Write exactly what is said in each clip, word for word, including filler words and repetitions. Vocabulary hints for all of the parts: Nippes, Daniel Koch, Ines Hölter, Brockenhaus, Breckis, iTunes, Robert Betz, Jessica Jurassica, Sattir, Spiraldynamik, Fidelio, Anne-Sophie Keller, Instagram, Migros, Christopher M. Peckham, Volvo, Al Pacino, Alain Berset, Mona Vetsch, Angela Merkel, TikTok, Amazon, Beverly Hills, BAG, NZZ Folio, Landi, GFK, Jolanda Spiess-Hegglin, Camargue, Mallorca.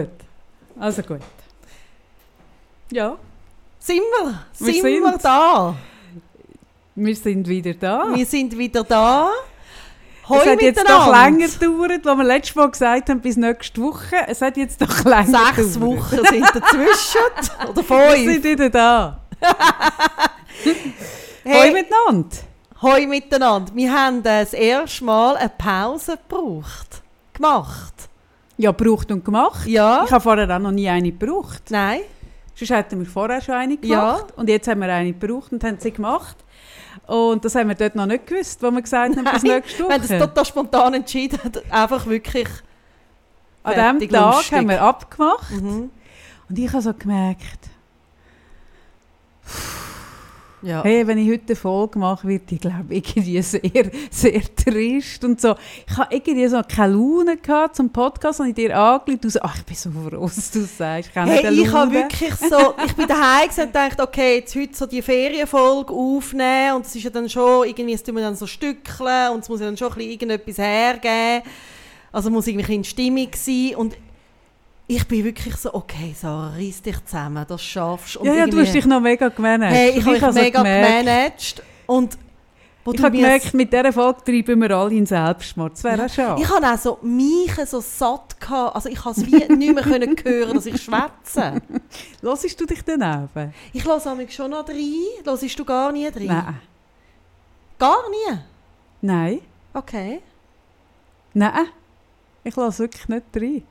Gut. Also gut. Ja. Sind wir? Sind wir, sind wir da? Wir sind wieder da. Wir sind wieder da. Heu es hat jetzt doch länger gedauert, als wir letztes Mal gesagt haben, bis nächste Woche. Es hat jetzt doch länger gedauert. Sechs Wochen sind dazwischen. Oder fünf. Wir sind wieder da. Hey. Heu miteinander. Heu miteinander. Wir haben das erste Mal eine Pause gebraucht. Gemacht. Ja, gebraucht und gemacht. Ja. Ich habe vorher auch noch nie eine gebraucht. Nein. Sonst hätten wir vorher schon eine gemacht. Ja. Und jetzt haben wir eine gebraucht und haben sie gemacht. Und das haben wir dort noch nicht gewusst, wo wir gesagt haben, bis nächste Woche. Wir haben das total spontan entschieden. Einfach wirklich an diesem Tag lustig. Haben wir abgemacht. Mhm. Und ich habe so gemerkt, ja. Hey, wenn ich heute eine Folge mache, wird ich glaube irgendwie sehr, sehr trist und so. Ich habe irgendwie so keine Laune gehabt zum Podcast und ich dir angerufen und so, ach, ich bin so froh, dass du es sagst. Ich, hey, ich habe wirklich so, ich bin daheim und dachte, okay, jetzt heute so die Ferienfolge aufnehmen und es ist ja dann schon irgendwie, es tun wir dann so Stückchen und es muss ja dann schon ein bisschen irgendetwas hergeben. Also muss irgendwie in Stimmung sein und ich bin wirklich so, okay, Sarah, reiss dich zusammen, das schaffst du. Ja, ja, du hast dich noch mega gemanagt. Hey, ich, ich habe mich also mega gemanagt. Und ich habe gemerkt, mit dieser Folge treiben wir alle in Selbstmord. Das wäre ja. auch schade. Ich habe auch so mich so satt gehabt. Also ich konnte es wie nicht mehr hören, können, dass ich schwätze. Hörst du dich denn auf? Ich höre schon noch rein. Hörst du gar nie rein? Nein. Gar nie? Nein. Okay. Nein, ich höre wirklich nicht rein.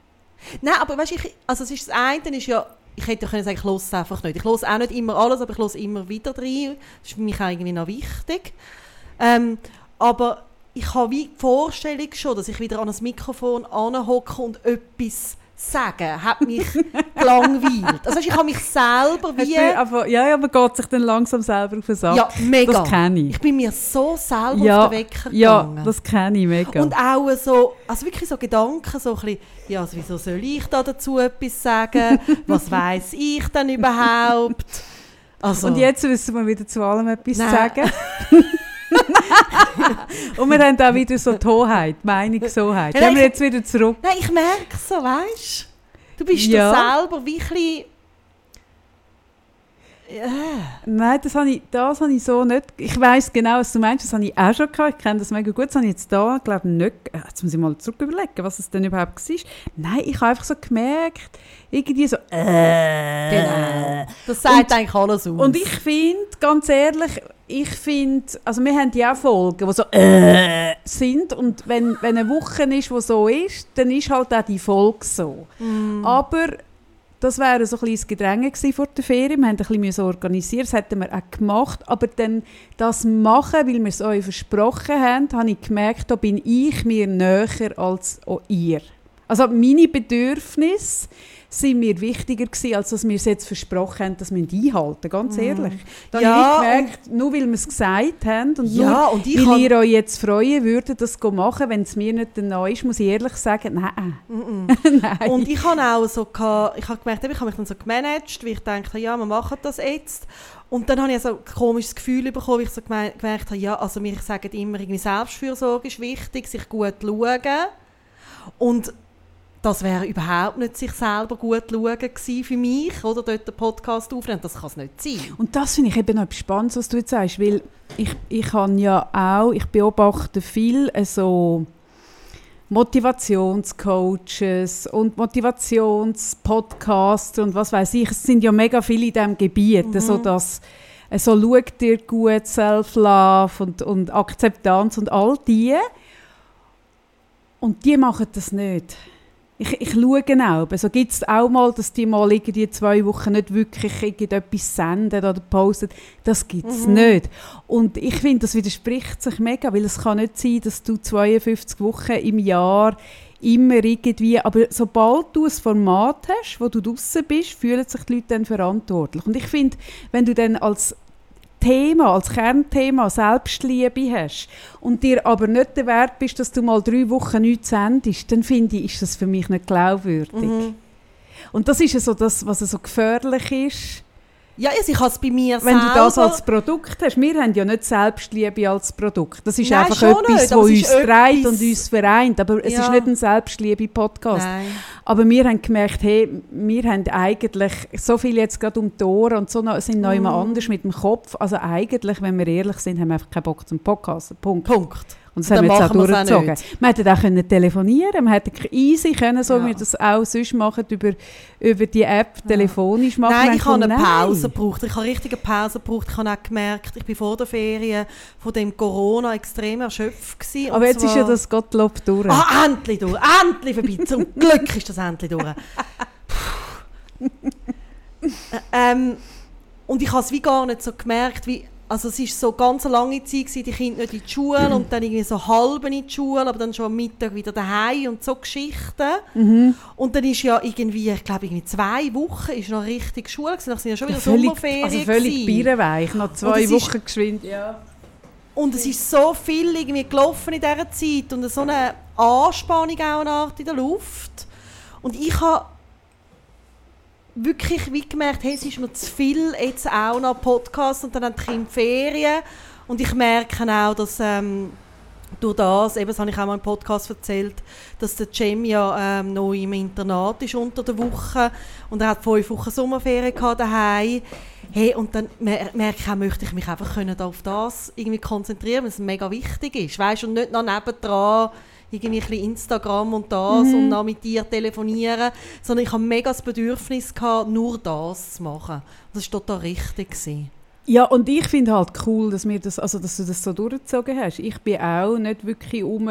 Nein, aber weißt, ich, also es ist das eine, ist ja, ich hätte ja können sagen, ich höre es einfach nicht. Ich höre auch nicht immer alles, aber ich höre immer wieder rein. Das ist für mich irgendwie noch wichtig. Ähm, aber ich habe wie die Vorstellung schon, dass ich wieder an das Mikrofon hocke und etwas sage. Hat mich gelangweilt. Also weißt, ich habe mich selber wie... Aber, ja, aber geht sich dann langsam selber auf den Sack. Ja, mega. Das kenne ich. Ich bin mir so selber ja, auf den Wecker gegangen. Ja, das kenne ich mega. Und auch so, also wirklich so Gedanken, so ein bisschen, ja, also wieso soll ich da dazu etwas sagen? Was weiss ich denn überhaupt? Also, und jetzt müssen wir wieder zu allem etwas nein. sagen. Und wir haben auch wieder so die Hoheit, die Meinungshoheit. Nein, haben wir jetzt wieder zurück. Nein, ich merke es so, weißt du? Du bist ja du selber wie ein bisschen... Yeah. Nein, das habe ich, das habe ich so nicht... Ich weiss genau, was du meinst, das habe ich auch schon gehabt. Ich kenne das mega gut. Das habe ich jetzt da, glaube ich, nicht... Jetzt muss ich mal zurück überlegen, was es denn überhaupt war. Nein, ich habe einfach so gemerkt, irgendwie so... Äh, genau. Das sagt und, eigentlich alles aus. Und ich finde, ganz ehrlich... Ich finde, also wir haben ja auch Folgen, die so äh sind und wenn, wenn eine Woche ist, die so ist, dann ist halt auch die Folge so. Mm. Aber das wäre so ein kleines Gedränge gewesen vor der Ferien. Wir mussten ein bisschen organisieren, das hätten wir auch gemacht. Aber dann das machen, weil wir es euch versprochen haben, habe ich gemerkt, da bin ich mir näher als ihr. Also meine Bedürfnisse sind mir wichtiger gewesen, als dass wir es jetzt versprochen haben, dass wir einhalten. Ganz ehrlich. Da ja, habe ich gemerkt, nur weil wir es gesagt haben und ja, nur und ich weil ihr euch jetzt freuen würdet, das zu machen, wenn es mir nicht neu ist, muss ich ehrlich sagen, nein. Nein. Und ich habe auch so gehabt, ich habe gemerkt, ich habe mich dann so gemanagt, weil ich dachte, ja, wir machen das jetzt. Und dann habe ich so ein komisches Gefühl bekommen, weil ich so gemerkt habe, ja, also wir sagen immer, irgendwie Selbstfürsorge ist wichtig, sich gut schauen. Und das wäre überhaupt nicht sich selber gut schauen gewesen für mich, oder dort den Podcast aufnehmen. Das kann es nicht sein. Und das finde ich eben noch spannend, was du jetzt sagst, weil ich, ich kann ja auch, ich beobachte viel so Motivationscoaches und Motivationspodcasts und was weiß ich. Es sind ja mega viele in diesem Gebiet, mhm. so dass so «Schau dir gut», «Self-Love» und, und «Akzeptanz» und all die. Und die machen das nicht. Ich, ich schaue genau. Also gibt es auch mal, dass die mal irgendwie zwei Wochen nicht wirklich irgendetwas senden oder posten. Das gibt es mhm. nicht. Und ich finde, das widerspricht sich mega, weil es kann nicht sein, dass du zweiundfünfzig Wochen im Jahr immer irgendwie... Aber sobald du ein Format hast, wo du draussen bist, fühlen sich die Leute dann verantwortlich. Und ich finde, wenn du dann als... Thema, als Kernthema Selbstliebe hast und dir aber nicht der Wert bist, dass du mal drei Wochen nichts sendest, dann finde ich, ist das für mich nicht glaubwürdig. Mhm. Und das ist ja so das, was so gefährlich ist Ja, ich habe es bei mir selber. Wenn du das als Produkt hast, wir haben ja nicht Selbstliebe als Produkt. Das ist Nein, einfach etwas, das uns treibt und uns vereint. Aber es ja. ist nicht ein Selbstliebe-Podcast. Nein. Aber wir haben gemerkt, hey, wir haben eigentlich so viel jetzt gerade um die Ohren und so noch, sind noch immer mm. anders mit dem Kopf. Also eigentlich, wenn wir ehrlich sind, haben wir einfach keinen Bock zum Podcasten. Punkt. Punkt. Und das und haben wir jetzt auch durchgezogen. Auch wir hätten auch können telefonieren, wir hätten easy können, so ja. wie wir das auch sonst machen, über, über die App ja. telefonisch machen. Nein, ich habe eine Pause gebraucht. Ich habe richtige Pause gebraucht. Ich habe auch gemerkt, ich war vor der Ferien von dem Corona extrem erschöpft gewesen. Aber jetzt zwar... ist ja das Gottlob durch. Ah, endlich durch. Endlich vorbei. Zum Glück ist das endlich durch. ähm, und ich habe es wie gar nicht so gemerkt, wie... Also es war so ganz eine lange Zeit, die Kinder nicht in die Schule mhm. und dann irgendwie so halb in die Schule, aber dann schon am Mittag wieder daheim und so Geschichten. Mhm. Und dann ist ja irgendwie, ich glaube irgendwie zwei Wochen ist noch richtig Schule gewesen, dann sind ja schon wieder ja, völlig, Sommerferien also völlig birrenweich, noch zwei Wochen ist, geschwind. Ja. Und es ist so viel irgendwie gelaufen in dieser Zeit und so eine Anspannung auch eine Art in der Luft. Und ich habe wirklich wie gemerkt, hey, es ist mir zu viel, jetzt auch noch Podcast und dann haben die Kinder Ferien. Und ich merke auch, dass ähm, durch das, eben, das habe ich auch mal im Podcast erzählt, dass der Cem ja ähm, noch im Internat ist unter der Woche und er hat fünf Wochen Sommerferien gehabt daheim. Hey, und dann merke ich auch, möchte ich mich einfach können auf das irgendwie konzentrieren, weil es mega wichtig ist, weißt, und nicht noch nebendran irgendwie ein bisschen Instagram und das mhm. und dann mit dir telefonieren, sondern ich hatte mega das Bedürfnis, gehabt, nur das zu machen. Das war total richtig. Ja, und ich finde halt cool, dass, wir das, also, dass du das so durchgezogen hast. Ich bin auch nicht wirklich rum,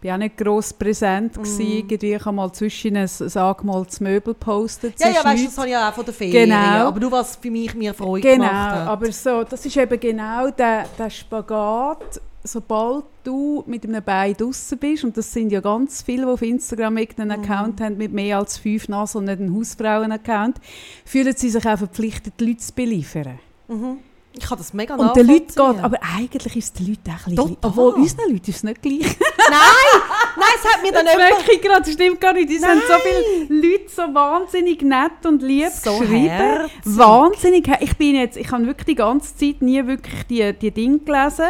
bin auch nicht gross präsent gewesen. Mm. Ich habe mal zwischen ein, ein angemaltes Möbel gepostet. Ja, ja, weißt du, das habe ich auch von der Ferien. Genau. Ja, aber du, was für mich mir Freude genau, gemacht hat. Aber so, das ist eben genau der, der Spagat. Sobald du mit einem Bein draussen bist, und das sind ja ganz viele, die auf Instagram einen Account mhm. haben mit mehr als fünf Nasen und nicht einen Hausfrauen-Account, fühlen sie sich auch verpflichtet, die Leute zu beliefern. Mhm. Ich kann das mega nachvollziehen. Und den Leuten geht, aber eigentlich ist es den Leuten auch ein bisschen... Obwohl, unseren Leuten ist es nicht gleich. Nein! Nein, es hat mir dann jemand... Das merke ich gerade, das stimmt gar nicht. Es haben so viele Leute so wahnsinnig nett und lieb so geschrieben. Herzig. Wahnsinnig ich bin jetzt, ich habe wirklich die ganze Zeit nie wirklich die, die Dinge gelesen.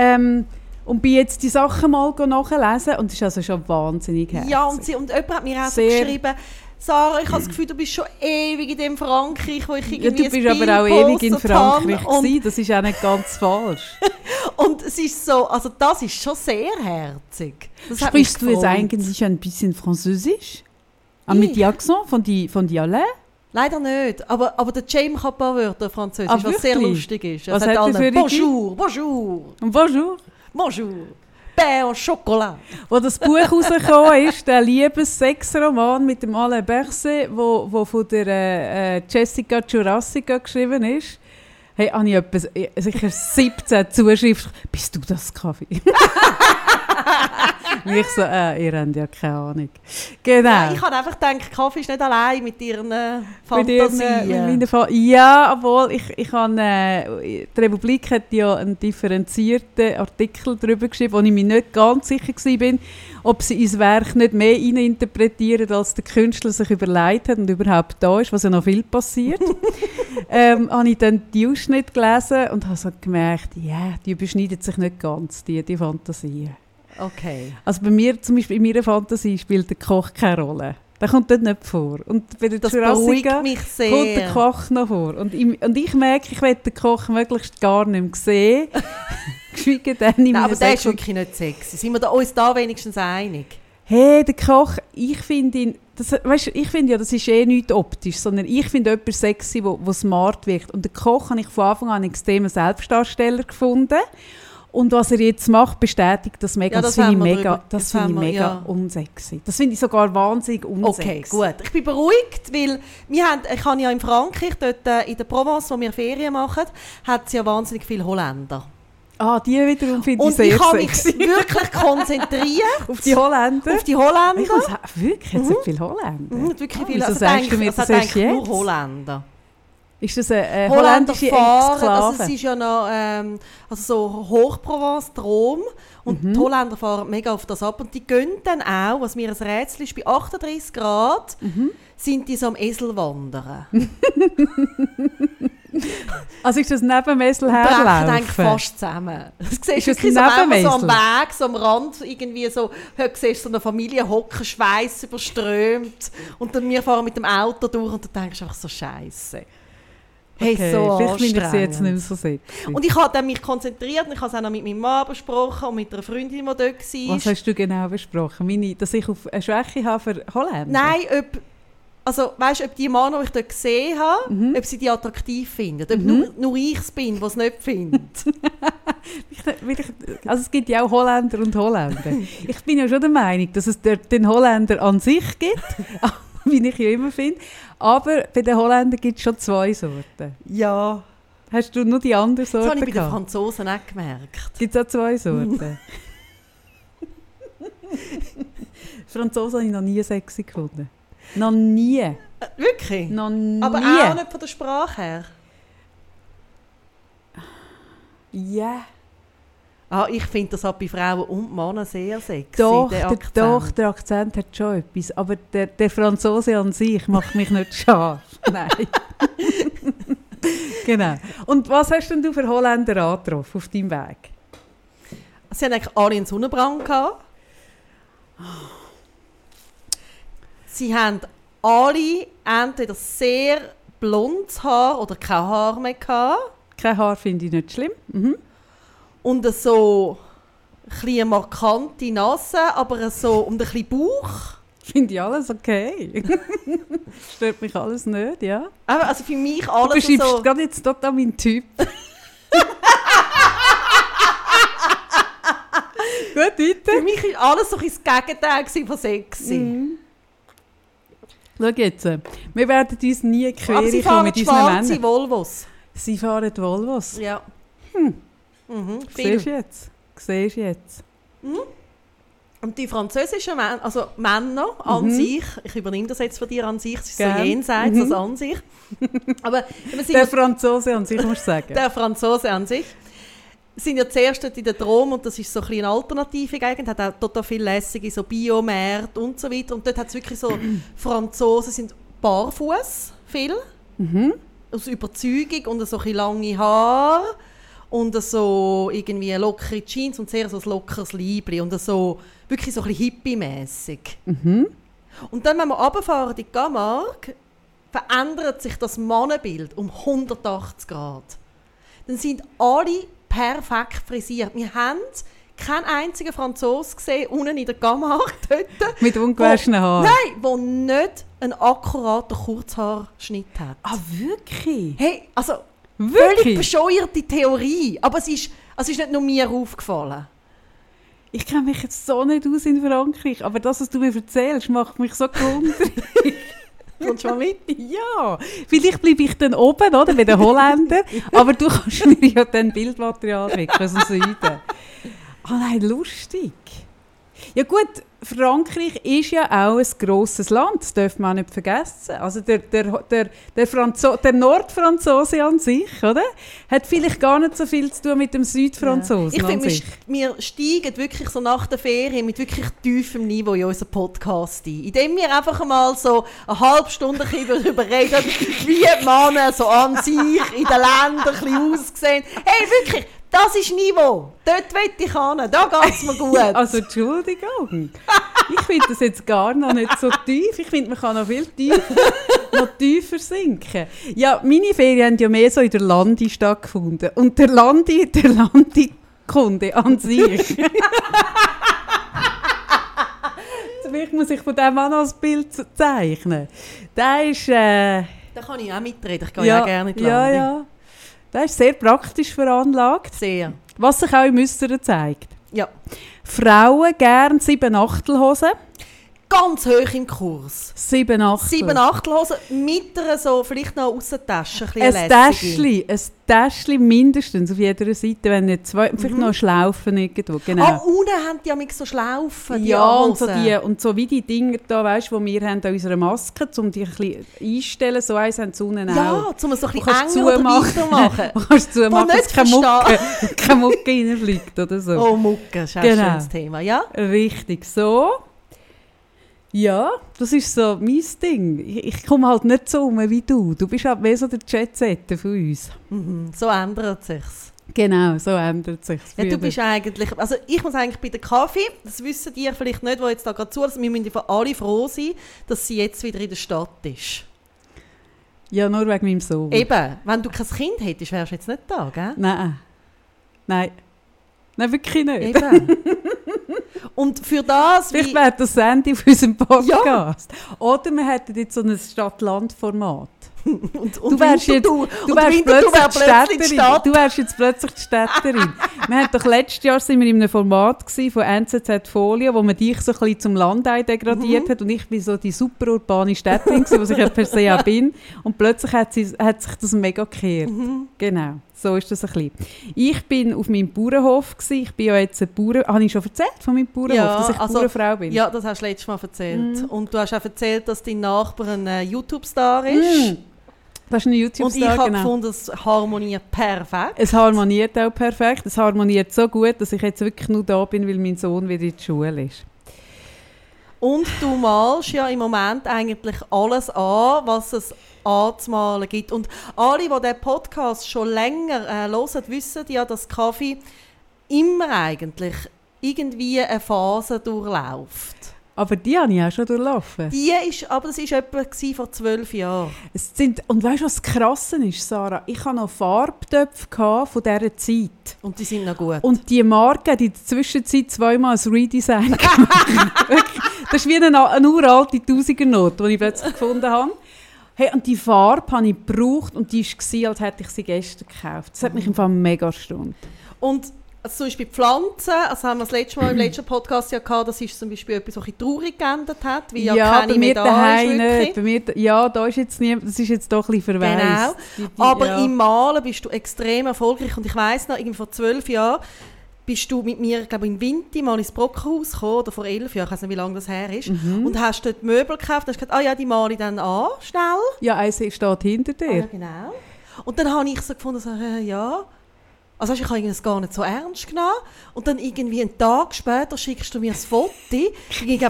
Ähm, und bin jetzt die Sachen mal nachlesen und das ist also schon wahnsinnig herzig. Ja, und, sie, und jemand hat mir auch so geschrieben, Sarah, ich habe das Gefühl, du bist schon ewig in dem Frankreich, wo ich irgendwie ja, du bist ein aber auch ewig in Frankreich gewesen, das ist auch nicht ganz falsch. Und es ist so, also das ist schon sehr herzig. Das Sprichst du jetzt eigentlich ein bisschen Französisch? Ah, mit dem Akzent von die, von die Alain? Leider nicht, aber, aber der James hat ein paar Wörter Französisch, ah, was sehr lustig ist. Er was sagt alle «Bonjour, bonjour, bonjour, bonjour, pain au chocolat». Als das Buch herausgekommen ist, der Liebes-Sex-Roman mit dem Alain Berset, wo, wo von der äh, Jessica Jurassica geschrieben ist, hey, habe ich etwa sicher siebzehn Zuschriften. «Bist du das Kaffee?» Und ich so, äh, ihr habt ja keine Ahnung. Genau. Ja, ich habe einfach gedacht, Kaffee ist nicht allein mit ihren Fantasien. Mit ihren, ja, obwohl, ich, ich habe, äh, die Republik hat ja einen differenzierten Artikel darüber geschrieben, wo ich mir nicht ganz sicher war, ob sie ins Werk nicht mehr hineininterpretieren, als der Künstler sich überlegt hat und überhaupt da ist, was ja noch viel passiert. ähm, habe ich dann die Ausschnitte gelesen und habe so gemerkt, ja, yeah, die überschneiden sich nicht ganz, die, die Fantasien. Okay. Also bei mir, zum Beispiel in meiner Fantasie, spielt der Koch keine Rolle. Der kommt dort nicht vor. Und bei der das Jurassica mich sehr. Kommt der Koch noch vor. Und ich, und ich merke, ich will den Koch möglichst gar nicht mehr sehen. Geschweige denn in meiner Nein, aber der ist wirklich nicht sexy. Sind wir da, uns da wenigstens einig? Hey, der Koch, ich finde ihn... Das, weißt, ich finde ja, das ist eh nichts optisch, sondern ich finde jemanden sexy, der smart wirkt. Und den Koch habe ich von Anfang an einen extremen Selbstdarsteller gefunden. Und was er jetzt macht, bestätigt das mega. Ja, das das finde ich mega, das find ich wir, mega ja. unsexy. Das finde ich sogar wahnsinnig unsexy. Okay, gut. Ich bin beruhigt, weil wir haben, ich habe ja in Frankreich, dort in der Provence, wo wir Ferien machen, hat es ja wahnsinnig viele Holländer. Ah, die wiederum finde ich sehr sexy. Und ich habe mich wirklich konzentriert. auf die Holländer? Auf die Holländer. Ich muss, wirklich, jetzt mhm. sind viele Holländer. Mhm, wirklich viele. Also, also denke, du mir, das eigentlich nur Holländer. Ist das eine äh, holländische Exklave? Also es ist ja noch ähm, also so Hochprovence, Rom. Und mhm. die Holländer fahren mega auf das ab. Und die gehen dann auch, was mir ein Rätsel ist, bei achtunddreißig Grad mhm. sind die so am Esel wandern. Also ist das Nebenmesel herlaufen? Ich denke fast zusammen. Das siehst ist das so, am Weg, so am Rand, irgendwie so, siehst so eine Familie hocken, Schweiß überströmt und dann wir fahren mit dem Auto durch und dann denkst du einfach so Scheiße. Hey, okay, so anstrengend. Vielleicht bin ich jetzt nicht mehr so sick. Und ich habe mich konzentriert und ich habe es auch noch mit meinem Mann besprochen und mit einer Freundin, die dort war. Was hast du genau besprochen? Meine, dass ich auf eine Schwäche habe für Holländer? Nein, ob, also, weißt, ob die Männer, die ich dort gesehen habe, mhm. ob sie die attraktiv finden. Ob mhm. nur, nur ich es bin, die es nicht findet. Also es gibt ja auch Holländer und Holländer. Ich bin ja schon der Meinung, dass es den Holländer an sich gibt. Wie ich ja immer finde. Aber bei den Holländern gibt es schon zwei Sorten. Ja. Hast du nur die andere Sorte gehabt? Das habe ich bei den Franzosen auch gemerkt. Gibt es auch zwei Sorten? Franzosen habe ich noch nie sexy gefunden. Noch nie. Äh, wirklich? Noch nie. Aber auch nicht von der Sprache her? Ja. Yeah. Ah, ich finde, das hat bei Frauen und Männern sehr sexy, doch der, der, doch, der Akzent hat schon etwas. Aber der, der Franzose an sich macht mich nicht scharf. Nein. Genau. Und was hast denn du für Holländer angetroffen auf deinem Weg? Sie hatten eigentlich alle einen Sonnenbrand gehabt. Sie haben alle entweder sehr blondes Haar oder kein Haar mehr gehabt. Kein Haar finde ich nicht schlimm. Mhm. Und so eine markante Nase, aber so und ein bisschen Bauch. Finde ich alles okay. Stört mich alles nicht, ja. Aber also für mich alles du so... Du beschreibst gerade jetzt total meinen Typ. Gut, weiter. Für mich war alles so ein bisschen das Gegenteil von sexy. Mhm. Schau jetzt, wir werden uns nie quere mit unseren Männern. Sie fahren schwarze Volvos. Sie fahren Volvos? Ja. Hm. Mhm, siehst du jetzt? Siehst jetzt. Mhm. Und die französischen Männer, also Männer an mhm. sich, ich übernehme das jetzt von dir an sich, es ist Gern. So jenseits mhm. als an sich. Aber, der Franzose an sich, musst du sagen. Der Franzose an sich. Sind ja zuerst in der Drom und das ist so ein bisschen eine alternative Gegend, hat auch total viele lässige so Biomärkte und so weiter. Und dort hat es wirklich so, Franzosen sind barfuß viel, mhm. aus Überzeugung und so ein lange Haare. Und so irgendwie lockere Jeans und sehr so ein lockeres Leibli. Und so wirklich so ein bisschen hippie-mässig. Mhm. Und dann, wenn wir runterfahren in die Camargue, verändert sich das Mannenbild um hundertachtzig Grad. Dann sind alle perfekt frisiert. Wir haben keinen einzigen Franzosen gesehen, unten in der Camargue dort. Mit ungewaschenen Haaren? Nein, der nicht einen akkuraten Kurzhaarschnitt hat. Ah, wirklich? Hey, also... Wirklich? Völlig bescheuerte Theorie. Aber es ist, es ist nicht nur mir aufgefallen. Ich kenne mich jetzt so nicht aus in Frankreich, aber das, was du mir erzählst, macht mich so gewundert. Kommst du mal mit? Ja. Vielleicht bleibe ich dann oben, oder? Bei den Holländern. Aber du kannst mir ja dann Bildmaterial weg aus dem Süden. Oh nein, lustig. Ja gut, Frankreich ist ja auch ein grosses Land, das darf man auch nicht vergessen. Also der, der, der, der, Franzo- der Nordfranzose an sich, oder? Hat vielleicht gar nicht so viel zu tun mit dem Südfranzosen. Ja. Ich finde, wir, wir steigen wirklich so nach der Ferien mit wirklich tiefem Niveau in unseren Podcast ein. Indem wir einfach mal so eine halbe Stunde darüber reden, wie die Männer so an sich in den Ländern ein bisschen aussehen. Hey, wirklich! Das ist Niveau. Dort will ich hin. Da geht es mir gut. Also Entschuldigung. Ich finde das jetzt gar noch nicht so tief. Ich finde, man kann noch viel tiefer, noch tiefer sinken. Ja, meine Ferien haben ja mehr so in der Landi stattgefunden. Und der Landi, der Landi-Kunde an sich. Vielleicht muss ich von dem auch noch ein Bild zeichnen. Der ist... Äh, da kann ich auch mitreden. Ich gehe ja, ja gerne in die Landi. Ja, ja. Der ist sehr praktisch veranlagt. Sehr. Was sich auch im Äußeren zeigt. Ja. Frauen gern sieben-Achtel-Hosen. Ganz hoch im Kurs. sieben-Achtel. sieben-Achtel-Hosen mit einer so, vielleicht noch Aussentasche. Ein, ein Täschchen. Ein Täschchen mindestens auf jeder Seite. Wenn nicht zwei, vielleicht mhm. noch Schlaufen irgendwo. Genau. Ah, unten haben die ja so Schlaufen. Die ja, und so, die, und so wie die Dinger da, weißt, die wir haben an unserer Maske, um die ein bisschen einstellen. So eins haben sie unten ja, auch. Ja, um es so ein bisschen enger machen. Du kannst es zumachen, dass keine Mucke, keine Mucke reinfliegt oder so. Oh, Mucke, das ist ein genau. schönes Thema, ja? Richtig, so. Ja, das ist so mein Ding. Ich, ich komme halt nicht so um wie du. Du bist halt mehr so der Jet-Setter von uns. Mhm. So ändert sich's. Genau, so ändert sich. Ja, du bist eigentlich, also ich muss eigentlich bei den Kaffee, das wissen die vielleicht nicht, die jetzt da gerade zuhören, wir müssen alle froh sein, dass sie jetzt wieder in der Stadt ist. Ja, nur wegen meinem Sohn. Eben, wenn du kein Kind hättest, wärst du jetzt nicht da, gell? Nein, nein, nein, wirklich nicht. Eben. Und für das... Vielleicht wäre das Sandy auf unserem Podcast. Ja. Oder wir hätten jetzt so ein Stadt-Land-Format. Und, und du wärst jetzt, du, du wärst plötzlich, wär plötzlich die Städterin. Du wärst jetzt plötzlich die Städterin. Wir hatten doch letztes Jahr sind wir in einem Format von N Z Z Folio, wo man dich so ein bisschen zum Landei degradiert mhm. hat und ich bin so die superurbane Städterin, was ich ja per se auch bin. Und plötzlich hat, sie, hat sich das mega gekehrt. Mhm. Genau, so ist das ein bisschen. Ich bin auf meinem Bauernhof gsi. Ich bin ja jetzt eine Bauern. Habe ich schon erzählt von meinem Bauernhof, ja, dass ich also, Bauernfrau bin? Ja, das hast du letztes Mal erzählt. Mhm. Und du hast auch erzählt, dass dein Nachbar ein YouTube-Star ist. Mhm. Das ist eine YouTube-Star, und ich habe genau. gefunden, es harmoniert perfekt. Es harmoniert auch perfekt. Es harmoniert so gut, dass ich jetzt wirklich nur da bin, weil mein Sohn wieder in der Schule ist. Und du malst ja im Moment eigentlich alles an, was es anzumalen gibt. Und alle, die diesen Podcast schon länger äh, hören, wissen ja, dass Kaffee immer eigentlich irgendwie eine Phase durchläuft. Aber die habe ich auch schon durchlaufen. Die ist, aber das war etwa vor zwölf Jahren. Es sind, und weißt du, was krass ist, Sarah? Ich hatte noch Farbtöpfe von dieser Zeit. Und die sind noch gut. Und die Marke hat in der Zwischenzeit zweimal ein Redesign gemacht. Das ist wie eine, eine uralte Tausiger-Note, die ich plötzlich gefunden habe. Hey, und die Farbe habe ich gebraucht und die war, als hätte ich sie gestern gekauft. Das hat mich im Fall mega erstaunt. Und also zum Beispiel Pflanzen, also haben wir das letzte Mal im letzten Podcast ja gehabt, dass es zum Beispiel etwas so ein bisschen traurig geändert hat, weil ja, ja keine mehr da ist wirklich. Bei mir, ja, da ist jetzt nie, das ist jetzt doch ein bisschen verweist. Genau, die, die, aber ja. im Malen bist du extrem erfolgreich und ich weiss noch, irgendwie vor zwölf Jahren bist du mit mir, glaube ich, im Winter mal ins Brockenhaus gekommen, oder vor elf Jahren, ich weiß nicht, wie lange das her ist, mhm. und hast dort Möbel gekauft und hast gesagt, ah ja, die male ich dann an, schnell. Ja, eins steht hinter dir. Ah, ja, genau. Und dann habe ich so gefunden, so, äh, ja... Also ich habe es gar nicht so ernst genommen. Und dann irgendwie einen Tag später schickst du mir ein Foto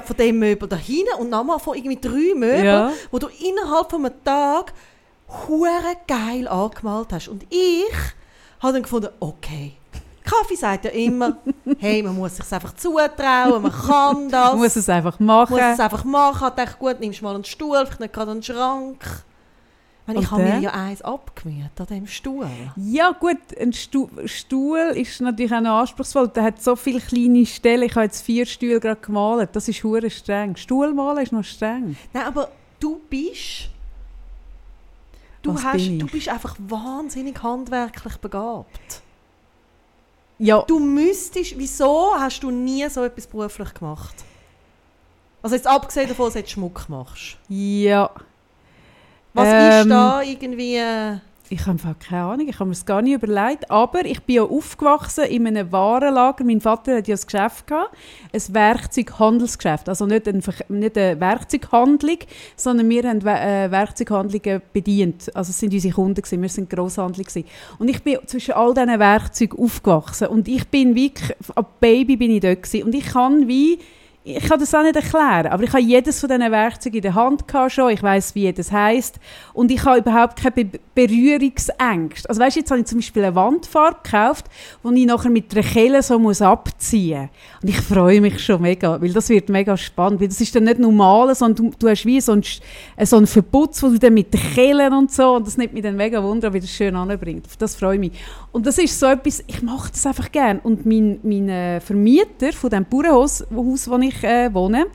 von dem Möbel da hin und nochmal von irgendwie drei Möbeln, ja. wo du innerhalb von einem Tag hure geil angemalt hast. Und ich habe dann gefunden, okay, Kaffee sagt ja immer, hey, man muss sich einfach zutrauen, man kann das. Man muss es einfach machen. Man muss es einfach machen. Ich dachte, gut, nimmst mal einen Stuhl, vielleicht nicht gerade einen Schrank. Ich okay. habe mir ja eins abgemüht an diesem Stuhl. Ja gut, ein Stuhl, Stuhl ist natürlich auch noch anspruchsvoll. Der hat so viele kleine Stellen. Ich habe jetzt vier Stühle gerade gemalt. Das ist hure streng. Stuhlmalen ist noch streng. Nein, aber du bist... Du, hast, du bist einfach wahnsinnig handwerklich begabt. Ja. Du müsstest... Wieso hast du nie so etwas beruflich gemacht? Also jetzt abgesehen davon, dass du jetzt Schmuck machst. Ja... Was ähm, ist da irgendwie? Ich habe keine Ahnung, ich habe mir das gar nicht überlegt. Aber ich bin ja aufgewachsen in einem Warenlager. Mein Vater hatte ja ein Geschäft gehabt, ein Werkzeughandelsgeschäft. Also nicht eine, nicht eine Werkzeughandlung, sondern wir haben Werkzeughandlungen bedient. Also es waren unsere Kunden, wir waren Grosshandlung. Und ich bin zwischen all diesen Werkzeugen aufgewachsen. Und ich bin wie, ab Baby bin ich dort gewesen. Und ich kann wie... Ich kann das auch nicht erklären, aber ich habe jedes von diesen Werkzeugen in der Hand gehabt schon. Ich weiss, wie jedes heisst. Und ich habe überhaupt keine Be- Berührungsängste. Also weißt, jetzt habe ich zum Beispiel eine Wandfarbe gekauft, die ich nachher mit einer Kelle so muss abziehen muss. Und ich freue mich schon mega, weil das wird mega spannend. Weil das ist dann nicht normal, sondern du, du hast wie so einen, so einen Verputz, wo du dann mit den Kellen und so, und das nimmt mich dann mega Wunder, wie das schön anbringt. Das freue mich. Und das ist so etwas, ich mache das einfach gerne. Und mein, mein Vermieter von diesem Bauernhaus, wo ich Äh, wohne,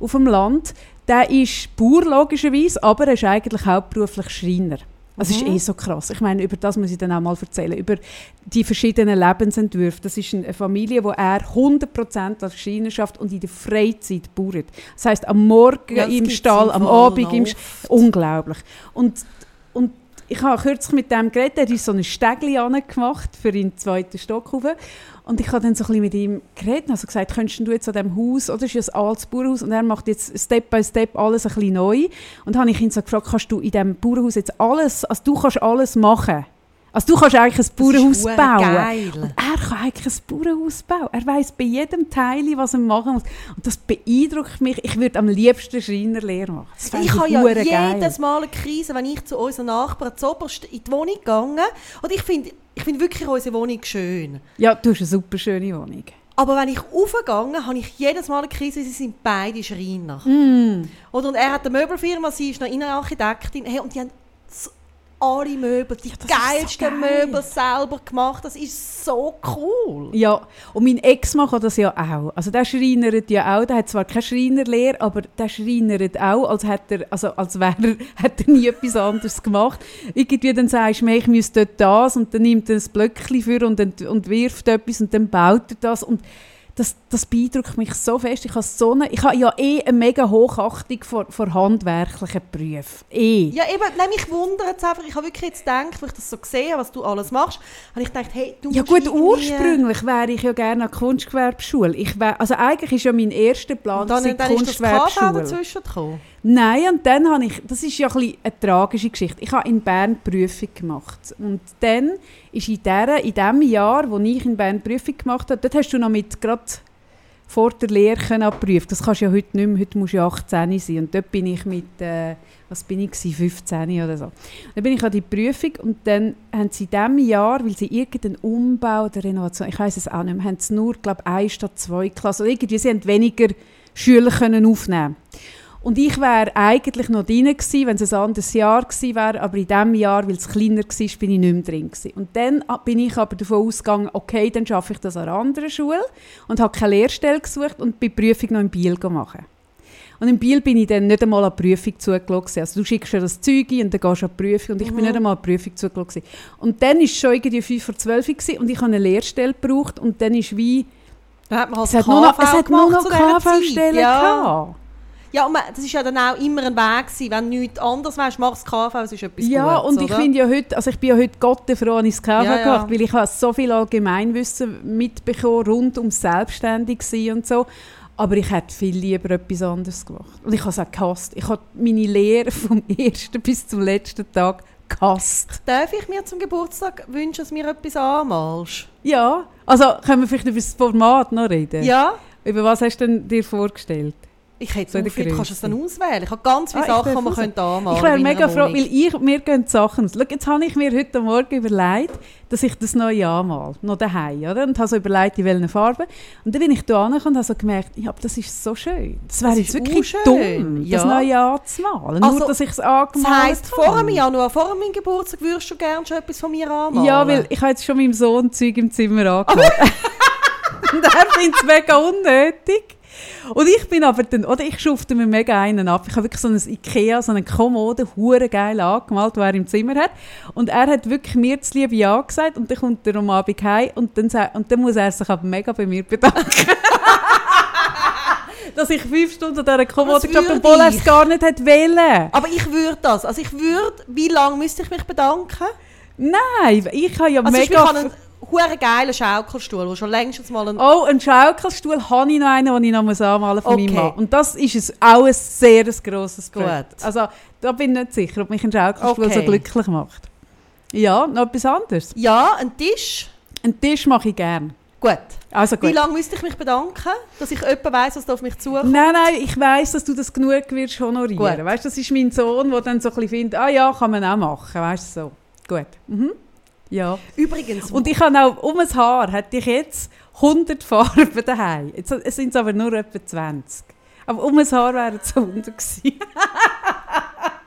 auf dem Land, der ist Bauer logischerweise, aber er ist eigentlich hauptberuflich Schreiner. Das mhm. ist eh so krass. Ich meine, über das muss ich dann auch mal erzählen, über die verschiedenen Lebensentwürfe. Das ist eine Familie, wo er hundert Prozent als Schreiner schafft und in der Freizeit bauert. Das heisst, am Morgen ja, im Stall, am Abend im Stall. Unglaublich. Und, und ich habe kürzlich mit dem geredet, er hat so ein Stegli gemacht für den zweiten Stock hoch. Und ich habe dann so ein bisschen mit ihm geredet und also gesagt, könntest du jetzt an diesem Haus, oder das ist ein altes Bauernhaus und er macht jetzt Step by Step alles ein bisschen neu. Und dann habe ich ihn so gefragt, kannst du in diesem Bauernhaus jetzt alles, also du kannst alles machen. Also du kannst eigentlich ein Bauernhaus bauen. Geil. Und er kann eigentlich ein Bauernhaus bauen. Er weiss bei jedem Teil, was er machen muss. Und das beeindruckt mich. Ich würde am liebsten Schreinerlehre machen. Das ich habe ja jedes geil. Mal eine Krise, wenn ich zu unseren Nachbarn zu oberst in die Wohnung gegangen. Und ich finde ich find wirklich unsere Wohnung schön. Ja, du hast eine super schöne Wohnung. Aber wenn ich raufgegangen, habe ich jedes Mal eine Krise, sie sind beide Schreiner. Mm. Und er hat eine Möbelfirma, sie ist noch Innenarchitektin. Hey, und die haben alle Möbel, die ja, geilsten so geil. Möbel selber gemacht. Das ist so cool. Ja, und mein Ex-Mann kann das ja auch. Also der schreinert ja auch, der hat zwar keine Schreinerlehre, aber der schreinert auch, als, hat er, also als wäre er, hat er nie etwas anderes gemacht. Irgendwie dann sagst du, ich müsste dort das und dann nimmt er ein Blöckchen für und, und wirft etwas und dann baut er das. Und Das, das beeindruckt mich so fest. Ich habe, so eine, ich habe ja eh eine mega Hochachtung vor, vor handwerklichen Berufen. Eh. Ja, eben, nein, mich wundert es einfach. Ich habe wirklich jetzt gedacht, weil ich das so gesehen habe, was du alles machst, habe ich gedacht, hey, du musst... Ja gut, ursprünglich wäre ich ja gerne an die Kunstgewerbeschule. Ich wär, also eigentlich ist ja mein erster Plan, dass ich Kunstgewerbeschule... Dann ist das dazwischen gekommen? Nein, und dann habe ich... Das ist ja ein bisschen eine tragische Geschichte. Ich habe in Bern die Prüfung gemacht. Und dann ist in, der, in dem Jahr, wo ich in Bern die Prüfung gemacht habe, dort hast du noch mit gerade vor der Lehre abprüfen. Das kannst du ja heute nicht mehr. Heute musst du ja achtzehn sein. Und dort bin ich mit, äh, was bin ich gewesen? fünfzehn oder so. Und dann bin ich an die Prüfung und dann haben sie in diesem Jahr, weil sie irgendeinen Umbau oder Renovation, ich weiss es auch nicht mehr, haben sie nur, glaube ich, eine statt zwei Klassen. Oder irgendwie, sie haben weniger Schüler können aufnehmen. Und ich wäre eigentlich noch drin gewesen, wenn es ein anderes Jahr gewesen wäre, aber in diesem Jahr, weil es kleiner war, bin ich nicht mehr drin gewesen. Und dann bin ich aber davon ausgegangen, okay, dann schaffe ich das an einer anderen Schule und habe keine Lehrstelle gesucht und bin die Prüfung noch in Biel gemacht. Und in Biel bin ich dann nicht einmal an die Prüfung zugelassen. Also du schickst ja das Zeug ein und dann gehst du an die Prüfung und ich mhm. bin nicht einmal an die Prüfung zugelassen. Und dann war es schon irgendwie fünf vor zwölf gewesen und ich habe eine Lehrstelle gebraucht und dann ist wie... Dann hat man halt es hat nur noch, noch K V-Stellen ja. gehabt. Ja, man, das war ja dann auch immer ein Weg gewesen. Wenn du nichts anderes weißt, machst du K V, es ist etwas ja, Gutes, und ich finde ja heute, also ich bin ja heute gottenfroh, dass ich das K V ja, gemacht, ja. weil ich habe so viel Allgemeinwissen mitbekommen, rund ums Selbstständigsein und so. Aber ich hätte viel lieber etwas anderes gemacht. Und ich habe es auch gehasst. Ich habe meine Lehre vom ersten bis zum letzten Tag gehasst. Darf ich mir zum Geburtstag wünschen, dass mir etwas anmalst? Ja, also können wir vielleicht über das Format noch reden? Ja. Über was hast du denn dir vorgestellt? Ich hätte so viel, du kannst es dann auswählen. Ich habe ganz viele ah, Sachen, die man könnte anmalen. Ich wäre mega froh, weil ich, mir gehen die Sachen aus. Schau, jetzt habe ich mir heute Morgen überlegt, dass ich das neue anmale, noch daheim, oder? Und habe so überlegt, in welchen Farben. Und dann bin ich da angekommen und habe so gemerkt, ja, aber das ist so schön. Das wäre jetzt wirklich dumm, ja. das neue anzumalen. Also, nur, dass ich es angemalt habe. Das heisst, vor dem Januar, vor meinem Geburtstag, würdest du gerne schon etwas von mir anmalen? Ja, weil ich habe jetzt schon meinem Sohn Zeug im Zimmer angemalt. Und er findet es mega unnötig. Und ich bin aber dann, oder ich schufte mir mega einen ab. Ich habe wirklich so ein Ikea, so eine Kommode, hure geil angemalt, die er im Zimmer hat. Und er hat wirklich mir das liebe Ja gesagt und dann kommt er am Abend heim und dann, und dann muss er sich aber mega bei mir bedanken. Dass ich fünf Stunden an dieser Kommode gehabt habe, obwohl er es gar nicht hat wollen. Aber ich würde das, also ich würde, wie lange müsste ich mich bedanken? Nein, ich habe ja also mega... Ein geiler Schaukelstuhl, der schon längstens mal ein... Oh, einen Schaukelstuhl habe ich noch einen, den ich noch anmalen muss von okay. meinem Mann. Und das ist auch ein sehr grosses Projekt. Also, da bin ich nicht sicher, ob mich ein Schaukelstuhl okay. so glücklich macht. Ja, noch etwas anderes. Ja, einen Tisch. Einen Tisch mache ich gerne. Gut. Also gut. Wie lange müsste ich mich bedanken, dass ich jemand weiss, was da auf mich zukommt? Nein, nein, ich weiss, dass du das genug wirst honorieren. Weißt, das ist mein Sohn, der dann so ein bisschen findet, ah ja, kann man auch machen. Weißt du, so. Gut. Mhm. Ja. Übrigens. Und ich habe auch um ein Haar hätte ich jetzt hundert Farben daheim. Jetzt sind es aber nur etwa zwanzig. Aber um ein Haar wären es hundert gewesen.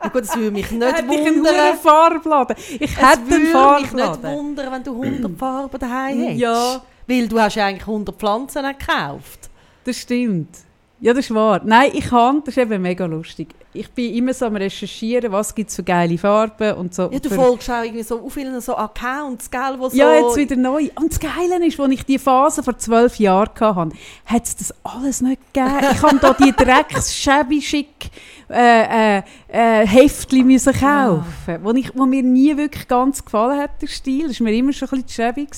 Oh Gott, das würde mich nicht hätte wundern. Ich einen Farbladen. Ich es hätte einen Farbladen. Ich würde mich nicht wundern, wenn du hundert Farben daheim hättest. Ja. Weil du hast ja eigentlich hundert Pflanzen gekauft. Das stimmt. Ja, das ist wahr. Nein, ich kann, das ist eben mega lustig. Ich bin immer so am Recherchieren, was gibt es für geile Farben und so. Ja, du folgst auch irgendwie so auf vielen so Accounts, gell? Wo so ja, jetzt wieder neu. Und das Geile ist, als ich diese Phase vor zwölf Jahren hatte, hat es das alles nicht gegeben. Ich habe da die Drecks-Schäbi-Schick äh, äh, äh, Heftchen müssen kaufen müssen, ja. wo, wo mir nie wirklich ganz gefallen hat, der Stil. Das war mir immer schon ein bisschen schäbig.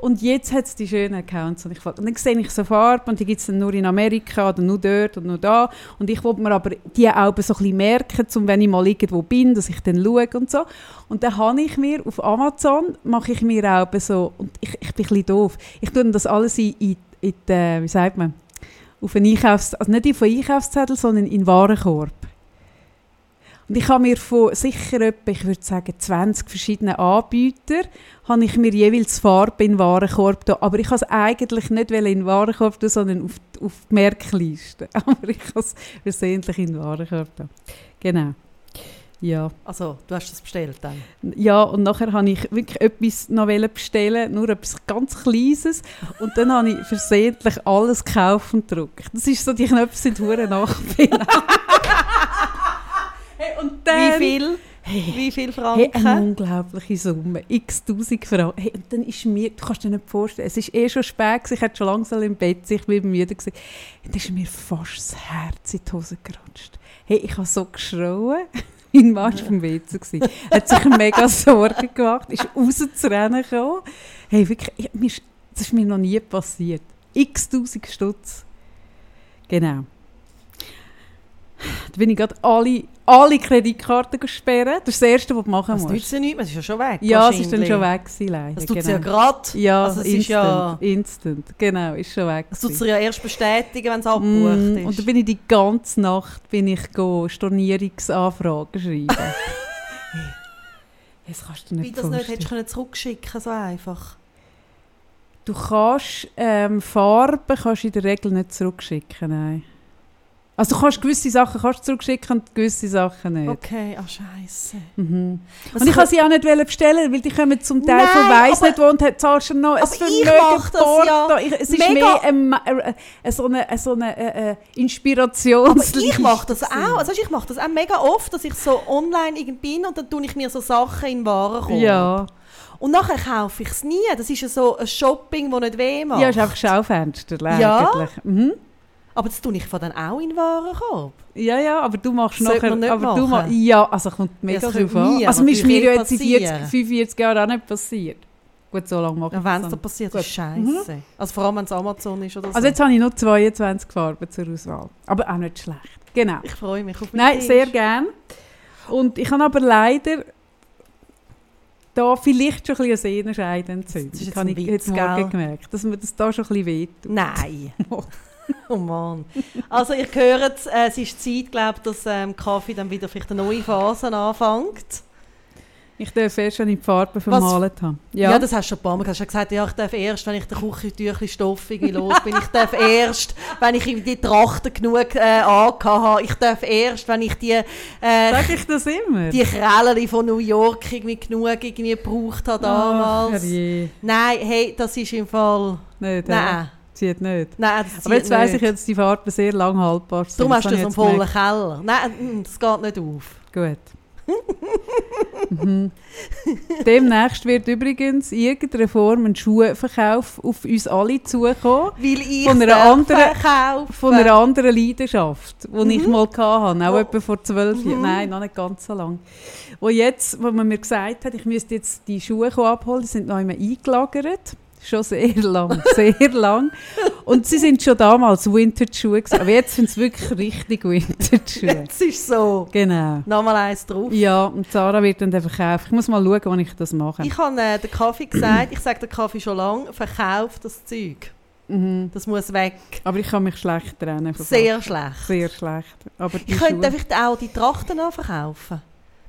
Und jetzt hat es die schönen Accounts. Und, ich, und dann sehe ich so Farben und die gibt es dann nur in Amerika oder nur dort und nur da. Und ich wollte mir aber die auch so ein bisschen merken, um, wenn ich mal irgendwo bin, dass ich dann schaue und so. Und dann habe ich mir auf Amazon, mache ich mir auch so, und ich, ich bin ein bisschen doof, ich tue das alles in, in, in die, wie sagt man, auf einen Einkaufszettel, also nicht auf einen Einkaufszettel, sondern in einen Warenkorb. Und ich habe mir von sicher etwa, ich würde sagen, zwanzig verschiedenen Anbieter, habe ich mir jeweils Farbe in den Warenkorb da. Aber ich wollte es eigentlich nicht in den Warenkorb tun, sondern auf, auf die Merkliste. Aber ich habe es versehentlich in den Warenkorb da. Genau. Ja. Also, du hast das bestellt dann? Ja, und nachher habe ich wirklich etwas noch bestellen, nur etwas ganz Kleines. Und dann habe ich versehentlich alles gekauft und gedruckt. Das ist so, die Knöpfe sind verdammt nachgebildet. Hey, und dann, wie viel? Hey, wie viel Franken? Hey, eine unglaubliche Summe. x-tausend Franken. Hey, und dann ist mir, du kannst dir nicht vorstellen, es ist eh schon spät gewesen, ich hatte schon langsam im Bett, ich war müde gewesen. Und dann ist mir fast das Herz in die Hose gerutscht. Hey, ich habe so geschrauen. Mein Mann war vom W C gewesen. Er hat sich mega Sorgen gemacht, ist rauszurennen gekommen. Hey, wirklich, ich, das ist mir noch nie passiert. x-tausend Stutz. Genau. Da bin ich gerade alle, alle Kreditkarten gesperrt. Das ist das Erste, was du machen musst. Das nützt ja nichts, das ist ja schon weg. Ja, es ist dann schon weg gewesen, leider. Das tut es genau. ja gerade. Ja, also es instant, ist ja instant. Genau, ist schon weg. Das tut es ja erst bestätigen, wenn es abgebucht mm, ist. Und dann bin ich die ganze Nacht bin ich go, Stornierungsanfragen schreiben. Hey, das kannst du nicht Wie das vorstellen. Nicht hättest du zurückschicken so einfach? Du kannst ähm, Farben kannst in der Regel nicht zurückschicken, nein. Also du kannst gewisse Sachen kannst zurückschicken und gewisse Sachen nicht. Okay, ach Scheiße. Mhm. Und ich kann sie auch nicht bestellen, weil die kommen zum Teil von weiss nicht wo und zahlst du noch ein Vermögen. Es ist mehr eine Inspirationsliebe. Ich mache das auch. Also ich mache das auch mega oft, dass ich so online bin und dann tue ich mir so Sachen in Warenkorb. Ja. Und nachher kaufe ich es nie. Das ist ja so ein Shopping, das nicht weh macht. Ja, es ist einfach Schaufenster. Ja. Mhm. Aber das tue ich von dann auch in den Warenkorb. Ja, ja, aber du machst Sollte nachher... Nicht aber machen. Du ma- ja, also kommt mega ja, drauf an. Also mir ist mir ja jetzt in vierzig, fünfundvierzig Jahren auch nicht passiert. Gut, so lange mache ich es Wenn es dann passiert, ist scheiße. Mhm. Also vor allem, wenn es Amazon ist oder so. Also jetzt habe ich nur zweiundzwanzig Farben zur Auswahl. Aber auch nicht schlecht. Genau. Ich freue mich auf mich. Nein, Tisch. Sehr gerne. Und ich habe aber leider... da vielleicht schon ein bisschen eine Sehnenscheidentzündung. Das habe ich jetzt gar gemerkt. Dass mir das da schon ein bisschen wehtut. Nein. Oh Mann. Also ihr hört es, äh, es ist Zeit, glaub, dass ähm, Kaffee dann wieder vielleicht eine neue Phase anfängt. Ich darf erst, wenn ich die Farbe vermalt habe. Ja. ja, das hast du schon ein paar Mal gesagt. Du hast gesagt, ja, ich darf erst, wenn ich den Küchentüchli stoffig los bin. Ich darf erst, wenn ich die Trachten genug äh, angehabt habe. Ich darf erst, wenn ich die... Äh, Sag ich das immer? Die Krellen von New York irgendwie genug irgendwie gebraucht habe damals. Oh, Nein, hey, das ist im Fall... Nicht, Nein. Nicht. Nein, das aber jetzt weiss ich, dass die Farben sehr lang haltbar sind. Du hast das einen vollen Keller. Nein, das geht nicht auf. Gut. mhm. Demnächst wird übrigens irgendeine Form ein Schuhverkauf auf uns alle zukommen. Weil ich von einer anderen, von einer anderen Leidenschaft, die mhm. ich mal hatte, auch oh. etwa vor zwölf Jahren. Mhm. Nein, noch nicht ganz so lange. Wo jetzt, wo man mir gesagt hat, ich müsste jetzt die Schuhe abholen, die sind noch immer eingelagert. Schon sehr lang, sehr lang. Und sie sind schon damals Vintage-Schuhe. Aber jetzt sind es wirklich richtig Vintage-Schuhe. Jetzt ist so. Genau. Nochmal eins drauf. Ja, und Sarah wird dann den verkaufen. Ich muss mal schauen, wann ich das mache. Ich habe äh, den Kaffee gesagt, ich sage den Kaffee schon lange, verkauf das Zeug. Mhm. Das muss weg. Aber ich kann mich schlecht trennen. Sehr schlecht. Sehr schlecht. Aber ich Schuhe... könnte vielleicht auch die Trachten auch verkaufen.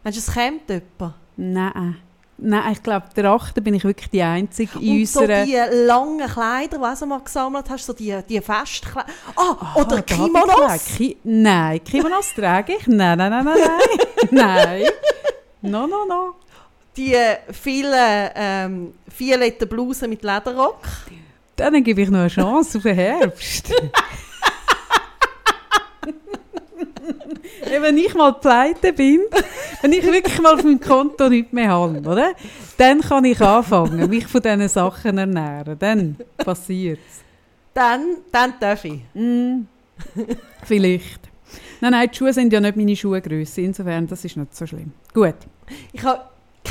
Meinst du, es kommt jemand? Nein. Nein, ich glaube, der Achter bin ich wirklich die Einzige in Und so die langen Kleider, die du mal gesammelt hast, so die, die Festkleider. Ah, oh, oh, oder Kimonos? Ki- nein, Kimonos trage ich. Nein, nein, nein, nein, nein. Nein. No, no, no. Die vielen ähm, violetten Blusen mit Lederrock. Dann gebe ich noch eine Chance auf den Herbst. Wenn ich mal pleite bin, wenn ich wirklich mal auf meinem Konto nichts mehr habe, oder? Dann kann ich anfangen, mich von diesen Sachen ernähren. Dann passiert es. Dann, dann darf ich. Mm, vielleicht. Nein, nein, die Schuhe sind ja nicht meine Schuhgröße. Insofern, das ist nicht so schlimm. Gut. Ich habe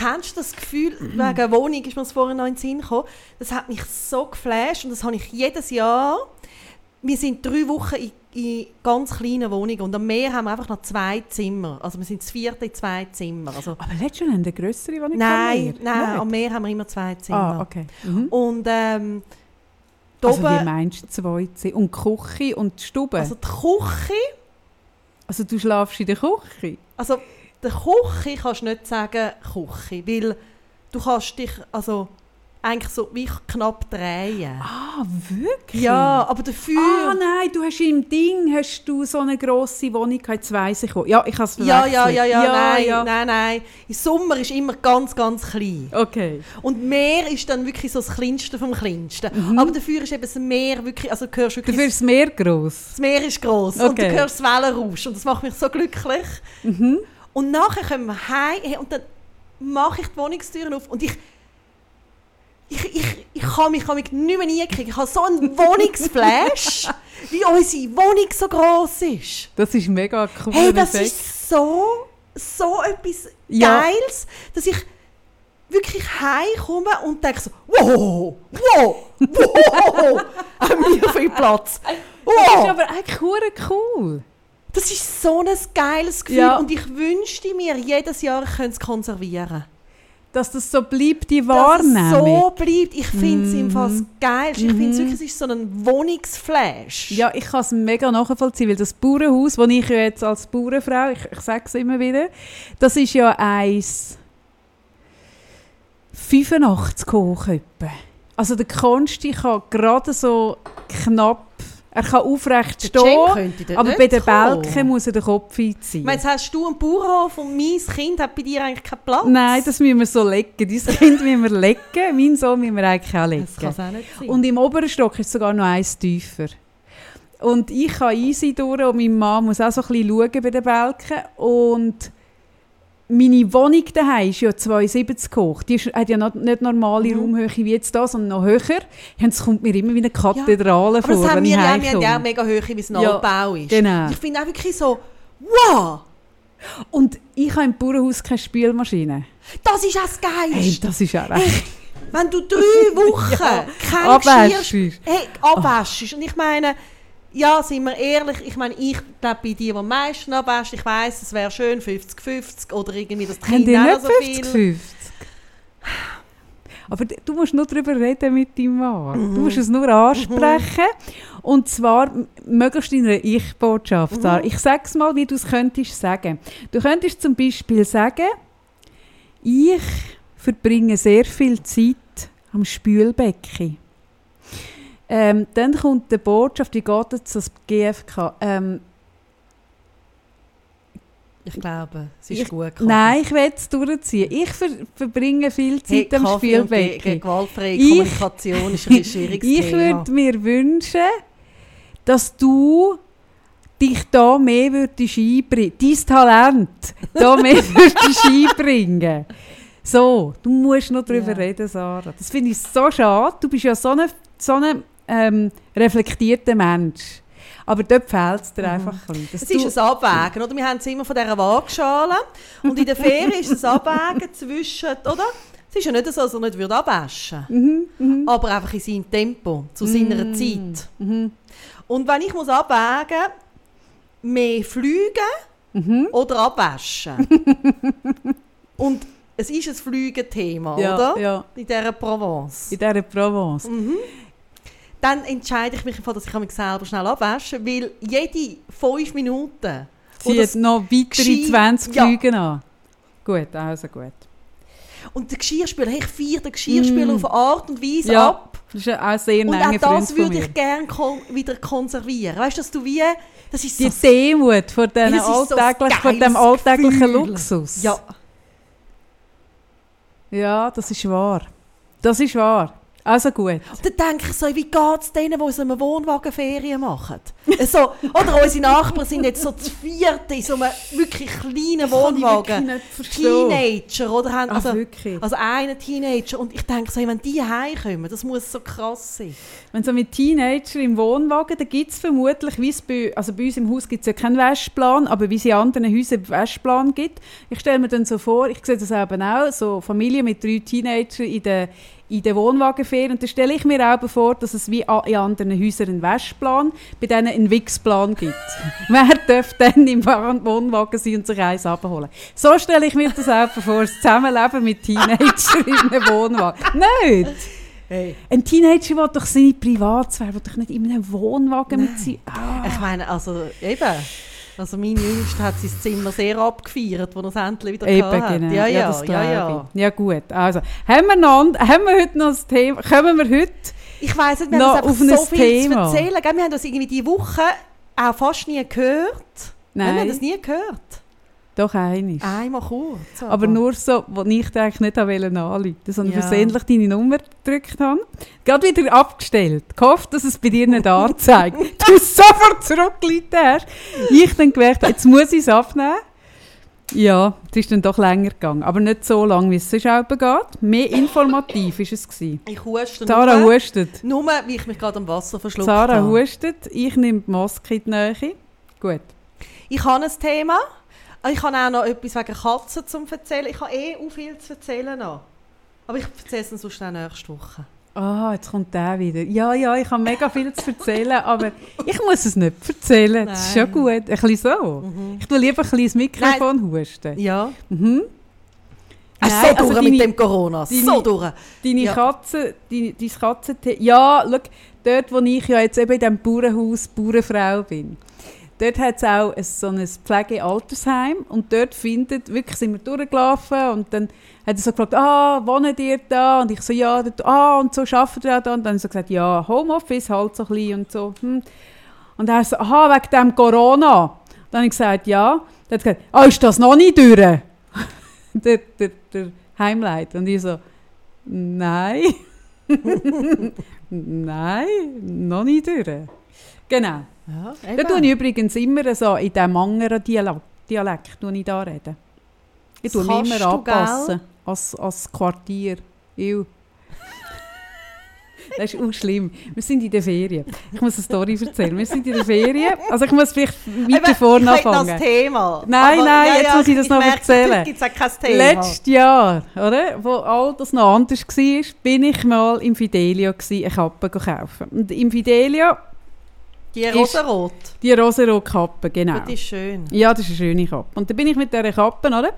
Kennst du das Gefühl, wegen Wohnung ist mir das vorhin noch in den Sinn gekommen? Das hat mich so geflasht und das habe ich jedes Jahr. Wir sind drei Wochen in, in ganz kleinen Wohnungen und am Meer haben wir einfach noch zwei Zimmer. Also wir sind das vierte in zwei Zimmer. Also aber letztes Jahr haben wir eine grössere Wohnung? Nein, nein, am Meer haben wir immer zwei Zimmer. Ah, okay. Mhm. Und ähm, also wie meinst du zwei Zimmer? Und die Küche und die Stube? Also die Küche. Also du schlafst in der Küche? Also der Küche kannst du nicht sagen Küche, weil du kannst dich also eigentlich so wie knapp drehen. Ah, wirklich? Ja, aber dafür... Ah nein, du hast im Ding hast du so eine grosse Wohnung, jetzt weiss ich wo. Ja, ich habe es verwechselt. Ja, ja, ja, ja, ja, nein, ja, nein, nein. Im Sommer ist immer ganz, ganz klein. Okay. Und Meer ist dann wirklich so das Kleinste vom Kleinsten. Mhm. Aber dafür ist eben das Meer wirklich... Also du hörst wirklich dafür ist das Meer gross? Das Meer ist gross, okay. Und du hörst das Wellenrauschen und das macht mich so glücklich. Mhm. Und nachher kommen wir heim und dann mache ich die Wohnungstüren auf und ich... Ich, ich, ich kann mich, kann mich nicht mehr hinkriegen. Ich habe so einen Wohnungsflash, wie unsere Wohnung so gross ist. Das ist mega cool. Hey, das Effekt. Ist so, so etwas ja. Geiles, dass ich wirklich heimkomme und denke so, wow, wow, wow, haben wir viel Platz. Wow. Das ist aber eigentlich cool. Das ist so ein geiles Gefühl ja. Und ich wünschte mir jedes Jahr, ich könnte es konservieren. Dass das so bleibt, die Wahrnehmung. Dass es so bleibt. Ich finde es mm. fast geil. Ich mm. finde es wirklich, es ist so ein Wohnungsflash. Ja, ich kann es mega nachvollziehen, weil das Bauernhaus, das ich jetzt als Bauernfrau, ich, ich sage es immer wieder, das ist ja eins Komma fünfundachtzig hoch. Also der Konsti kann gerade so knapp, er kann aufrecht stehen, aber bei der Balken muss er den Kopf einziehen. Jetzt hast du einen Bauernhof und mein Kind hat bei dir eigentlich keinen Platz? Nein, das müssen wir so legen. Dein Kind müssen wir legen, mein Sohn müssen wir eigentlich auch legen. Das kann es auch nicht sein. Und im oberen Stock ist sogar noch eins tiefer. Und ich kann easy durch und mein Mann muss auch so ein bisschen schauen bei den Balken. Und meine Wohnung daheim ist ja zwei Komma siebzig hoch. Die ist, hat ja noch, nicht normale mhm. Raumhöhe wie jetzt das, sondern noch höher. Es kommt mir immer wie eine Kathedrale ja, vor, das haben wenn wir, ich heimkomme. Aber wir haben ja mega Höhe, wie es ein Altbau ja, ist. Genau. Ich finde auch wirklich so, wow! Und ich habe im Bauernhaus keine Spülmaschine. Das ist auch das Geilste! Hey, das ist auch echt. Wenn du drei Wochen ja, kein Geschirr hey, abwäschst. Oh. Und ich meine... Ja, sind wir ehrlich, ich meine, ich glaube bei dir, am meisten abwäscht, ich weiss, es wäre schön fünfzig fünfzig oder irgendwie das Kind auch so fünfzig, viel. fünfzig fünfzig? Aber du musst nur darüber reden mit deinem Mann. Mhm. Du musst es nur ansprechen. Mhm. Und zwar möglichst in einer Ich-Botschaft. Mhm. Ich sage es mal, wie du es könntest sagen. Du könntest zum Beispiel sagen, ich verbringe sehr viel Zeit am Spülbecken. Ähm, dann kommt die Botschaft, wie geht es das G F K? Ähm, ich glaube, es ist ich, gut gekommen. Nein, ich will es durchziehen. Ich ver- verbringe viel Zeit hey, am Spielbecken. Gewaltfreie Kommunikation ist ein schwieriges Thema. Ich würde mir wünschen, dass du dich da mehr würdest einbringen. Dein Talent da mehr würdest einbringen. So, du musst noch darüber ja. reden, Sarah. Das finde ich so schade. Du bist ja so eine... So eine Ähm, reflektierter Mensch. Aber dort fehlt es dir mhm. einfach ein bisschen. Es ist ein Abwägen, oder? Wir haben es immer von dieser Waagschale. Und in der Ferien ist es ein Abwägen zwischen, oder? Es ist ja nicht so, dass er nicht abwaschen würde. Mhm. Aber einfach in seinem Tempo, zu mhm. seiner Zeit. Mhm. Und wenn ich muss abwägen muss, mehr fliegen mhm. oder abwaschen. Und es ist ein Flügen-Thema, ja, oder? Ja. In dieser Provence. In dieser Provence. Mhm. Dann entscheide ich mich, dass ich mich selber schnell abwäsche, weil jede fünf Minuten... Zieht noch weitere zwanzig ja. Flüge an. Gut, also gut. Und der Geschirrspüler, ich feiere den Geschirrspüler mm. auf eine Art und Weise ja. ab. Das ist auch sehr und auch das würde ich gerne kon- wieder konservieren. Weißt du, dass du wie... Das ist so die Demut vor diesem alltäglichen, so alltäglichen Luxus. Ja. Ja, das ist wahr. Das ist wahr. Also gut. Und dann denke ich so, wie geht es denen, die aus einem Wohnwagen Ferien machen? So, oder unsere Nachbarn sind jetzt so zu viert in so einem wirklich kleinen Wohnwagen. Wirklich Teenager. Oder haben, also, Ach, also einen Teenager. Und ich denke so, wenn die heimkommen, das muss so krass sein. Wenn so mit Teenager im Wohnwagen, dann gibt es vermutlich, wie es bei, also bei uns im Haus gibt es ja keinen Wäschplan, aber wie es in anderen Häusern Wäschplan gibt. Ich stelle mir dann so vor, ich sehe das eben auch, so Familie mit drei Teenagern in der in den Wohnwagenferien. Und da stelle ich mir auch vor, dass es wie in anderen Häusern einen Wäschplan, bei denen einen Wichsplan gibt. Wer darf dann im Wohnwagen sein und sich eins abholen? So stelle ich mir das auch vor, das Zusammenleben mit Teenagern in einem Wohnwagen. Nicht! Hey. Ein Teenager will doch seine Privatsphäre, will doch nicht in einem Wohnwagen mit sein. Ah. Ich meine, also eben... Also mein Jüngster hat sein Zimmer sehr abgefeiert, als er es endlich wieder Eben, hatte. Genau. Ja, ja, ja, das ja, ja. ja gut, also haben wir, noch, haben wir heute noch ein Thema? Kommen wir heute ich weiss nicht, wir noch auf so viel Thema. Zu erzählen. Wir haben das irgendwie diese Woche auch fast nie gehört. Nein. Wir haben das nie gehört. Doch, einmal. Einmal kurz. Aber, aber nur so, wo ich eigentlich nicht anrufen wollte, sondern ja. versehentlich deine Nummer gedrückt habe. Gerade wieder abgestellt. Gehofft, dass es bei dir nicht anzeigt. Du hast sofort zurückgelitten hast. Ich dann gemerkt, jetzt muss ich es abnehmen. Ja, es ist dann doch länger gegangen. Aber nicht so lange, wie es sonst auch geht. Mehr informativ war es. Gewesen. Ich huste. Sarah nur, hustet. Nur, wie ich mich gerade am Wasser verschluckt Sarah habe. Sarah hustet. Ich nehme die Maske in die Nähe. Gut. Ich habe ein Thema. Ich habe auch noch etwas wegen Katzen zum erzählen. Ich habe eh auch viel zu erzählen noch. Aber ich erzähle es dann sonst auch nächste Woche. Ah, jetzt kommt der wieder. Ja, ja, ich habe mega viel zu erzählen, aber ich muss es nicht erzählen. Nein. Das ist schon gut. Ein bisschen so. Mhm. Ich tue lieber ein bisschen das Mikrofon Nein. husten. Ja. Mhm. Nein, so also durch deine, mit dem Corona. So deine, durch. Deine ja. Katze, deine, deine Katze... Ja, schau, dort, wo ich ja jetzt eben in diesem Bauernhaus Bauernfrau bin. Dort hat es auch ein, so ein Pflegealtersheim und dort findet, wirklich sind wir durchgelaufen und dann hat er so gefragt, ah, wohnt ihr da? Und ich so, ja, dort, ah, und so arbeitet ihr da? Und dann hat er so gesagt, ja, Homeoffice halt so ein bisschen und so. Hm. Und er so, aha, wegen dem Corona. Und dann habe ich gesagt, ja. Dann hat er gesagt, ah, ist das noch nicht durch? der, der, der Heimleiter. Und ich so, nein. Nein, noch nicht durch. Genau. Ja, da tue ich übrigens immer so in diesem anderen Dialekt, Dialekt tue ich da reden. Ich tue mich immer anpassen als, als Quartier. Ew. Das ist auch schlimm. Wir sind in der Ferien. Ich muss eine Story erzählen. Wir sind in der Ferien. Also ich muss vielleicht weiter vorne anfangen. Ich das Thema. Nein, aber, nein, ja, jetzt ja, muss ich das ich noch merke, erzählen. Gibt's auch kein Thema. Letztes Jahr, oder, wo all das noch anders war, bin ich mal im Fidelio gewesen, eine Kappe kaufen. Und im Fidelio... Die rosarot. Die rosarot Kappe, genau. Das ist schön. Ja, das ist eine schöne Kappe. Und dann bin ich mit dieser Kappe, oder?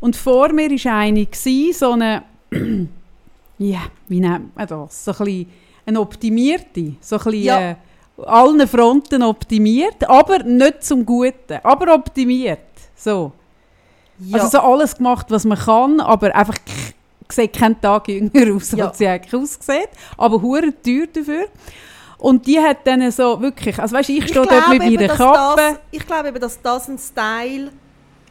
Und vor mir war eine, so eine, ja, wie nennt man das? So ein bisschen eine optimierte, so ein bisschen ja. äh, allen Fronten optimiert, aber nicht zum Guten, aber optimiert. So. Ja. Also so alles gemacht, was man kann, aber einfach sieht keinen Tag jünger aus, ja. als sie eigentlich aussieht. Aber hure teuer dafür. Und die hat dann so wirklich, also weißt, ich, ich stehe dort mit ihrer Kappe. Das, ich glaube eben, dass das ein Style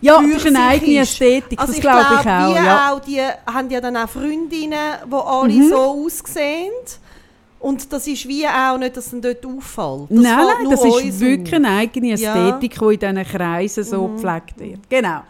ja, für ist eine eigene Ästhetik, also das glaube ich, glaub, ich auch. Die, ja. auch die haben ja dann auch Freundinnen, die alle mhm. so aussehen. Und das ist wie auch nicht, dass es dort auffällt. Das nein, nein das ist wirklich eine eigene Ästhetik, ja. die in diesen Kreisen so mhm. gepflegt wird. Genau.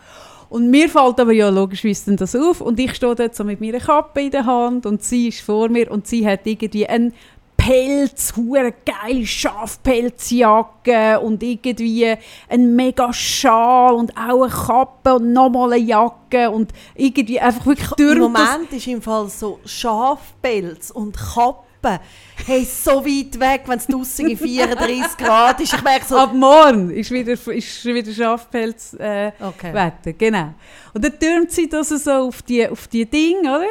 Und mir fällt aber ja logischerweise das auf. Und ich stehe dort so mit meiner Kappe in der Hand und sie ist vor mir und sie hat irgendwie einen Pelz, hure geile Schafpelzjacke und irgendwie ein mega Schal und auch eine Kappe und nochmal eine Jacke und irgendwie einfach wirklich türmt. Im Moment ist im Fall so Schafpelz und Kappe, hey, so weit weg, wenn es draussen in vierunddreißig Grad ist. Ich merke so, ab morgen ist wieder, ist wieder Schafpelz äh, okay. Wetter, genau. Und dann türmt sie das so auf die, auf die Dinge, oder?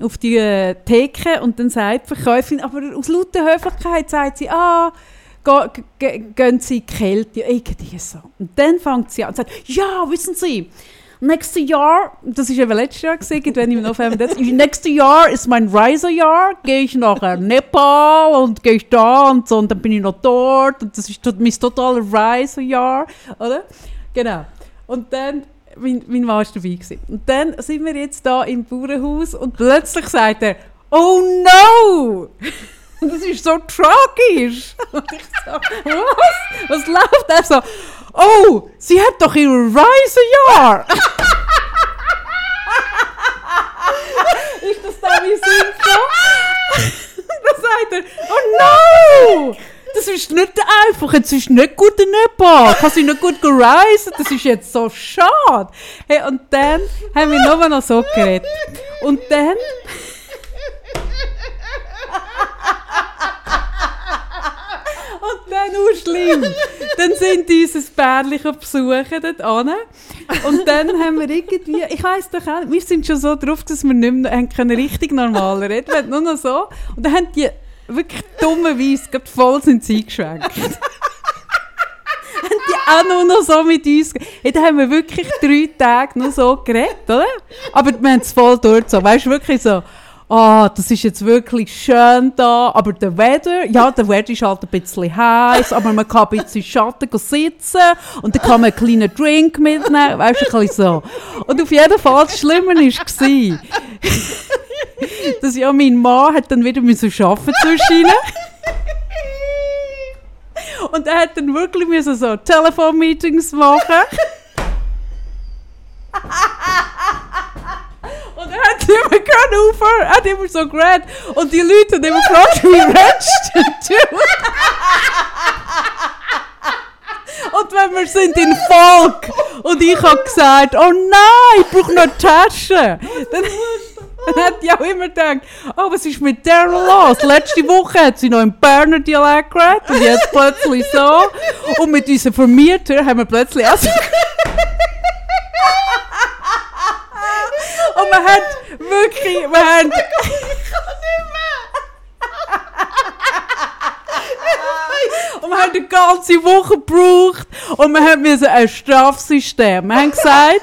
Auf die äh, Theke und dann sagt die Verkäuferin, aber aus lauter Höflichkeit sagt sie, ah, g- g- gehen Sie in die Kälte, irgendwie so. Und dann fängt sie an und sagt, ja, wissen Sie, nächstes Jahr, das war eben letztes Jahr, wenn im November, nächstes Jahr ist mein Reisejahr, gehe ich nach Nepal und gehe ich da und so und dann bin ich noch dort und das ist mein totales Reisejahr, oder? Genau. Und dann Mein, mein Mann war dabei. Und dann sind wir jetzt hier im Bauernhaus und plötzlich sagt er, oh no! Das ist so tragisch. Und ich so, was? Was läuft? Er so, oh, sie hat doch ihr Reisejahr. Ist das da wie Synchro? Dann sagt er, oh no! Das ist nicht einfach, jetzt ist nicht gut in Nepal. Kann sie nicht gut reisen, das ist jetzt so schade. Hey, und dann haben wir nochmal noch so geredet. Und dann... Und dann auch schlimm. Dann sind dieses Pärchen besuchen dort an. Und dann haben wir irgendwie, ich weiss doch auch, wir sind schon so drauf, dass wir nicht mehr haben können, richtig normal reden können. Nur noch so. Und dann haben die wirklich dummerweise gerade voll sind sie eingeschwenkt. Haben die auch nur noch so mit uns geredet. Hey, da haben wir wirklich drei Tage noch so geredet, oder? Aber wir haben es voll durchgezogen. Weißt du, wirklich so... Ah, oh, das ist jetzt wirklich schön da, aber der Wetter, ja, der Wetter ist halt ein bisschen heiß, aber man kann ein bisschen Schatten sitzen und dann kann man einen kleinen Drink mitnehmen, weißt du, ein bisschen so. Und auf jeden Fall, das Schlimme war, dass ja mein Mann hat dann wieder müssen arbeiten zwischen. Und er hat dann wirklich müssen so Telefonmeetings machen. Und er hat immer können aufhören, er hat immer so geredet. Und die Leute haben immer gefragt, wie redest du? Und wenn wir sind in Volk und ich habe gesagt, oh nein, ich brauche noch Taschen. Dann, dann hat die auch immer gedacht, oh, was ist mit der los? Letzte Woche hat sie noch im Berner Dialekt geredet und jetzt plötzlich so. Und mit unserem Vermieter haben wir plötzlich auch so. Und man hat wirklich, man hat... Ich kann nicht mehr! Und man hat eine ganze Woche gebraucht und man hat müssen ein Strafsystem. Wir haben gesagt,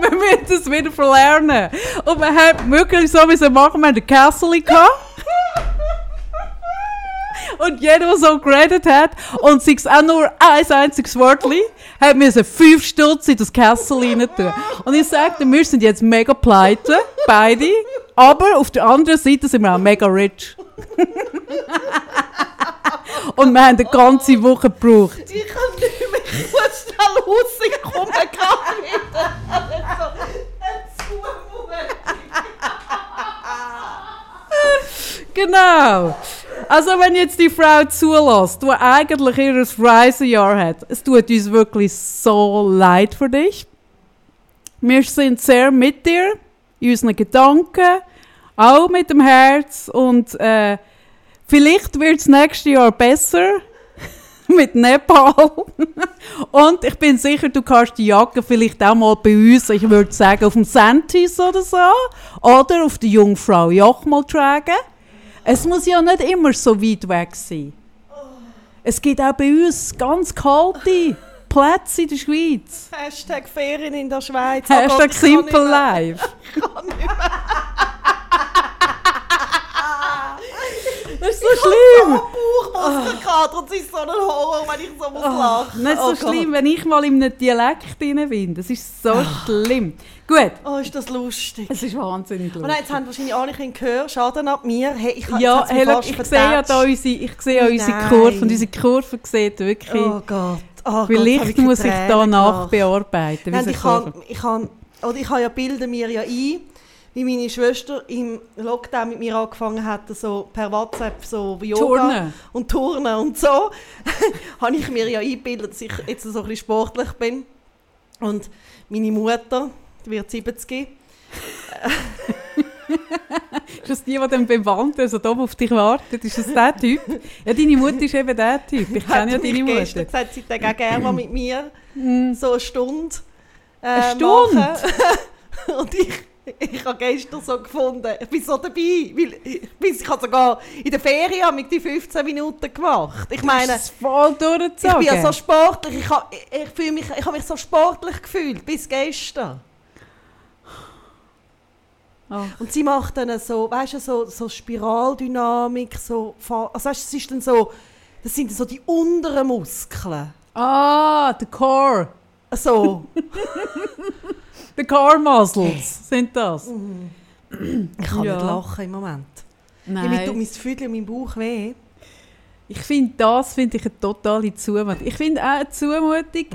wir müssen das wieder verlernen. Und man hat wirklich so müssen machen, wir hatten einen Kessel gehabt. Und jeder, der so geredet hat, und sei es auch nur ein einziges Wörtchen, hat müssen fünf Stutz in das Kessel rein tun. Und ich sagte, wir sind jetzt mega pleite, beide, aber auf der anderen Seite sind wir auch mega rich. Und wir haben eine ganze Woche gebraucht. Ich kann nicht mehr, ich muss schnell raus, ich komme gar nicht mehr. Genau. Also wenn jetzt die Frau zulässt, die eigentlich ihr Reisejahr hat, es tut uns wirklich so leid für dich. Wir sind sehr mit dir, in unseren Gedanken, auch mit dem Herz und äh, vielleicht wird es nächstes Jahr besser mit Nepal. Und ich bin sicher, du kannst die Jacke vielleicht auch mal bei uns, ich würde sagen, auf dem Sentis oder so, oder auf der Jungfrau Joch mal tragen. Es muss ja nicht immer so weit weg sein. Es gibt auch bei uns ganz kalte Plätze in der Schweiz. Hashtag Ferien in der Schweiz. Hashtag oh Gott, Simple Life. Ich kann nicht mehr. Das ist so ich schlimm. Ich habe so einen Bauchmuskelkater und es ist so ein Horror, wenn ich so muss lachen muss. Nicht so oh schlimm, Gott. Wenn ich mal in einem Dialekt drin bin. Das ist so oh. schlimm. Gut. Oh, ist das lustig. Es ist wahnsinnig lustig. Oh nein, jetzt haben wahrscheinlich alle Kinder gehört. Schaden ab mir. Hey, ich ja, hey, look, ich sehe ja da unsere, ich sehe ja unsere Kurve. Und unsere Kurve sieht wirklich... Oh Gott. Oh vielleicht Gott, ich muss ich da nachbearbeiten. Nein, ich habe ich kann, oder ich kann ja Bilder mir ja ein. Wie meine Schwester im Lockdown mit mir angefangen hat, so per WhatsApp so Yoga Turnen. und Turnen und so, habe ich mir ja eingebildet, dass ich jetzt so ein bisschen sportlich bin. Und meine Mutter, die wird siebzig. Ist das die, die dann beim Wandern so oben auf dich wartet? Ist das der Typ? Ja, deine Mutter ist eben der Typ. Ich kenne ja deine Mutter. Gestern gesagt, sie hätte auch gerne mal mit mir so eine Stunde äh, Eine Stunde? Machen. Und ich... Ich habe gestern so gefunden, ich bin so dabei, weil ich, ich habe sogar in der Ferien mit die fünfzehn Minuten gemacht. Ich meine, voll durchgezogen. Ich bin ja so sportlich, ich habe, ich fühle mich, ich habe mich so sportlich gefühlt, bis gestern. Ach. Und sie macht dann so, weißt du, so, so Spiraldynamik, so, also weißt, es ist dann so, das sind so die unteren Muskeln. Ah, der Core. So. Die Core Muscles sind das. Mm. Ich kann ja. nicht lachen im Moment. Nein. Ja, mir tut mein Füdel und mein Bauch weh. Ich finde, das finde ich eine totale Zumutung. Ich finde auch eine Zumutung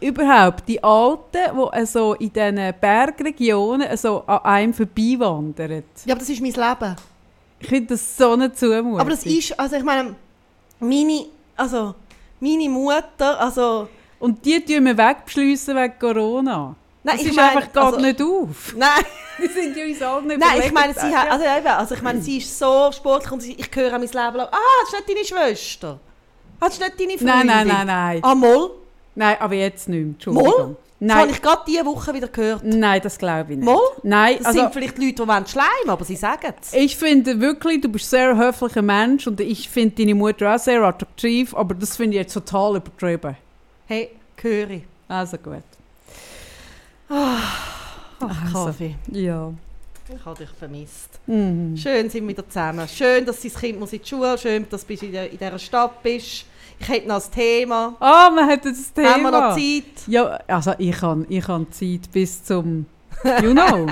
überhaupt. Die Alten, die also in diesen Bergregionen also an einem vorbeiwandern. Ja, aber das ist mein Leben. Ich finde das so eine Zumutung. Aber das ist, also ich meine, meine, also meine Mutter, also... Und die tun wir wegbeschliessen wegen Corona. Nein, das ich ist meine, einfach geht also, nicht auf. Nein. Die sind ja uns alle nicht Nein, ich meine, sie, ha- also, also, ich meine, sie ist so sportlich und ich höre an mein Leben lang, ah, das ist nicht deine Schwester. Ah, das ist nicht deine Freundin. Nein, nein, nein, nein. Ah, mal? Nein, aber jetzt nicht mehr. Entschuldigung. Mal? Nein. Das habe ich gerade diese Woche wieder gehört. Nein, das glaube ich nicht. Mal? Nein. Das also, sind vielleicht Leute, die wollen schleimen, aber sie sagen es. Ich finde wirklich, du bist ein sehr höflicher Mensch und ich finde deine Mutter auch sehr attraktiv, aber das finde ich jetzt total übertrieben. Hey, höre ich. Also gut. Ach, Ach Kaffee. Ja. Ich habe dich vermisst. Mm. Schön sind wir wieder zusammen. Schön, dass dein Kind muss in die Schule muss. Schön, dass du in, der, in dieser Stadt bist. Ich hätte noch ein Thema. Ah, oh, wir hätten ein Thema. Haben wir noch Zeit? Ja, also ich habe ich hab Zeit bis zum... You know.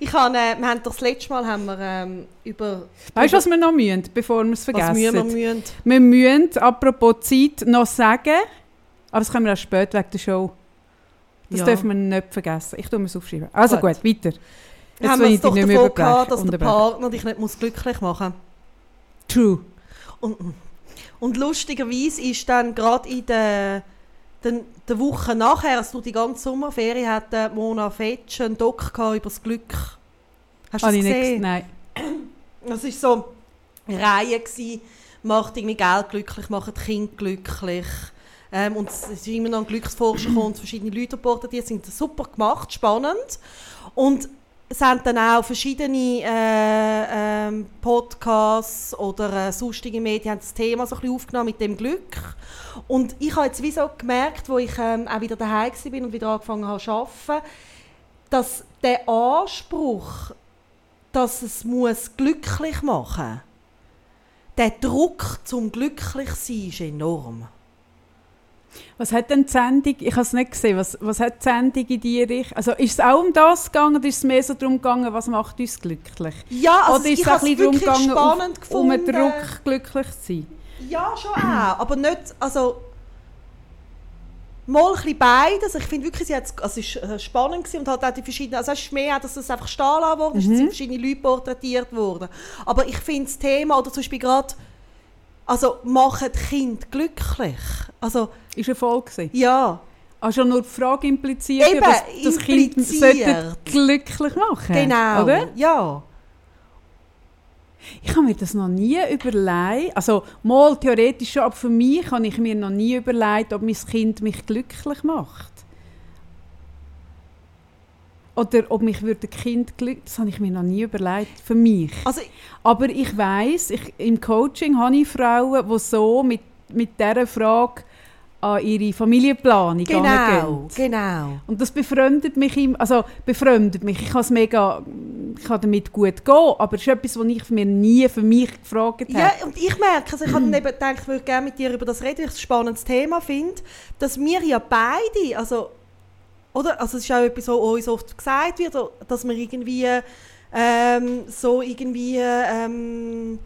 ich hab, äh, wir haben doch das letzte Mal haben wir, ähm, über... Weißt du, was wir noch müssen, bevor wir es vergessen? Was müssen wir müssen? Wir müssen, apropos Zeit, noch sagen. Aber das können wir auch später wegen der Show. Das ja. dürfen wir nicht vergessen. Ich tue mir es aufschreiben. Also gut, gut weiter. Jetzt haben wir es doch nicht davon gehabt, dass der Partner dich nicht muss glücklich machen muss. True. Und, und lustigerweise ist dann gerade in der, der, der Woche nachher, als du die ganze Sommerferie hattest, Mona Vetsch einen Doc über das Glück. Hast du das gesehen? Nein. Das war so eine Reihe gewesen. Macht irgendwie Geld glücklich, macht Kind glücklich. Ähm, und es ist immer noch ein Glücksforscher gekommen, verschiedene Leute reportet, die sind super gemacht, spannend. Und es haben dann auch verschiedene äh, ähm, Podcasts oder äh, sonstige Medien haben das Thema so ein bisschen aufgenommen mit dem Glück. Und ich habe jetzt wie so gemerkt, als ich ähm, auch wieder daheim war und wieder angefangen habe zu arbeiten, dass der Anspruch, dass es muss glücklich machen muss, der Druck zum Glücklichsein ist enorm. Was hat denn die Sendung, ich habe es nicht gesehen, was, was hat die Sendung in dir? Also ist es auch um das gegangen oder ist es mehr so darum gegangen, was macht uns glücklich? Ja, also oder ist ich es ein bisschen darum gegangen, auf, um den Druck glücklich zu sein? Ja, schon auch, aber nicht, also mal ein bisschen beides. Ich finde wirklich, sie hat, also es war spannend gewesen und hat auch die verschiedenen, also es ist mehr, dass es einfach stehen lassen wurde, mhm. es sind verschiedene Leute porträtiert worden. Aber ich finde das Thema, oder zum Beispiel gerade, also, machen die Kinder glücklich. Also, ist Erfolg gewesen? Ja. Also nur die Frage impliziert, eben, dass das impliziert. Kind sollte glücklich machen. Genau, oder? Ja. Ich habe mir das noch nie überlegt. Also mal theoretisch schon, aber für mich habe ich mir noch nie überlegt, ob mein Kind mich glücklich macht. Oder ob mich würde ein Kind glücklich... Das habe ich mir noch nie überlegt, für mich. Also, aber ich weiss, ich, im Coaching habe ich Frauen, die so mit, mit dieser Frage an ihre Familienplanung genau, angehen. Genau. Und das befremdet mich. Im, also befremdet mich. Ich kann es mega... Ich kann damit gut gehen, aber es ist etwas, was ich mir nie für mich gefragt habe. Ja, und ich merke, also ich habe eben gedacht, ich würde gerne mit dir über das reden, weil ich es ein spannendes Thema finde, dass wir ja beide... Also oder? Also es ist auch etwas, was uns oft gesagt wird, dass wir irgendwie ähm, so irgendwie ähm,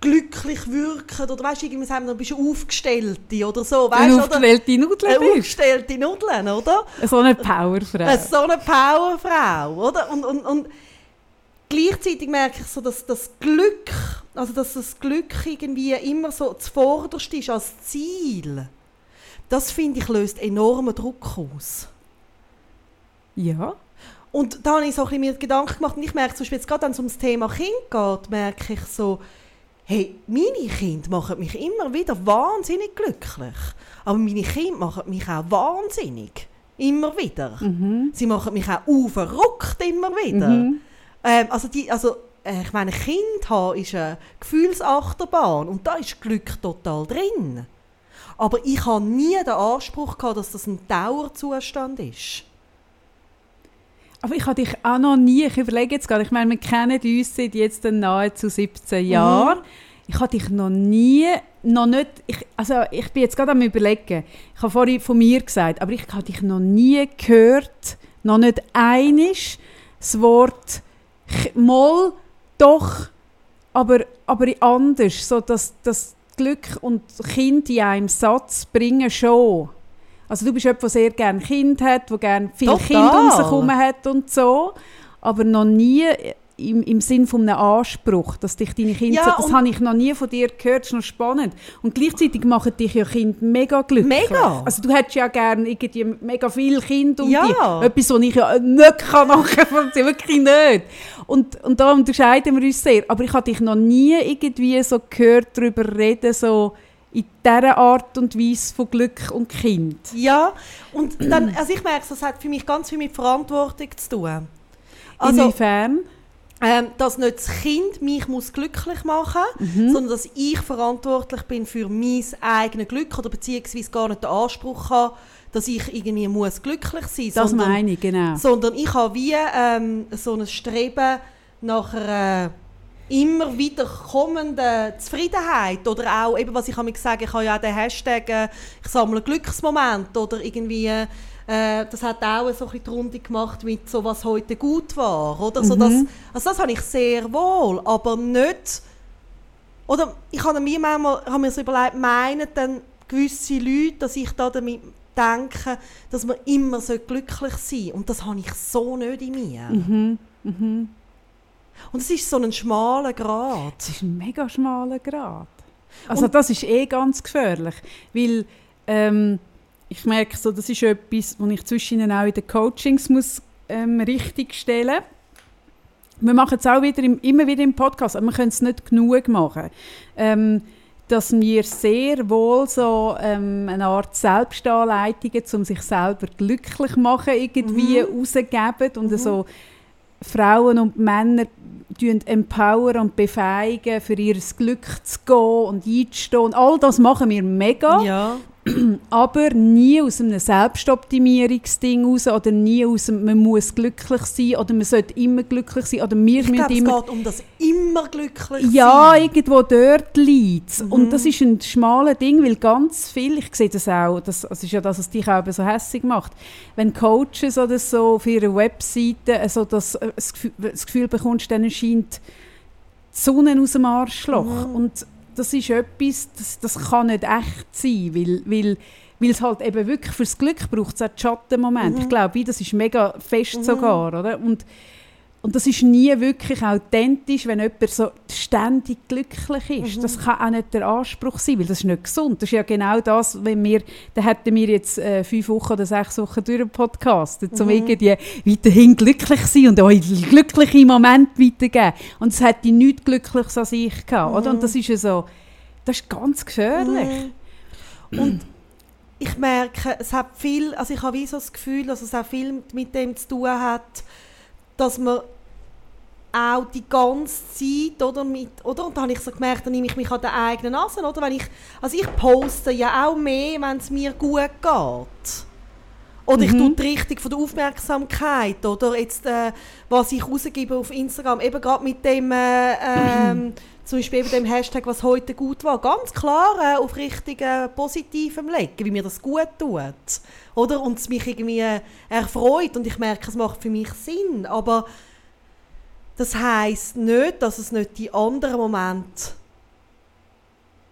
glücklich wirken oder weißt du, irgendwie sagen wir, du bist eine Aufgestellte oder so, weißt du? Eine aufgestellte Nudeln. Eine aufgestellte Nudeln, oder? So eine Powerfrau. Eine so eine Powerfrau, oder? Und, und, und gleichzeitig merke ich so, dass das Glück, also dass das Glück irgendwie immer so das Vorderste ist als Ziel. Das finde ich löst enormen Druck aus. Ja. Und da habe ich so ein bisschen mir Gedanken gemacht und ich merke zum Beispiel jetzt gerade, wenn es um das Thema Kind geht, merke ich so, hey, meine Kinder machen mich immer wieder wahnsinnig glücklich. Aber meine Kinder machen mich auch wahnsinnig. Immer wieder. Mhm. Sie machen mich auch unverrückt immer wieder. Mhm. Ähm, also, die, also äh, ich meine, ein Kind haben ist eine Gefühlsachterbahn und da ist Glück total drin. Aber ich habe nie den Anspruch gehabt, dass das ein Dauerzustand ist. Aber ich habe dich auch noch nie, ich überlege jetzt gerade, ich meine, wir kennen uns seit jetzt nahezu siebzehn mhm. Jahren. Ich habe dich noch nie, noch nicht, ich, also ich bin jetzt gerade am Überlegen, ich habe vorhin von mir gesagt, aber ich habe dich noch nie gehört, noch nicht einisch das Wort «moll», «doch», aber, aber anders. So, dass, dass Glück und Kind in einem Satz bringen schon. Also du bist jemand, der sehr gerne Kind hat, der gerne viele Kinder um sich herum hat und so, aber noch nie im, im Sinn eines Anspruchs, dass dich deine Kinder... Ja, das habe ich noch nie von dir gehört, das ist noch spannend. Und gleichzeitig machen dich ja Kinder mega glücklich. Mega! Also du hättest ja gerne irgendwie mega viele Kinder um ja. dich. Etwas, was ich ja nicht kann nachvollziehen, wirklich nicht. Und, und da unterscheiden wir uns sehr. Aber ich habe dich noch nie irgendwie so gehört, darüber reden, so... in dieser Art und Weise von Glück und Kind. Ja, und dann, also ich merke, das hat für mich ganz viel mit Verantwortung zu tun. Also, inwiefern? Ähm, dass nicht das Kind mich muss glücklich machen muss, mhm. sondern dass ich verantwortlich bin für mein eigenes Glück oder beziehungsweise gar nicht den Anspruch habe, dass ich irgendwie muss glücklich sein muss. Das sondern, meine ich, genau. Sondern ich habe wie ähm, so ein Streben nach einer... Äh, immer wieder kommende Zufriedenheit oder auch, eben, was ich immer sage, ich habe ja auch den Hashtag äh, «Ich sammle Glücksmomente» oder irgendwie, äh, das hat auch so ein bisschen die Runde gemacht mit so, «Was heute gut war», oder? Mhm. So, das, also das habe ich sehr wohl, aber nicht, oder ich habe mir manchmal habe mir so überlegt, meinen dann gewisse Leute, dass ich da damit denke, dass man immer so glücklich sein soll, und das habe ich so nicht in mir. Mhm. Mhm. Und es ist so ein schmaler Grat. Es ist ein mega schmaler Grat. Also und das ist eh ganz gefährlich, weil ähm, ich merke, so, das ist etwas, was ich zwischen ihnen auch in den Coachings muss, ähm, richtig stellen muss. Wir machen es auch wieder im, immer wieder im Podcast, aber wir können es nicht genug machen. Ähm, dass wir sehr wohl so ähm, eine Art Selbstanleitungen, um sich selber glücklich machen, irgendwie mhm. rausgeben und mhm. so... Frauen und Männer empowern und befähigen, für ihr Glück zu gehen und einzustehen. All das machen wir mega, ja. aber nie aus einem Selbstoptimierungsding raus oder nie aus einem «Man muss glücklich sein» oder «Man sollte immer glücklich sein» oder «Wir ich müssen glaube, immer...» es geht um das «immer glücklich ja, sein». Ja, irgendwo dort liegt es. Mhm. Und das ist ein schmales Ding, weil ganz viel, ich sehe das auch, das, das ist ja das, was dich auch so hässig macht, wenn Coaches oder so auf ihrer Webseite also das, das Gefühl bekommst, dann scheint die Sonne aus dem Arschloch. Mhm. Und das ist etwas, das, das kann nicht echt sein, weil, weil, weil es halt eben wirklich fürs Glück braucht, es auch die Schattenmomente. Mhm. Ich glaube, das ist mega fest mhm. sogar, oder? Und, und das ist nie wirklich authentisch, wenn jemand so ständig glücklich ist. Mhm. Das kann auch nicht der Anspruch sein, weil das ist nicht gesund. Das ist ja genau das, wenn wir, dann hätten wir jetzt äh, fünf Wochen oder sechs Wochen durch einen Podcast, mhm. um irgendwie weiterhin glücklich zu sein und euch glückliche Momente weitergeben. Und es hätte nichts Glückliches an sich gehabt, mhm. oder? Und das ist ja so, das ist ganz gefährlich. Mhm. Und ich merke, es hat viel, also ich habe wie so das Gefühl, dass es auch viel mit dem zu tun hat, dass man auch die ganze Zeit, oder, mit, oder? Und da habe ich so gemerkt, dann nehme ich mich an den eigenen Nase, oder? Wenn ich, also ich poste ja auch mehr, wenn es mir gut geht. Oder mhm. ich tue die Richtung von der Aufmerksamkeit, oder? Jetzt, äh, was ich rausgebe auf Instagram, eben gerade mit dem, äh, äh, mhm. zum Beispiel eben dem Hashtag, was heute gut war, ganz klar äh, auf Richtung äh, Positivem legen, wie mir das gut tut. Oder? Und es mich irgendwie äh, erfreut und ich merke, es macht für mich Sinn, aber das heisst nicht, dass es nicht die anderen Momente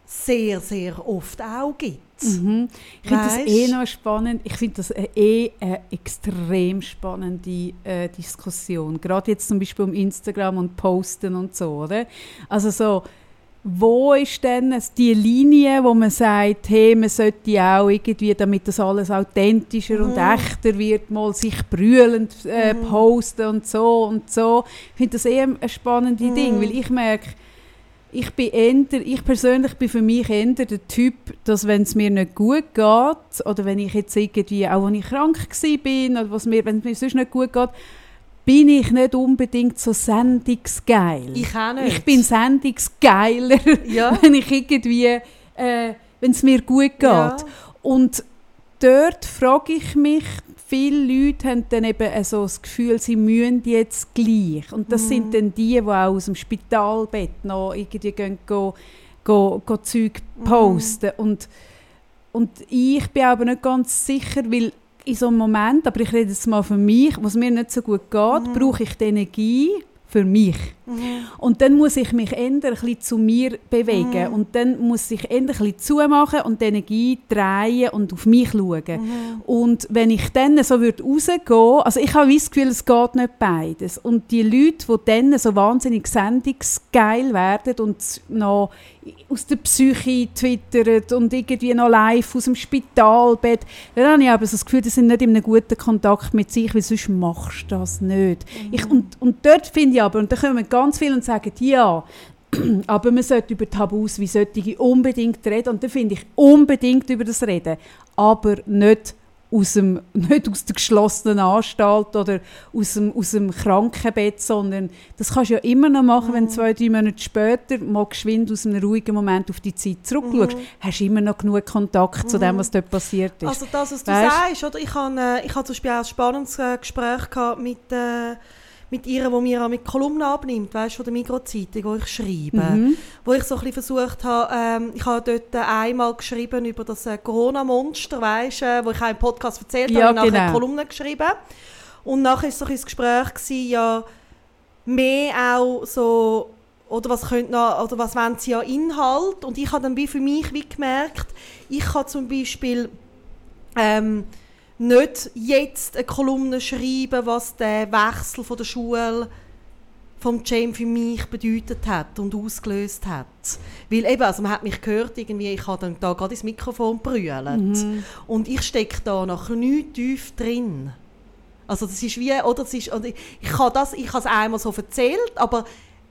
sehr, sehr oft auch gibt. Mhm. Ich finde das eh noch spannend. Ich finde das eh eine extrem spannende äh, Diskussion. Gerade jetzt zum Beispiel um Instagram und Posten und so, oder? Also so, wo ist denn die Linie, wo man sagt, hey, man sollte auch irgendwie, damit das alles authentischer mhm. und echter wird, mal sich brüllend äh, mhm. posten und so und so. Ich finde das eher ein spannendes mhm. Ding, weil ich merke, ich bin änder, ich persönlich bin für mich änder der Typ, dass wenn es mir nicht gut geht oder wenn ich jetzt irgendwie, auch wenn ich krank war oder was mir, wenn es mir sonst nicht gut geht, bin ich nicht unbedingt so sendungsgeil. Ich auch nicht. Ich bin sendungsgeiler, ja. wenn ich irgendwie, äh, wenn es mir gut geht. Ja. Und dort frage ich mich, viele Leute haben dann eben also das Gefühl, sie müssen jetzt gleich. Und das mhm. sind dann die, die auch aus dem Spitalbett noch irgendwie gehen, go, go, go Zeug posten. Mhm. Und, und ich bin aber nicht ganz sicher, weil in so einem Moment, aber ich rede jetzt mal von mich, wo es mir nicht so gut geht, mhm. brauche ich die Energie für mich. Mhm. Und dann muss ich mich ändern, ein bisschen zu mir bewegen. Mhm. Und dann muss ich ändern, ein bisschen zumachen und die Energie drehen und auf mich schauen. Mhm. Und wenn ich dann so würde rausgehen, also ich habe das Gefühl, es geht nicht beides. Und die Leute, die dann so wahnsinnig sendungsgeil werden und noch aus der Psyche twittern und irgendwie noch live aus dem Spitalbett, dann habe ich aber so das Gefühl, die sind nicht in einem guten Kontakt mit sich, weil sonst machst du das nicht. Mhm. Ich, und, und dort finde ich aber, und da kommen ganz viele und sagen, ja, aber man sollte über Tabus wie solche unbedingt reden. Und da finde ich unbedingt über das Reden, aber nicht aus, dem, nicht aus der geschlossenen Anstalt oder aus dem, aus dem Krankenbett, sondern das kannst du ja immer noch machen, mhm. wenn zwei, drei Monate später mal geschwind aus einem ruhigen Moment auf die Zeit zurückschaust. Mhm. Hast du immer noch genug Kontakt zu dem, was dort passiert ist. Also das, was du weißt, sagst, oder? Ich habe ich hab zum Beispiel auch ein spannendes Gespräch gehabt mit... Äh mit ihr, die mir auch mit Kolumnen abnimmt, weißt, von der Migros-Zeitung, wo ich schreibe. Mhm. Wo ich so ein bisschen versucht habe, ähm, ich habe dort einmal geschrieben über das äh, Corona-Monster, weißt, äh, wo ich auch im Podcast erzählt ja, habe, ich genau. nachher Kolumnen geschrieben. Und nachher war so ein Gespräch gewesen, ja, mehr auch so, oder was könnte noch, oder was wollen sie an Inhalt? Und ich habe dann wie für mich wie gemerkt, ich kann zum Beispiel, ähm, nicht jetzt eine Kolumne schreiben, was der Wechsel von der Schule vom Cem für mich bedeutet hat und ausgelöst hat. Weil eben, also man hat mich gehört, irgendwie, ich habe dann da gerade ins Mikrofon brüllt. Mhm. Und ich stecke da noch nicht tief drin. Also das ist wie, oder das ist, ich, ich habe das, ich habe es einmal so erzählt, aber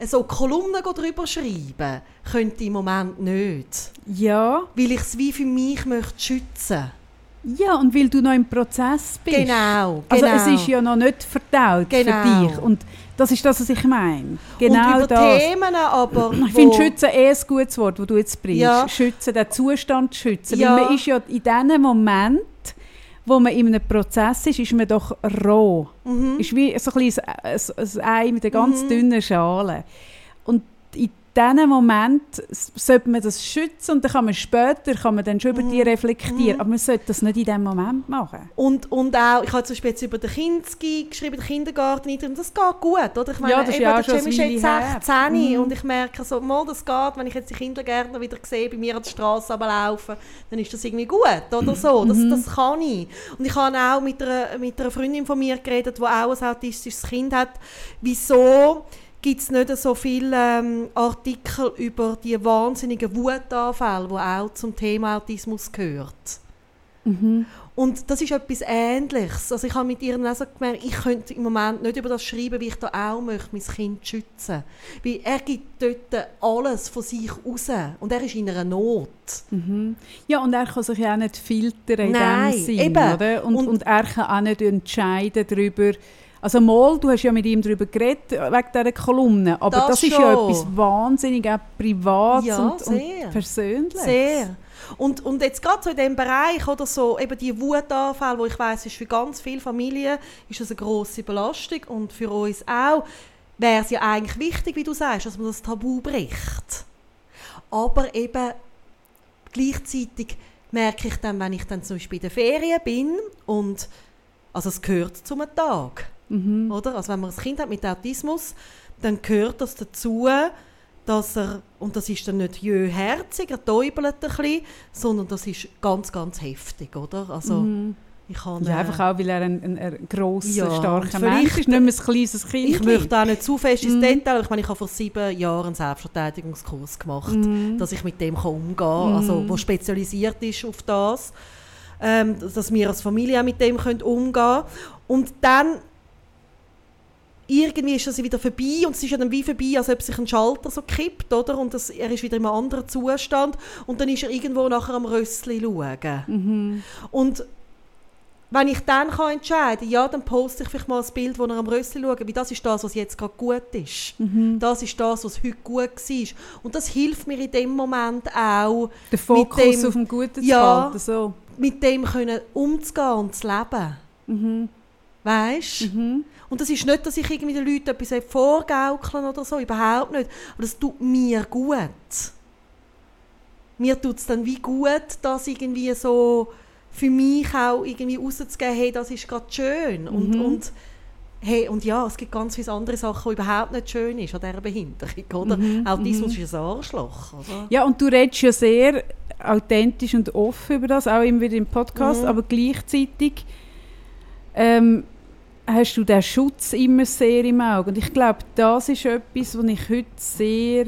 so Kolumnen darüber schreiben könnte ich im Moment nicht. Ja. Weil ich es wie für mich möchte schützen. Ja, und weil du noch im Prozess bist. Genau, genau. Also es ist ja noch nicht verdaut genau. für dich. Und das ist das, was ich meine. Genau und über das. Themen aber... Ich finde «schützen» eher ein gutes Wort, das du jetzt bringst. Ja. Schützen, den Zustand schützen. Ja. Weil man ist ja in diesem Moment, wo man in einem Prozess ist, ist man doch roh. Mhm. Ist wie so ein, ein, ein Ei mit einer ganz mhm. dünnen Schale. Und in In diesem Moment sollte man das schützen und dann kann man später kann man dann schon über die reflektieren. Aber man sollte das nicht in diesem Moment machen. Und, und auch, ich habe zum Beispiel jetzt über den Kinski geschrieben, den Kindergarten, das geht gut, oder? Ich meine, ja, das eben, ist der Cem ist jetzt sechzehn mhm. und ich merke so, mal, das geht, wenn ich jetzt die Kindergärtner wieder sehe, bei mir an der Straße laufen, dann ist das irgendwie gut, oder so. Das, mhm. das kann ich. Und ich habe auch mit einer, mit einer Freundin von mir geredet, die auch ein autistisches Kind hat, wieso gibt es nicht so viele ähm, Artikel über die wahnsinnigen Wutanfälle, die auch zum Thema Autismus gehört. Mhm. Und das ist etwas Ähnliches. Also ich habe mit ihr auch so gemerkt, ich könnte im Moment nicht über das schreiben, wie ich da auch möchte, mein Kind schützen. Weil er gibt dort alles von sich raus. Und er ist in einer Not. Mhm. Ja, und er kann sich ja auch nicht filtern in Nein, dem Sinn. Eben. Oder? Und, und, und er kann auch nicht entscheiden darüber, also mal, du hast ja mit ihm darüber geredet, wegen dieser Kolumne, aber das, das ist schon. Ja etwas wahnsinnig auch Privates ja, und, und Persönliches. Sehr. Und, und jetzt gerade so in diesem Bereich, oder so, eben die Wutanfälle, wo ich weiss, ist für ganz viele Familien ist das eine grosse Belastung und für uns auch, wäre es ja eigentlich wichtig, wie du sagst, dass man das Tabu bricht. Aber eben gleichzeitig merke ich dann, wenn ich dann zum Beispiel in den Ferien bin und also es gehört zum Tag. Mhm. Oder? Also wenn man ein Kind hat mit Autismus, dann gehört das dazu, dass er, und das ist dann nicht jöherzig, er täubelt ein bisschen, sondern das ist ganz, ganz heftig, oder? Also, mhm. ich habe, ja, einfach auch, weil er ein, ein, ein grosser, ja, starker Mensch ist, nicht mehr ein kleines Kind. Ich möchte auch nicht zu fest ins mm. Detail. Ich meine, ich habe vor sieben Jahren einen Selbstverteidigungskurs gemacht, mm. dass ich mit dem umgehen kann, mm. also, der spezialisiert ist auf das. Ähm, dass wir als Familie mit dem umgehen können. Und dann irgendwie ist das wieder vorbei und es ist ja dann wie vorbei, als ob sich ein Schalter so kippt, oder? Und das, er ist wieder in einem anderen Zustand und dann ist er irgendwo nachher am Rössli schauen. Mhm. Und wenn ich dann kann entscheiden kann, ja, dann poste ich vielleicht mal ein Bild, wo er am Rössli schaut, weil das ist das, was jetzt gerade gut ist. Mhm. Das ist das, was heute gut war. Und das hilft mir in dem Moment auch. Der Fokus mit dem, auf dem Guten zu halten, so. Mit dem können umzugehen und zu leben. Mhm. Weißt du? Mhm. Und das ist nicht, dass ich irgendwie den Leuten etwas vorgaukeln oder so, überhaupt nicht. Aber das tut mir gut. Mir tut es dann wie gut, dass irgendwie so für mich auch irgendwie rauszugeben, hey, das ist gerade schön. Und, mhm. und, hey, und ja, es gibt ganz viele andere Sachen, die überhaupt nicht schön ist an dieser Behinderung. Oder? Mhm. Autismus mhm. ist ein Arschloch. Oder? Ja, und du redest ja sehr authentisch und offen über das, auch immer wieder im Podcast, mhm. aber gleichzeitig ähm, hast du den Schutz immer sehr im Auge. Und ich glaube, das ist etwas, was ich heute sehr...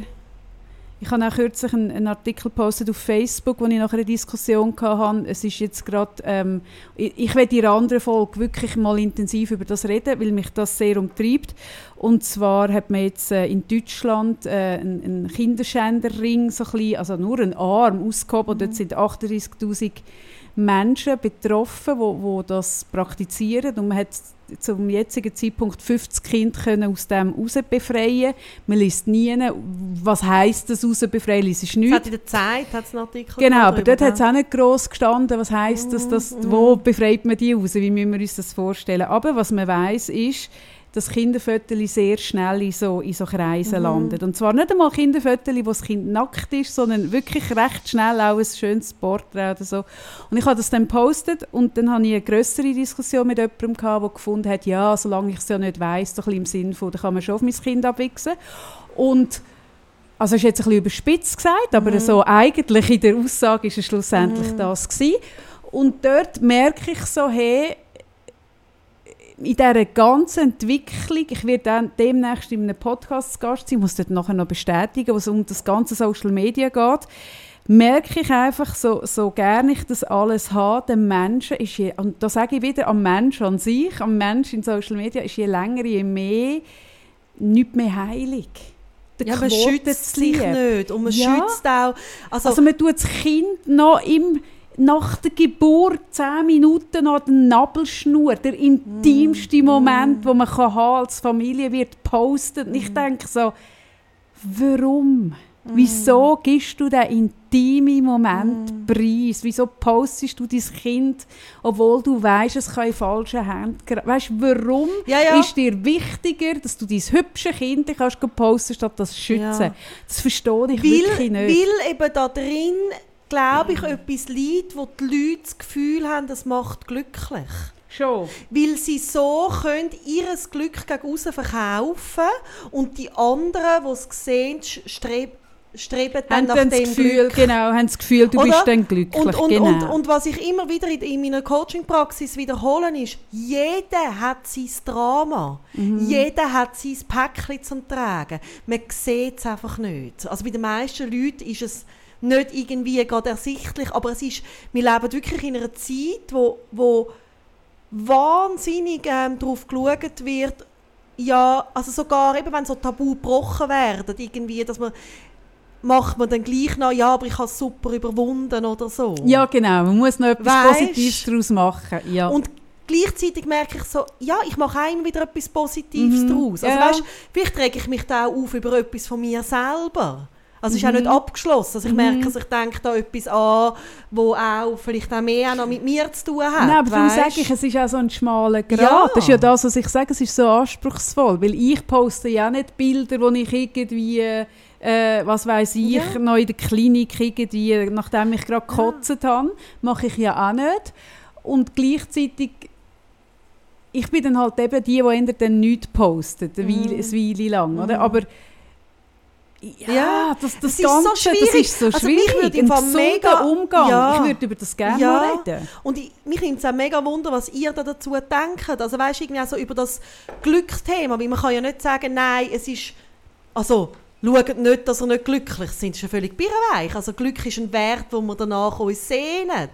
Ich habe auch kürzlich einen, einen Artikel gepostet auf Facebook, wo ich nachher eine Diskussion hatte. Es ist jetzt gerade, ähm, ich, ich werde in einer anderen Folge wirklich mal intensiv über das reden, weil mich das sehr umtreibt. Und zwar hat man jetzt äh, in Deutschland äh, einen, einen Kinderschänderring, so ein bisschen, also nur einen Arm, ausgehoben. Und dort sind achtunddreissigtausend Menschen betroffen, die das praktizieren. Und man hat zum jetzigen Zeitpunkt fünfzig Kinder können aus dem raus befreien. Man liest nie, was heisst das raus befreien, liest es nicht. Es hat in der Zeit einen Artikel. Genau, aber dort hat es auch nicht gross gestanden, was heisst das, das, wo befreit man die raus, wie müssen wir uns das vorstellen. Aber was man weiss ist, dass Kinderfötterchen sehr schnell in so, in so Kreisen mhm. landen. Und zwar nicht einmal Kinderfötterchen, wo das Kind nackt ist, sondern wirklich recht schnell auch ein schönes Porträt oder so. Und ich habe das dann gepostet und dann hatte ich eine grössere Diskussion mit jemandem, der gefunden hat, ja, solange ich es ja nicht weiss, doch ein bisschen im Sinn von, da kann man schon auf mein Kind abwichsen. Und also ist jetzt ein bisschen überspitzt gesagt, aber mhm. so eigentlich in der Aussage war es schlussendlich mhm. das gewesen. Und dort merke ich so, hey, in dieser ganzen Entwicklung, ich werde dann demnächst in einem Podcast Gast sein, ich muss dort nachher noch bestätigen, was um das ganze Social Media geht, merke ich einfach, so, so gerne ich das alles habe, der Mensch ist je, und da sage ich wieder, am Mensch an sich, am Mensch in Social Media ist je länger, je mehr, nicht mehr heilig. Der ja, man schützt sich nicht und man ja. schützt auch... Also, also man tut das Kind noch im... Nach der Geburt zehn Minuten an der Nabelschnur, der intimste mm. Moment, den man kann als Familie wird postet. Mm. Ich denke so, warum? Mm. Wieso gibst du diesen intimen Moment mm. preis? Wieso postest du dein Kind, obwohl du weisst, es kann in falschen Händen geraten? Weißt du, warum ja, ja. ist dir wichtiger, dass du dein hübsche Kind kannst posten, statt das zu schützen? Ja. Das verstehe ich weil, wirklich nicht. Weil eben da drin... glaube ich, etwas liegt, wo die Leute das Gefühl haben, das macht glücklich. Schon. Weil sie so können ihr Glück gegen aussen verkaufen und die anderen, die es sehen, streben, streben dann nach dem Gefühl, Glück. Genau, haben das Gefühl, du Oder? Bist dann glücklich. Und, und, genau. und, und, und was ich immer wieder in, in meiner Coaching-Praxis wiederhole, ist, jeder hat sein Drama. Mhm. Jeder hat sein Päckchen zu tragen. Man sieht es einfach nicht. Also bei den meisten Leuten ist es nicht irgendwie gerade ersichtlich, aber es ist, wir leben wirklich in einer Zeit, wo, wo wahnsinnig ähm, darauf geschaut wird, ja, also sogar, eben wenn so Tabu gebrochen werden, irgendwie, dass man, macht man dann gleich noch, ja, aber ich habe es super überwunden oder so. Ja, genau, man muss noch etwas weißt? Positives daraus machen. Ja. Und gleichzeitig merke ich so, ja, ich mache immer wieder etwas Positives mhm. daraus. Also ja. weißt, vielleicht rege ich mich da auch auf über etwas von mir selber. Also es ist mhm. auch nicht abgeschlossen. Also ich merke, dass also ich denke da etwas an, wo auch vielleicht auch mehr noch mit mir zu tun hat. Nein, aber darum sage ich, es ist auch so ein schmaler Grat. Ja. Das ist ja das, was ich sage, es ist so anspruchsvoll. Weil ich poste ja nicht Bilder, wo ich irgendwie, äh, was weiss ich, ja. noch in der Klinik irgendwie, nachdem ich gerade gekotzt ja. habe, mache ich ja auch nicht. Und gleichzeitig, ich bin dann halt eben die, die dann nichts postet, mhm. eine Weile lang, oder? Mhm. Aber Ja, ja, das, das, das Ganze, ist so schwierig. Das ist so schwierig. Also mich würde Ein gesunder Umgang. Ja. Ich würde über das gerne ja. reden. Und ich, mich nimmt es auch mega Wunder, was ihr da dazu denkt. Also weißt du, irgendwie auch so über das Glücksthema, weil man kann ja nicht sagen, nein, es ist... Also, schaut nicht, dass ihr nicht glücklich seid. Das ist ja völlig birrenweich. Also Glück ist ein Wert, den wir danach uns sehnen.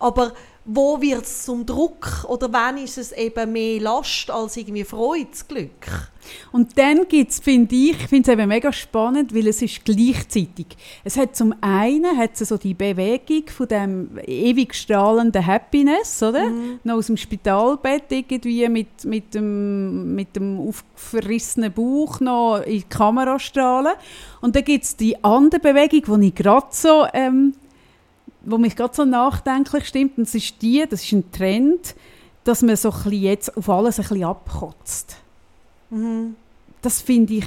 Aber wo wird es zum Druck? Oder wann ist es eben mehr Last als irgendwie Freude, das Glück? Und dann gibt es, finde ich, ich finde es eben mega spannend, weil es ist gleichzeitig. Es hat zum einen hat so die Bewegung von dem ewig strahlenden Happiness, oder? Mhm. Noch aus dem Spitalbett irgendwie mit, mit, dem, mit dem aufgerissenen Bauch noch in die Kamera strahlen. Und dann gibt es die andere Bewegung, die ich gerade so, ähm, wo mich gerade so nachdenklich stimmt. Und das ist die, das ist ein Trend, dass man so jetzt auf alles ein bisschen abkotzt. Mhm. Das finde ich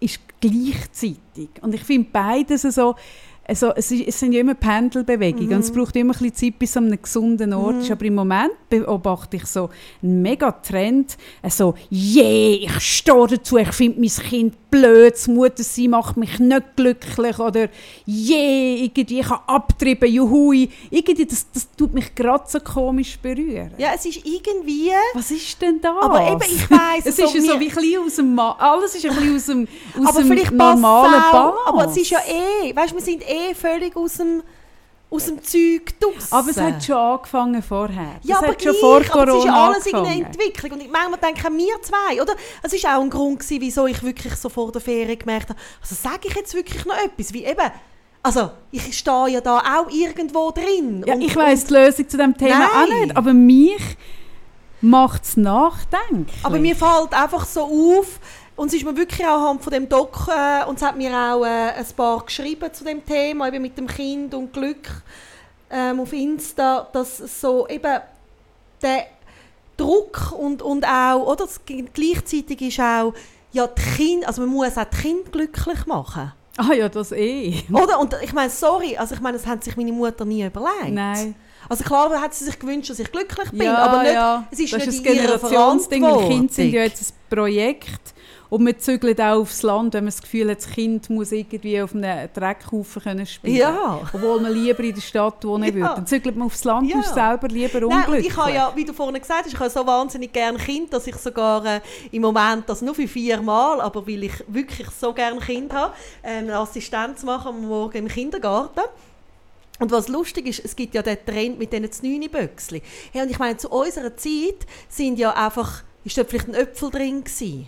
ist gleichzeitig. Und ich finde beides so, Also, es, es sind ja immer Pendelbewegungen, mhm, und es braucht immer ein bisschen Zeit, bis es an einem gesunden Ort, mhm, ist. Aber im Moment beobachte ich so einen Megatrend. Also, yeah, ich stehe dazu, ich finde mein Kind blöd, das Muttersein macht mich nicht glücklich. Oder yeah, irgendwie, ich kann abtreiben, juhui. Irgendwie, das, das tut mich gerade so komisch berühren. Ja, es ist irgendwie... Was ist denn das? Aber eben, ich weiss... es ist ja so wie ein bisschen aus dem... Ma- Alles ist ein bisschen aus dem, aus aber dem normalen Ball. Aber es ist ja eh... Weißt, wir sind eh völlig aus dem, aus dem Zeug draussen. Aber es hat schon angefangen vorher. Ja, es aber hat schon gleich, vor Corona aber es ist alles angefangen. Eine Entwicklung. Und ich manchmal denken wir zwei, oder? Es war auch ein Grund, gewesen, wieso ich wirklich so vor der Ferien gemerkt habe, also sage ich jetzt wirklich noch etwas, wie eben... Also, ich stehe ja da auch irgendwo drin. Ja, und, ich weiss die Lösung zu diesem Thema nein. auch nicht, aber mich macht es nachdenklich. Aber mir fällt einfach so auf, und es ist mir wirklich auch anhand von dem Doc, äh, und es hat mir auch äh, ein paar geschrieben zu dem Thema, eben mit dem Kind und Glück ähm, auf Insta, dass so eben der Druck und, und auch, oder, das, gleichzeitig ist auch, ja, die Kinder, also man muss auch die Kinder glücklich machen. Ah ja, das eh. Oder? Und ich meine, sorry, also ich meine, das hat sich meine Mutter nie überlegt. Nein. Also klar hat sie sich gewünscht, dass ich glücklich bin, ja, aber nicht, ja. es ist das nicht ist ein Generationsding, weil Kinder sind ja jetzt ein Projekt. Und man zügelt auch aufs Land, wenn man das Gefühl hat, das Kind muss irgendwie auf einem Dreckhaufen spielen. Ja. Obwohl man lieber in der Stadt wohnen ja. würde. Dann zügelt man aufs Land, ja. und ist selber lieber unglücklich. Nein, ich habe ja, wie du vorhin gesagt hast, ich habe so wahnsinnig gerne Kinder, dass ich sogar äh, im Moment, das nur für vier Mal, aber weil ich wirklich so gerne Kinder habe, äh, eine Assistenz machen am Morgen im Kindergarten. Und was lustig ist, es gibt ja den Trend mit diesen Znüni-Böckchen. Hey, und ich meine, zu unserer Zeit sind ja einfach, ist dort vielleicht ein Äpfel drin gewesen.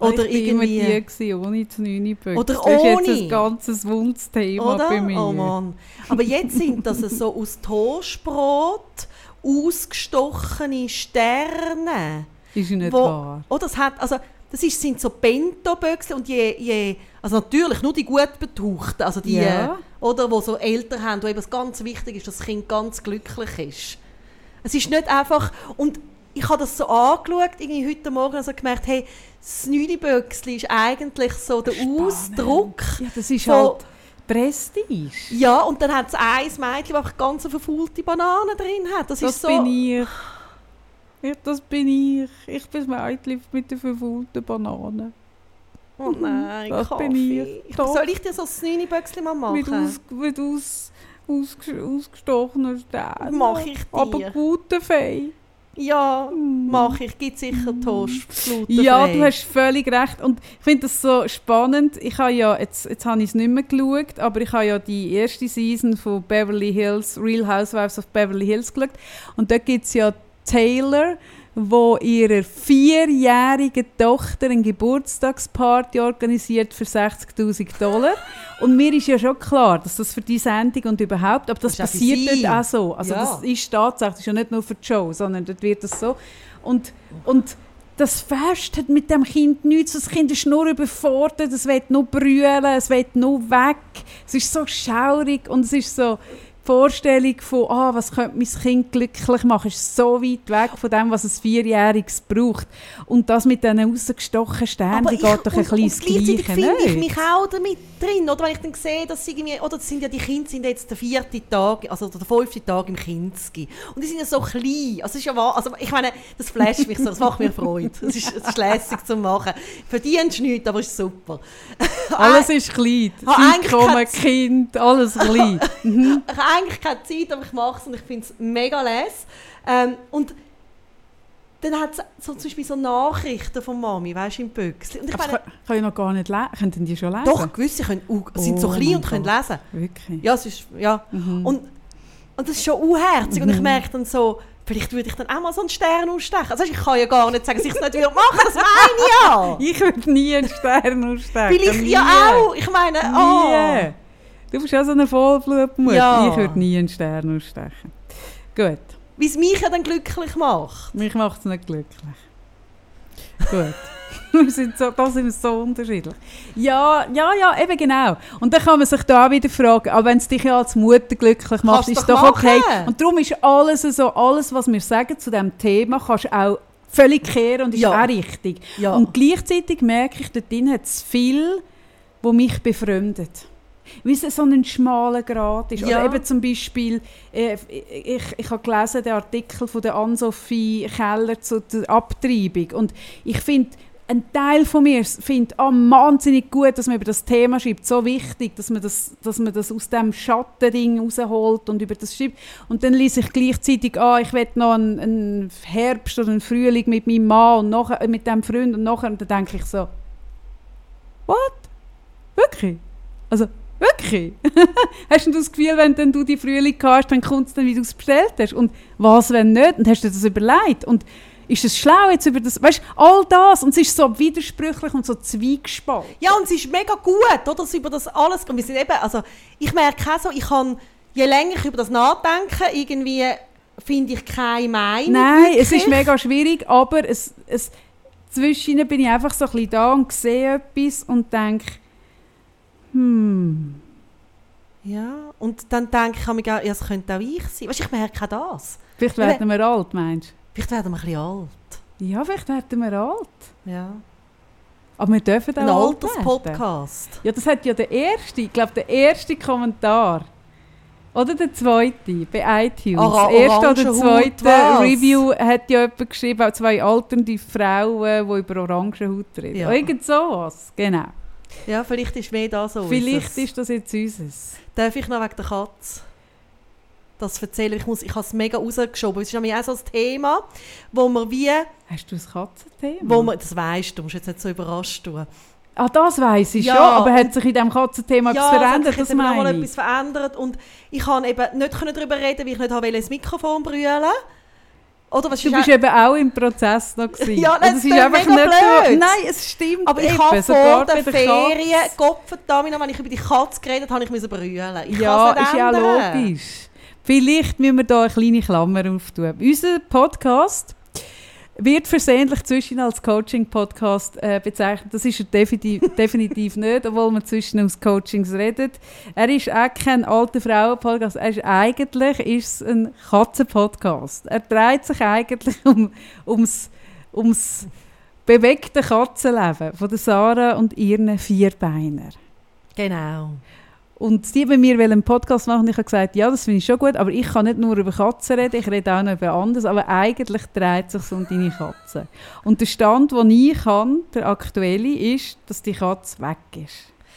Oder ich war immer die, ohne die Neuniböcke. Oder das ohne. Das ist jetzt ein ganzes Wundsthema bei mir. Oh Mann. Aber jetzt sind das so aus Toastbrot ausgestochene Sterne. Ist ja nicht wo, wahr. Oh, das, hat, also, das ist, sind so Bento-Böckchen. Und je, je, also natürlich nur die gut betauchten, also die, ja. oder, die so Eltern haben, wo eben ganz wichtig ist, dass das Kind ganz glücklich ist. Es ist nicht einfach... Und ich habe das so angeschaut, irgendwie heute Morgen, also gemerkt, hey, das Neuniböckli ist eigentlich so der Spannend. Ausdruck. Ja, das ist von, halt Prestige. Ja, und dann hat es ein Mädchen, das ganz eine verfaulte Banane drin hat. Das, das ist so, bin ich. ich. Das bin ich. Ich bin das Mädchen mit der verfaulten Banane. Oh nein, das Kaffee. Bin ich. Soll ich dir so das Neuniböckli mal machen? Mit aus, mit aus, aus, ausgestochenen Sternen. Mach ich dir. Aber gute Fee. Ja, mache ich. Gibt sicher Toast. Ja, du hast völlig recht. Und ich finde das so spannend. Ich habe ja, jetzt, jetzt habe ich es nicht mehr geschaut, aber ich habe ja die erste Season von Beverly Hills, Real Housewives of Beverly Hills geschaut. Und dort gibt es ja Taylor, wo ihrer vierjährigen Tochter eine Geburtstagsparty organisiert für sechzigtausend Dollar. Und mir ist ja schon klar, dass das für die Sendung und überhaupt, aber das, das passiert dort auch so. Also ja. Das ist tatsächlich, das ist ja nicht nur für die Show, sondern dort wird das so. Und, und das Fest hat mit dem Kind nichts. Das Kind ist nur überfordert, es will nur brüllen, es will nur weg. Es ist so schaurig und es ist so... Die Vorstellung von, ah, was könnte mein Kind glücklich machen, ist so weit weg von dem, was ein Vierjähriges braucht. Und das mit diesen rausgestochenen Sternen, die ich, geht doch ein kleines Gleiche. Aber finde ich mich auch damit drin. Oder wenn ich dann sehe, dass sie irgendwie, oder das sind ja die Kinder sind jetzt der vierte Tag, also der fünfte Tag im Kinski. Und die sind ja so klein. Also, ist ja, also ich meine, das flasht mich so, das macht mir Freude. Das ist, das ist lässig zu machen. Verdienst nichts, aber ist super. Alles ist klein. Einkommen, Kind, alles klein. Eigentlich keine Zeit, aber ich mache es und ich finde es mega lässig. Ähm, und dann hat es so, zum Beispiel so Nachrichten von Mami, weißt du, im Büchsli. Und ich meine, kann, kann ich noch gar nicht lesen. Können die schon lesen? Doch, gewisse können, uh, sind oh, so klein und können lesen. Wirklich? Ja, es ist, ja. Mhm. Und, und das ist schon unherzig. Mhm. Und ich merke dann so, vielleicht würde ich dann auch mal so einen Stern ausstechen. Also ich kann ja gar nicht sagen, dass ich es nicht machen würde. Das meine ich ja. Ich würde nie einen Stern ausstechen. Vielleicht nie. Ja auch. Ich meine, oh. Nie. Du bist ja so eine Vollblutmutter. Ja. Ich würde nie einen Stern ausstechen. Gut. Wie es mich ja dann glücklich macht. Mich macht es nicht glücklich. Gut. wir sind so, da sind wir so unterschiedlich. Ja, ja, ja, eben genau. Und dann kann man sich da auch wieder fragen, aber wenn es dich ja als Mutter glücklich macht, kannst ist doch, doch okay. Und darum ist alles so, alles, was wir sagen zu diesem Thema, kannst auch völlig kehren und ist ja. auch richtig. Ja. Und gleichzeitig merke ich, dort drin hat es viel, was mich befremdet. Wie es so ein schmaler Grat ist. Ja. Oder eben zum Beispiel, äh, ich, ich habe gelesen, den Artikel von der Anne-Sophie Keller zu der Abtreibung. Und ich finde, ein Teil von mir findet oh, wahnsinnig gut, dass man über das Thema schreibt. So wichtig, dass man das, dass man das aus dem Schattending rausholt und über das schreibt. Und dann lese ich gleichzeitig, ah, ich will noch einen, einen Herbst oder einen Frühling mit meinem Mann und nachher, mit diesem Freund. Und nachher und dann denke ich so, what? Wirklich? Also, wirklich? Hast du das Gefühl, wenn dann du die Frühling hast, dann kommt es dann, wie du es bestellt hast? Und was, wenn nicht? Und hast du dir das überlegt? Und ist es schlau jetzt über das, weißt, all das, und es ist so widersprüchlich und so zweigespalten. Ja, und es ist mega gut, oder, dass über das alles, wir sind eben, also ich merke auch so, ich kann, je länger ich über das nachdenke, irgendwie finde ich keine Meinung. Nein, wirklich. Es ist mega schwierig, aber es, es, zwischen bin ich einfach so ein bisschen da und sehe etwas und denke, hm. Ja, und dann denke ich, ja, es könnte auch ich sein. Weißt, ich merke auch das. Vielleicht werden wir alt, meinst du? Vielleicht werden wir ein bisschen alt. Ja, vielleicht werden wir alt. Ja. Aber wir dürfen auch alt werden. Ein altes Podcast. Ja, das hat ja der erste, ich glaube, der erste Kommentar. Oder der zweite, bei iTunes. Ara- der erste oder zweite Hut, Review hat ja jemand geschrieben, zwei alternde Frauen, die über Orangenhaut reden. Ja. Irgend sowas, genau. Ja, vielleicht ist mehr da so. Vielleicht ist, ist das jetzt unseres. Darf ich noch wegen der Katze? Das erzählen. Ich, muss, ich habe es mega rausgeschoben. Es ist nämlich auch so ein Thema, wo wir wie... Hast du ein Katzenthema? Wo man, das weisst du, musst jetzt nicht so überrascht tun. Ah, das weiss ich ja, schon, aber hat sich in diesem Katzenthema ja, etwas verändert? Ja, es hat sich mal etwas verändert und ich konnte eben nicht darüber reden, weil ich nicht ins Mikrofon brüllen wollte. Oder was du warst eben auch im Prozess noch. Ja, das also, ist einfach mega nicht blöd. Nein, es stimmt. Aber ich eben, habe vor den Ferien, Gott verdammt, wenn ich über die Katze geredet habe, musste ich brüllen. Ich ja, ist ändern. Ja auch logisch. Vielleicht müssen wir hier eine kleine Klammer auftun. Unser Podcast wird versehentlich zwischen als Coaching-Podcast äh, bezeichnet. Das ist er definitiv, definitiv nicht, obwohl man zwischen aus Coachings redet. Er ist auch kein alter Frauen-Podcast. Er ist eigentlich ist ein Katzen-Podcast. Er dreht sich eigentlich um, ums, ums bewegte Katzenleben von der Sarah und ihren Vierbeiner. Genau. Und die bei mir wollen einen Podcast machen, ich habe gesagt, ja, das finde ich schon gut, aber ich kann nicht nur über Katzen reden, ich rede auch noch über anderes, aber eigentlich dreht es sich um deine Katze. Und der Stand, den ich habe, der aktuelle, ist, dass die Katze weg ist.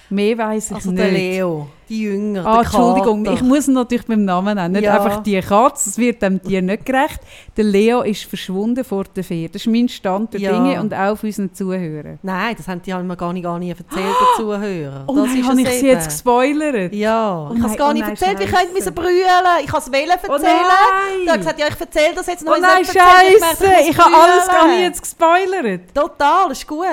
Mehr weiss ich also nicht. Also der Leo, die Jünger, ah, der Entschuldigung, Kater. Ich muss ihn natürlich beim Namen nennen, nicht ja. Einfach die Katze, das wird dem Tier nicht gerecht. Der Leo ist verschwunden vor der Fähre. Das ist mein Stand der ja. Dinge und auch für unseren Zuhörer. Nein, das haben die mir gar nicht, gar nicht erzählt, oh, den Zuhörern. Oh nein, habe ich eben. Sie jetzt gespoilert? Ja, oh ich habe es gar nicht oh nein, erzählt, wir könnten brüllen, ich kann es erzählen. Oh ich habe gesagt, ja, ich erzähle das jetzt noch. Oh nein, scheisse, ich, ich habe alles gar nicht jetzt gespoilert. Total, ist gut.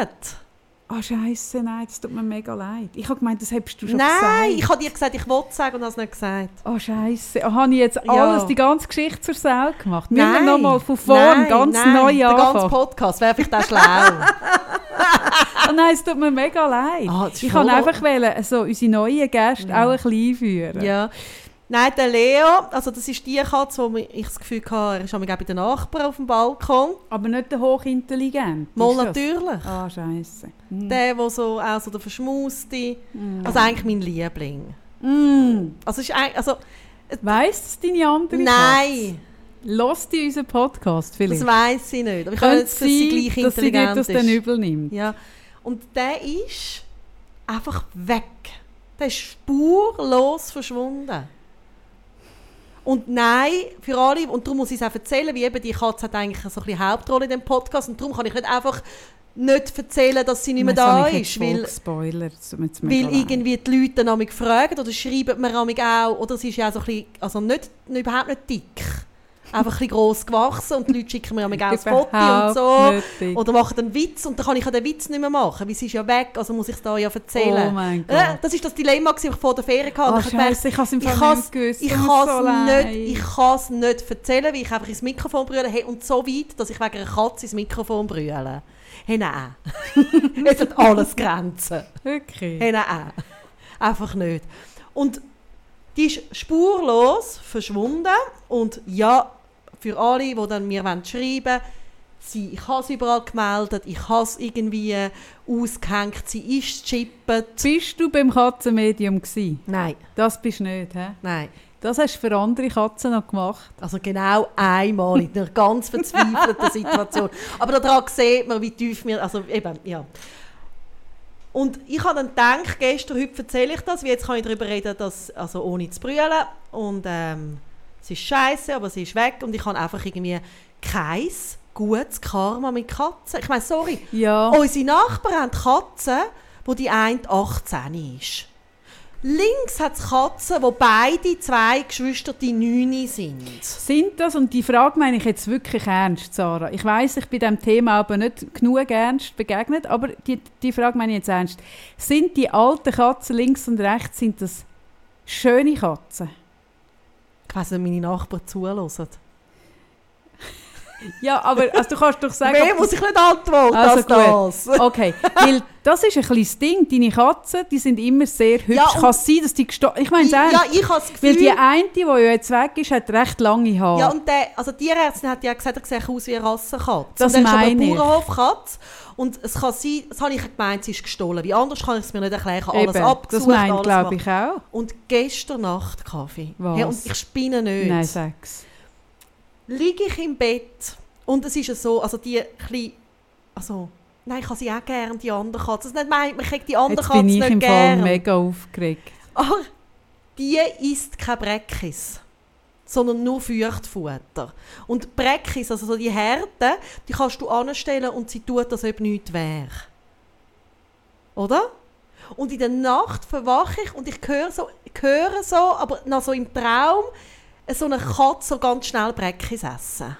Ah, oh, Scheiße, nein, das tut mir mega leid. Ich habe gemeint, das hättest du schon nein, gesagt. Nein, ich habe dir gesagt, ich wollte es sagen und habe es nicht gesagt. Ah, oh, Scheiße. Oh, habe ich jetzt alles, ja. Die ganze Geschichte zur Sau gemacht? Nein. Müssen wir nochmal von vorn ganz nein, neu anfangen? Den ganzen Podcast wäre ich da schlau. Oh nein, es tut mir mega leid. Ah, ich kann einfach wollen, also unsere neuen Gäste ja. Auch ein bisschen einführen. Ja. Nein, der Leo, also das ist die Katze, wo ich das Gefühl hatte, er ist bei den Nachbarn auf dem Balkon. Aber nicht der hochintelligente? Mal natürlich. Ah, oh, Scheiße. Mm. Der, der so, auch so der Verschmuste. Mm. Also eigentlich mein Liebling. Mm. Also ist also, weiss das deine andere Nein. Katze? Hörst du unseren Podcast vielleicht? Das weiss ich nicht. Aber ich kann jetzt, dass sie gleich intelligent ist. Dass sie nicht das dann übel nimmt. Ja. Und der ist einfach weg. Der ist spurlos verschwunden. Und nein, für alle, und darum muss ich es auch erzählen, wie eben die Katze hat eigentlich so eine Hauptrolle in diesem Podcast und darum kann ich nicht einfach nicht erzählen, dass sie nicht mehr da ist, weil, Spoiler, weil irgendwie die Leute dann fragen oder schreiben mir auch, oder sie ist ja auch so ein bisschen, also nicht, überhaupt nicht dick, einfach ein bisschen gross gewachsen und die Leute schicken mir auch ein Foto und so oder machen einen Witz und dann kann ich auch den Witz nicht mehr machen, weil sie ist ja weg, also muss ich es da ja erzählen. Oh mein Gott. Äh, das war das Dilemma, das ich vor der Ferien hatte. Oh, ich Scheiße, ich habe es im Fall nicht gewusst. Ich kann es nicht, ich nicht erzählen, weil ich einfach ins Mikrofon brülle hey, und so weit, dass ich wegen einer Katze ins Mikrofon brülle. Hey, nein. Es hat alles Grenzen. Okay. Hey, nein. Einfach nicht. Und die ist spurlos verschwunden und ja, für alle, die dann mir schreiben wollen, sie, ich habe sie überall gemeldet, ich habe es irgendwie ausgehängt, sie ist gechippt. Bist du beim Katzenmedium gewesen? Nein. Das bist du nicht, hä? Nein. Das hast du für andere Katzen noch gemacht? Also genau einmal in einer ganz verzweifelten Situation. Aber daran sieht man, wie tief wir... Also eben, ja. Und ich habe dann gedacht, gestern, heute erzähle ich das, wie jetzt kann ich darüber reden, dass, also ohne zu brüllen. Und ähm, sie ist scheiße, aber sie ist weg. Und ich habe einfach irgendwie kein gutes Karma mit Katzen. Ich meine, sorry, ja. Unsere Nachbarn haben Katzen, wo die eine achtzehn ist. Links hat es Katzen, wo beide zwei Geschwister die Neune sind. Sind das? Und die Frage meine ich jetzt wirklich ernst, Sarah. Ich weiss, ich bin diesem Thema aber nicht genug ernst begegnet, aber die, die Frage meine ich jetzt ernst. Sind die alten Katzen links und rechts, sind das schöne Katzen? Ich weiss nicht, meine Nachbarn zuhören. Ja, aber also, du kannst doch sagen... Mehr muss ich nicht antworten als das. Also okay, weil das ist ein kleines Ding. Deine Katzen, die sind immer sehr hübsch. Ja, kann es sein, dass die gestochen... Ich meine, ja, ich habe das Gefühl... Weil die eine, die ja jetzt weg ist, hat recht lange Haare. Ja, und der, also die Ärztin hat ja gesagt, er sieht aus wie eine Rassenkatze. Das meine ich. Und dann ist aber eine Bauernhofkatze. Und es kann sein, das habe ich gemeint, sie ist gestohlen. Wie anders kann ich es mir nicht erklären. Ich habe alles Eben, abgesucht, das meine, glaube ich auch. Und gestern Nacht Kaffee. Was? Ja, und ich spinne nicht. Nein, sechs. Liege ich im Bett und es ist ja so, also die kleine, also nein, ich habe sie auch gerne, die andere Katze. Das nicht meint, man kriegt die andere Katze nicht gerne. Jetzt bin ich im gern. Fall mega aufgeregt. Aber die isst kein Breckis, sondern nur Feuchtfutter. Und Breckis, also so die Härte, die kannst du anstellen und sie tut, als ob nichts wäre. Oder? Und in der Nacht verwache ich und ich höre so, höre so aber noch so im Traum, so eine Katze so ganz schnell Breckis essen.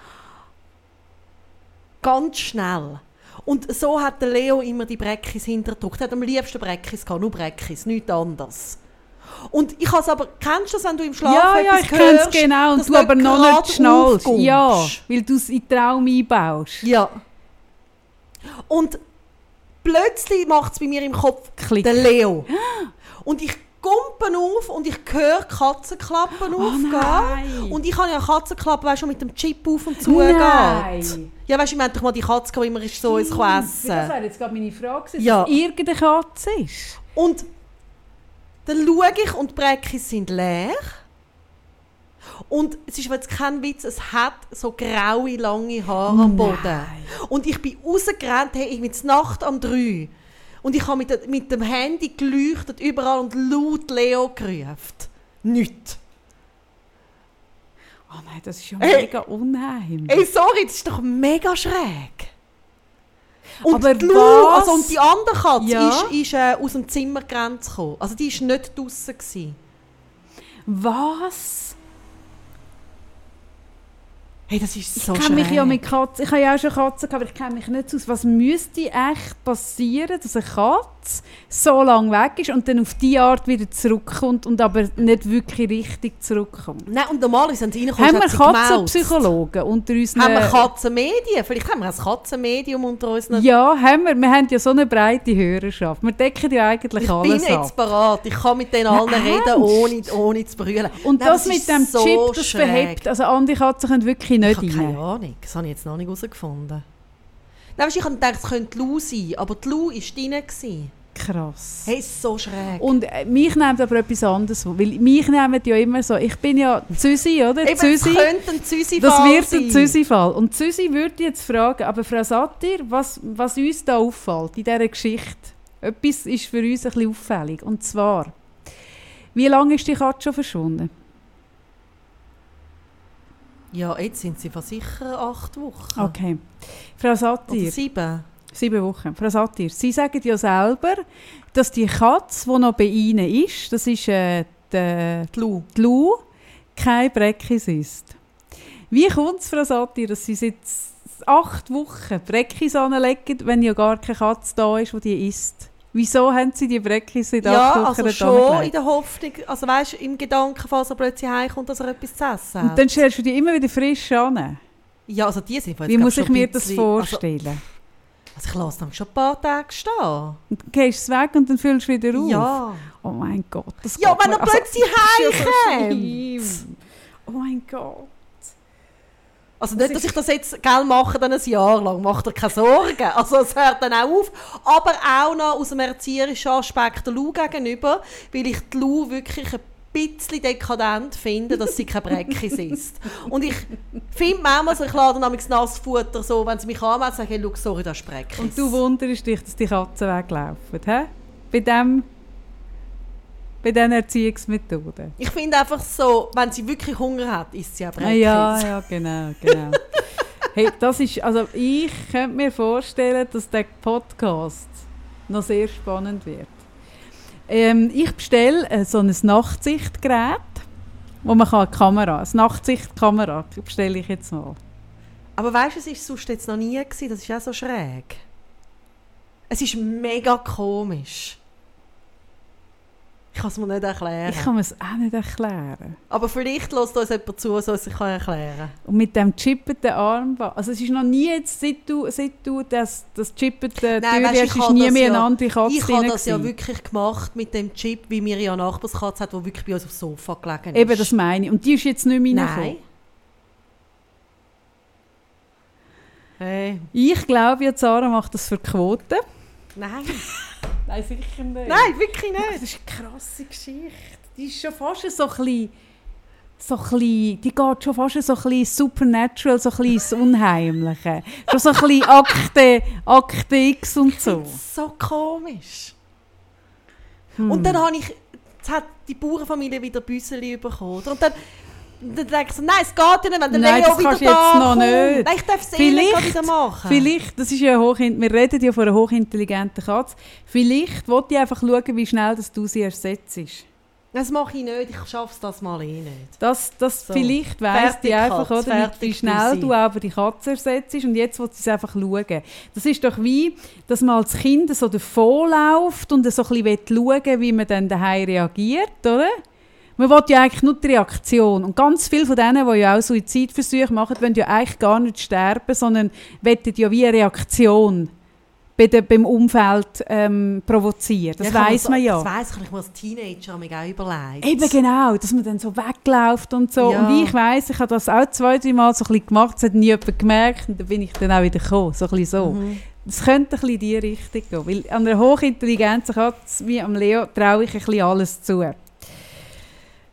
Ganz schnell. Und so hat der Leo immer die Breckis hinterdrückt. Er hat am liebsten Breckis gehabt, nur Breckis, nichts anderes. Und ich habe es aber, kennst du das, wenn du im Schlaf ja, etwas ja, hörst? Ja, ich genau. Und du aber noch nicht schnallst. Ja, weil du es in den Traum einbaust. Ja. Und plötzlich macht es bei mir im Kopf Klick. Der Leo. Und ich Gumpen auf und ich höre Katzenklappen oh, aufgehen. Und ich habe ja Katzenklappen, weißt du, mit dem Chip auf und zu geht. Ja, weißt du, ich meinte doch mal die Katze, die immer ist so ins Essen. Das wäre jetzt gerade meine Frage, dass ja. es irgendeine Katze ist. Und dann schaue ich und die Breckis sind leer. Und es ist jetzt kein Witz, es hat so graue, lange Haare am Boden. Nein. Und ich bin rausgerannt, hey, ich bin zur Nacht am drei. Und ich habe mit, mit dem Handy geleuchtet überall und laut Leo gerufen. Nichts. Oh nein, das ist ja ey, mega unheimlich. Ey, sorry, das ist doch mega schräg. Und, aber die, Lou, also, und die andere Katze ja. ist, ist äh, aus dem Zimmergrenz gekommen. Also die war nicht draussen gewesen. Was? Hey, das ist so ich kenne mich ja mit Katzen. Ich habe ja auch schon Katzen gehabt, aber ich kenne mich nicht aus. Was müsste echt passieren, dass eine Katze so lange weg ist und dann auf diese Art wieder zurückkommt und aber nicht wirklich richtig zurückkommt? Nein, und normal sind sie reingekommen, hat sie gemeldet. Haben wir Katzenpsychologen unter uns? Haben wir Katzenmedien? Vielleicht haben wir ein Katzenmedium unter uns. Ja, haben wir. Wir haben ja so eine breite Hörerschaft. Wir decken ja eigentlich ich alles ab. Ich bin jetzt parat. Ich kann mit denen allen Nein, reden, ohne, ohne zu brüllen. Und Nein, das, das mit dem so Chip, das schräg. Verhebt. Also andere Katzen können wirklich Ich habe keine Ahnung, das habe ich jetzt noch nicht herausgefunden. Nein, weißt, ich dachte, es könnte Lou sein, aber die Lou war drin. Krass. Hey, ist so schräg. Und äh, mich nimmt aber etwas anderes, weil mich nehmen ja immer so, ich bin ja Züsi, oder? Eben, Züsi, das könnte ein Züsi-Fall sein. Das wird ein Züsi-Fall. Und Züsi würde ich jetzt fragen, aber Frau Sattir, was, was uns da auffällt in dieser Geschichte, etwas ist für uns ein bisschen auffällig. Und zwar, wie lange ist die Katze schon verschwunden? Ja, jetzt sind sie fast sicher acht Wochen. Okay. Frau Sattir. Oder sieben. Sieben Wochen. Frau Sattir, Sie sagen ja selber, dass die Katze, die noch bei Ihnen ist, das ist äh, die, die, Lou. die Lou, kein Breckis ist. Wie kommt es, Frau Sattir, dass Sie seit acht Wochen Breckis anlegen, wenn ja gar keine Katze da ist, die die isst? Wieso haben Sie die Breckis in der Ja, Woche also schon in der Hoffnung, also weißt, im Gedanken, falls er plötzlich heimkommt, dass er etwas zu essen hat. Und dann stellst du die immer wieder frisch an? Ja, also die sind jetzt Wie muss ich mir das vorstellen? Also, also ich lasse dann schon ein paar Tage stehen. Und dann gehst du weg und dann füllst du wieder auf? Ja. Oh mein Gott, das Ja, wenn er plötzlich also, heimkommt! Ja so oh mein Gott. Also nicht, dass ich das jetzt gell, mache, dann ein Jahr lang, macht er keine Sorgen. Also es hört dann auch auf. Aber auch noch aus dem erzieherischen Aspekt der Lou gegenüber, weil ich die Lou wirklich ein bisschen dekadent finde, dass sie kein Breckis ist. Und ich finde manchmal, ich lade namens Nassfutter so, wenn sie mich anmelden, sage ich, hey, sorry, das ist Breckis. Und du wunderst dich, dass die Katzen weglaufen, hä? Bei dem... bei diesen Erziehungsmethoden. Ich finde einfach so, wenn sie wirklich Hunger hat, isst sie auch Brettchen. Ja, ja, genau, genau. Hey, das ist, also ich könnte mir vorstellen, dass der Podcast noch sehr spannend wird. Ähm, ich bestelle äh, so ein Nachtsichtgerät, wo man kann Kamera, eine Nachtsichtkamera bestelle ich jetzt mal. Aber weißt du, es war sonst jetzt noch nie gewesen, das ist auch so schräg. Es ist mega komisch. Ich kann es mir nicht erklären. Ich kann es auch nicht erklären. Aber vielleicht lässt uns jemand zu, so es ich erklären kann. Und mit dem chippeten Armband. Also es ist noch nie, jetzt, seit, du, seit du das, das chippete Tür hast, ist nie mehr eine andere Katze. Ich habe das ja wirklich gemacht mit dem Chip, wie wir ja eine Nachbarskatze hat, die wirklich bei uns aufs Sofa gelegen ist. Eben, das meine ich. Und die ist jetzt nicht mehr reingekommen. Hey. Ich glaube, ja, Sarah macht das für die Quote. Nein. Nein, sicher nicht. Nein, wirklich nicht. Das ist eine krasse Geschichte. Die ist schon fast so ein bisschen, so ein bisschen, die geht schon fast so ein bisschen supernatural, so ein bisschen ins Unheimliche. Schon so ein bisschen Akte, Akte X und so. Das ist so komisch. Hm. Und dann habe ich, jetzt hat die Bauernfamilie wieder Büsseli bekommen. Und dann, dann denke ich so, nein, es geht nicht, wenn der nein, Leo wieder da jetzt noch nicht. Nein, ich darf es eh nicht wieder machen. Vielleicht, das ist ja hoch, wir reden ja von einer hochintelligenten Katze. Vielleicht wollte ich einfach schauen, wie schnell dass du sie ersetzt. Das mache ich nicht, ich schaffe das mal eh nicht. Das, das so. Vielleicht weiss die einfach, Katze, oder, wie schnell du aber die Katze ersetzt. Und jetzt will sie es einfach schauen. Das ist doch wie, dass man als Kind so davonläuft und so ein bisschen schauen, wie man dann daheim reagiert, oder? Man will ja eigentlich nur die Reaktion. Und ganz viele von denen, die ja auch Suizidversuche machen, wollen ja eigentlich gar nicht sterben, sondern wollen ja wie eine Reaktion bei de, beim Umfeld ähm, provozieren. Das ja, weiss man ja. Das weiss ich, kann ich mir als Teenager mich auch überlegen. Eben genau, dass man dann so wegläuft und so. Ja. Und ich weiss, ich habe das auch zwei, drei Mal so ein bisschen gemacht, das hat nie jemand gemerkt und dann bin ich dann auch wieder gekommen. So ein bisschen so. Mhm. Es könnte ein bisschen in diese Richtung gehen, weil an einer hochintelligenten Katze wie am Leo traue ich ein bisschen alles zu.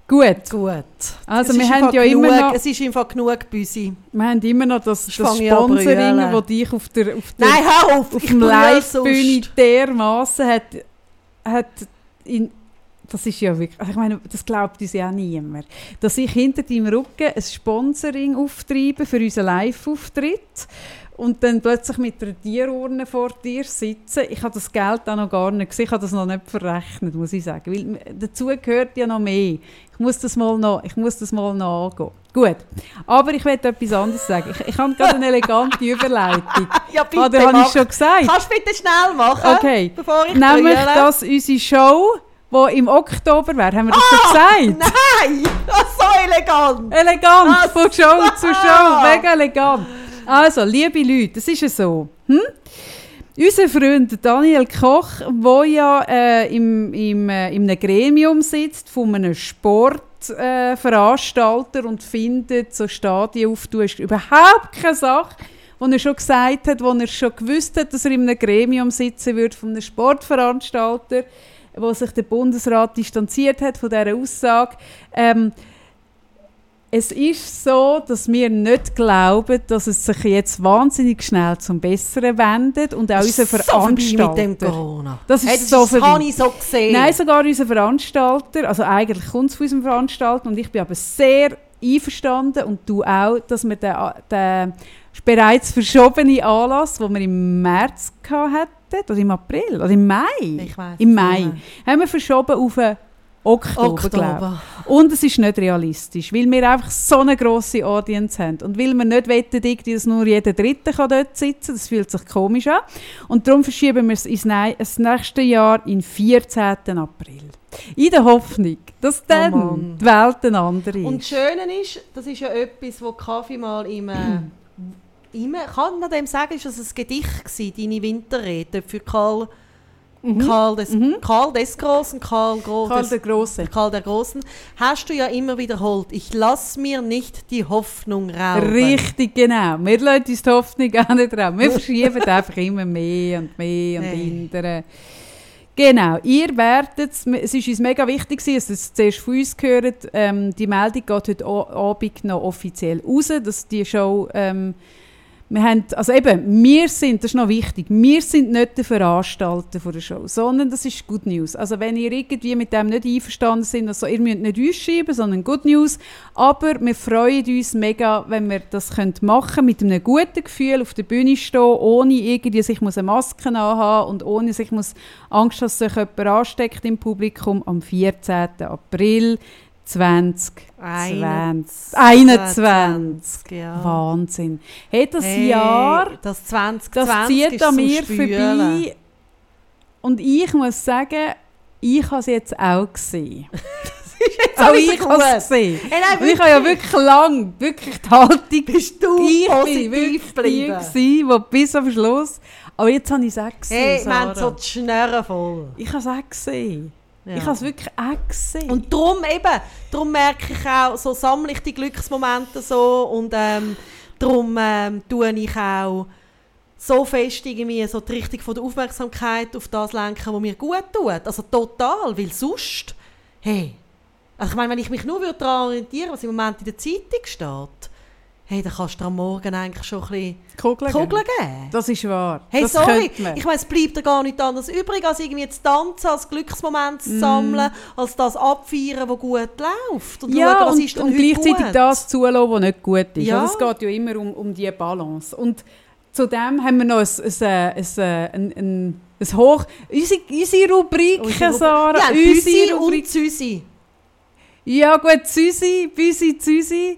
Gut. Gut. Also, es wir haben ja genug, immer noch, es ist einfach genug Büsi. Wir haben immer noch das, das Sponsoring, das dich auf der, auf der Nein, hör auf, auf dem Live-Bühne dermassen hat, hat in, das ist ja wirklich, also ich meine, das glaubt uns ja auch niemand, dass ich hinter deinem Rücken ein Sponsoring auftreibe für unseren Live-Auftritt und dann plötzlich mit einer Tierurne vor dir sitze. Ich habe das Geld auch noch gar nicht gesehen, ich habe das noch nicht verrechnet, muss ich sagen. Weil dazu gehört ja noch mehr. Ich muss das mal noch, ich muss das mal noch angehen. Gut, aber ich möchte etwas anderes sagen. Ich, ich habe gerade eine elegante Überleitung. Ja, bitte, ah, da habe ich schon gesagt. Kannst du bitte schnell machen, okay. Bevor ich brülle? Nämlich, dass unsere Show... die im Oktober wäre. Haben wir das oh, schon gesagt? Nein! Das ist so elegant! Elegant! Das von Show ah. zu Show! Mega elegant! Also, liebe Leute, es ist ja so. Hm? Unser Freund Daniel Koch, der ja äh, im, im, äh, in einem Gremium sitzt, von einem Sportveranstalter äh, und findet so Stadien auf, du hast überhaupt keine Sache, wo er schon gesagt hat, wo er schon gewusst hat, dass er in einem Gremium sitzen würde, von einem Sportveranstalter, wo sich der Bundesrat distanziert hat von dieser Aussage. Ähm, es ist so, dass wir nicht glauben, dass es sich jetzt wahnsinnig schnell zum Besseren wendet und auch unser Veranstalter. So mit dem Corona. Das ist hey, das so ist, das habe ich so gesehen. Nein, sogar unser Veranstalter, also eigentlich kommt es von unserem Veranstalter und ich bin aber sehr einverstanden und du auch, dass wir den, den bereits verschobenen Anlass, den wir im März hatten, oder im April oder im Mai, ich weiss, im Mai ja. haben wir verschoben auf Oktober, Oktober. Und es ist nicht realistisch, weil wir einfach so eine grosse Audience haben und weil wir nicht wettet, dass nur jeder Dritte kann dort sitzen kann, das fühlt sich komisch an und darum verschieben wir es ins nächste Jahr in vierzehnten April. In der Hoffnung, dass dann oh die Welt eine andere ist. Und das Schöne ist, das ist ja etwas, wo Kaffee mal im... Ich kann man dem sagen, ist das ein Gedicht gewesen, deine Winterrede für Karl Mhm. Karl, des, mhm. Karl des Großen, Karl, Gro- Karl, des, der Große. Karl der Großen, hast du ja immer wiederholt. Ich lasse mir nicht die Hoffnung rauben. Richtig, genau. Wir lassen uns die Hoffnung gar nicht rauben. Wir verschieben einfach immer mehr und mehr und hinterher. Genau, ihr werdet, es ist uns mega wichtig, dass ihr es zuerst von uns gehört, ähm, die Meldung geht heute Abend noch offiziell raus, dass die Show, ähm, wir haben, also eben, wir sind, das ist noch wichtig, wir sind nicht der Veranstalter von der Show, sondern das ist Good News. Also wenn ihr irgendwie mit dem nicht einverstanden seid, also ihr müsst nicht uns schreiben, sondern Good News, aber wir freuen uns mega, wenn wir das machen können, mit einem guten Gefühl auf der Bühne stehen, ohne irgendwie sich muss eine Maske anhaben und ohne sich muss Angst, dass sich jemand ansteckt im Publikum, am vierzehnten April zweitausendeinundzwanzig Ja. Wahnsinn. Hey, das hey, Jahr, das zwanzig zwanzig das zieht an mir vorbei. Und ich muss sagen, ich habe es jetzt auch gesehen. Jetzt auch ich habe es gesehen. Hey, nein, ich habe ja wirklich lang, wirklich die Haltung, bist du ich positiv geblieben. Ich war bis am Schluss. Aber jetzt habe ich es auch gesehen. Hey, wir haben so die Schnäre voll. Ich habe es auch gesehen. Ja. Ich habe es wirklich auch gesehen. Und darum eben, darum merke ich auch, so sammle ich die Glücksmomente so und ähm, darum ähm, tue ich auch so fest irgendwie so die Richtung von der Aufmerksamkeit auf das lenken, was mir gut tut. Also total, weil sonst, hey, also ich meine, wenn ich mich nur daran orientieren würde, was im Moment in der Zeitung steht, hey, dann kannst du am Morgen eigentlich schon ein bisschen Kugeln geben. Das ist wahr. Hey, das sorry, ich meine, es bleibt dir gar nichts anderes übrig, als irgendwie zu tanzen, als Glücksmoment zu mm. sammeln, als das abfeiern, was gut läuft. Und ja, schauen, was und, ist und gleichzeitig gut. Das zulassen, was nicht gut ist. Ja. Also es geht ja immer um, um diese Balance. Und zudem haben wir noch ein, ein, ein, ein, ein Hoch... Unsere, unsere Rubriken, unsere Sarah. Ja, unsere Rubrik. Und Züsi. Ja gut, Züsi, Büsi, Züsi.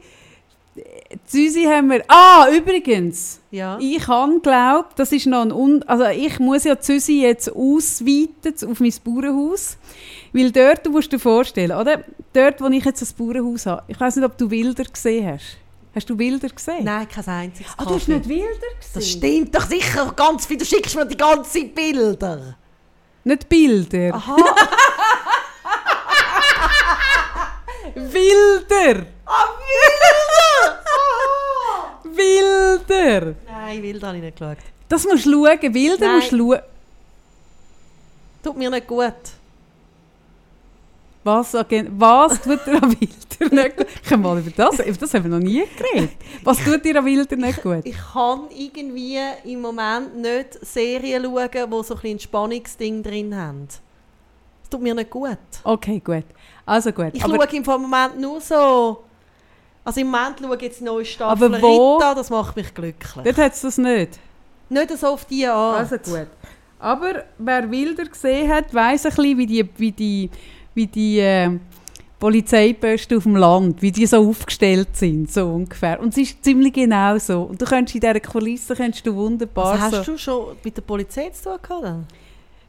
Züsi haben wir... Ah, übrigens. Ja. Ich habe geglaubt, das ist noch ein... Un- also ich muss ja Züsi jetzt ausweiten auf mein Bauernhaus. Weil dort, du musst dir vorstellen, oder? Dort, wo ich jetzt das Bauernhaus habe. Ich weiss nicht, ob du Wilder gesehen hast. Hast du Wilder gesehen? Nein, kein einziges. Ah, du hast nicht Wilder gesehen? Das stimmt doch sicher. Ganz viel. Du schickst mir die ganze Zeit Bilder. Nicht Bilder. Aha. Wilder. Ah, oh, Wilder. Wilder! Nein, Wilder habe ich nicht geschaut. Das musst du schauen. Wilder Nein. musst du schauen. Tut mir nicht gut. Was, was tut dir an Wilder nicht gut? Ich mal über das, über das haben wir noch nie geredet. Was tut dir an Wilder nicht gut? Ich, ich kann irgendwie im Moment nicht Serien schauen, die so ein bisschen Spannungsding drin haben. Das tut mir nicht gut. Okay, gut. Also gut. Ich Aber schaue im Moment nur so... Also im Moment schaue ich jetzt die neue Staffel Rita, das macht mich glücklich. Dort hat es das nicht. Nicht so auf diese Art. Also gut. Aber wer Wilder gesehen hat, weiss ein bisschen, wie die, wie die, wie die äh, Polizeiposten auf dem Land, wie die so aufgestellt sind, so ungefähr. Und es ist ziemlich genau so. Und du könntest in dieser Kulisse könntest du wunderbar also hast so du schon mit der Polizei zu tun gehabt?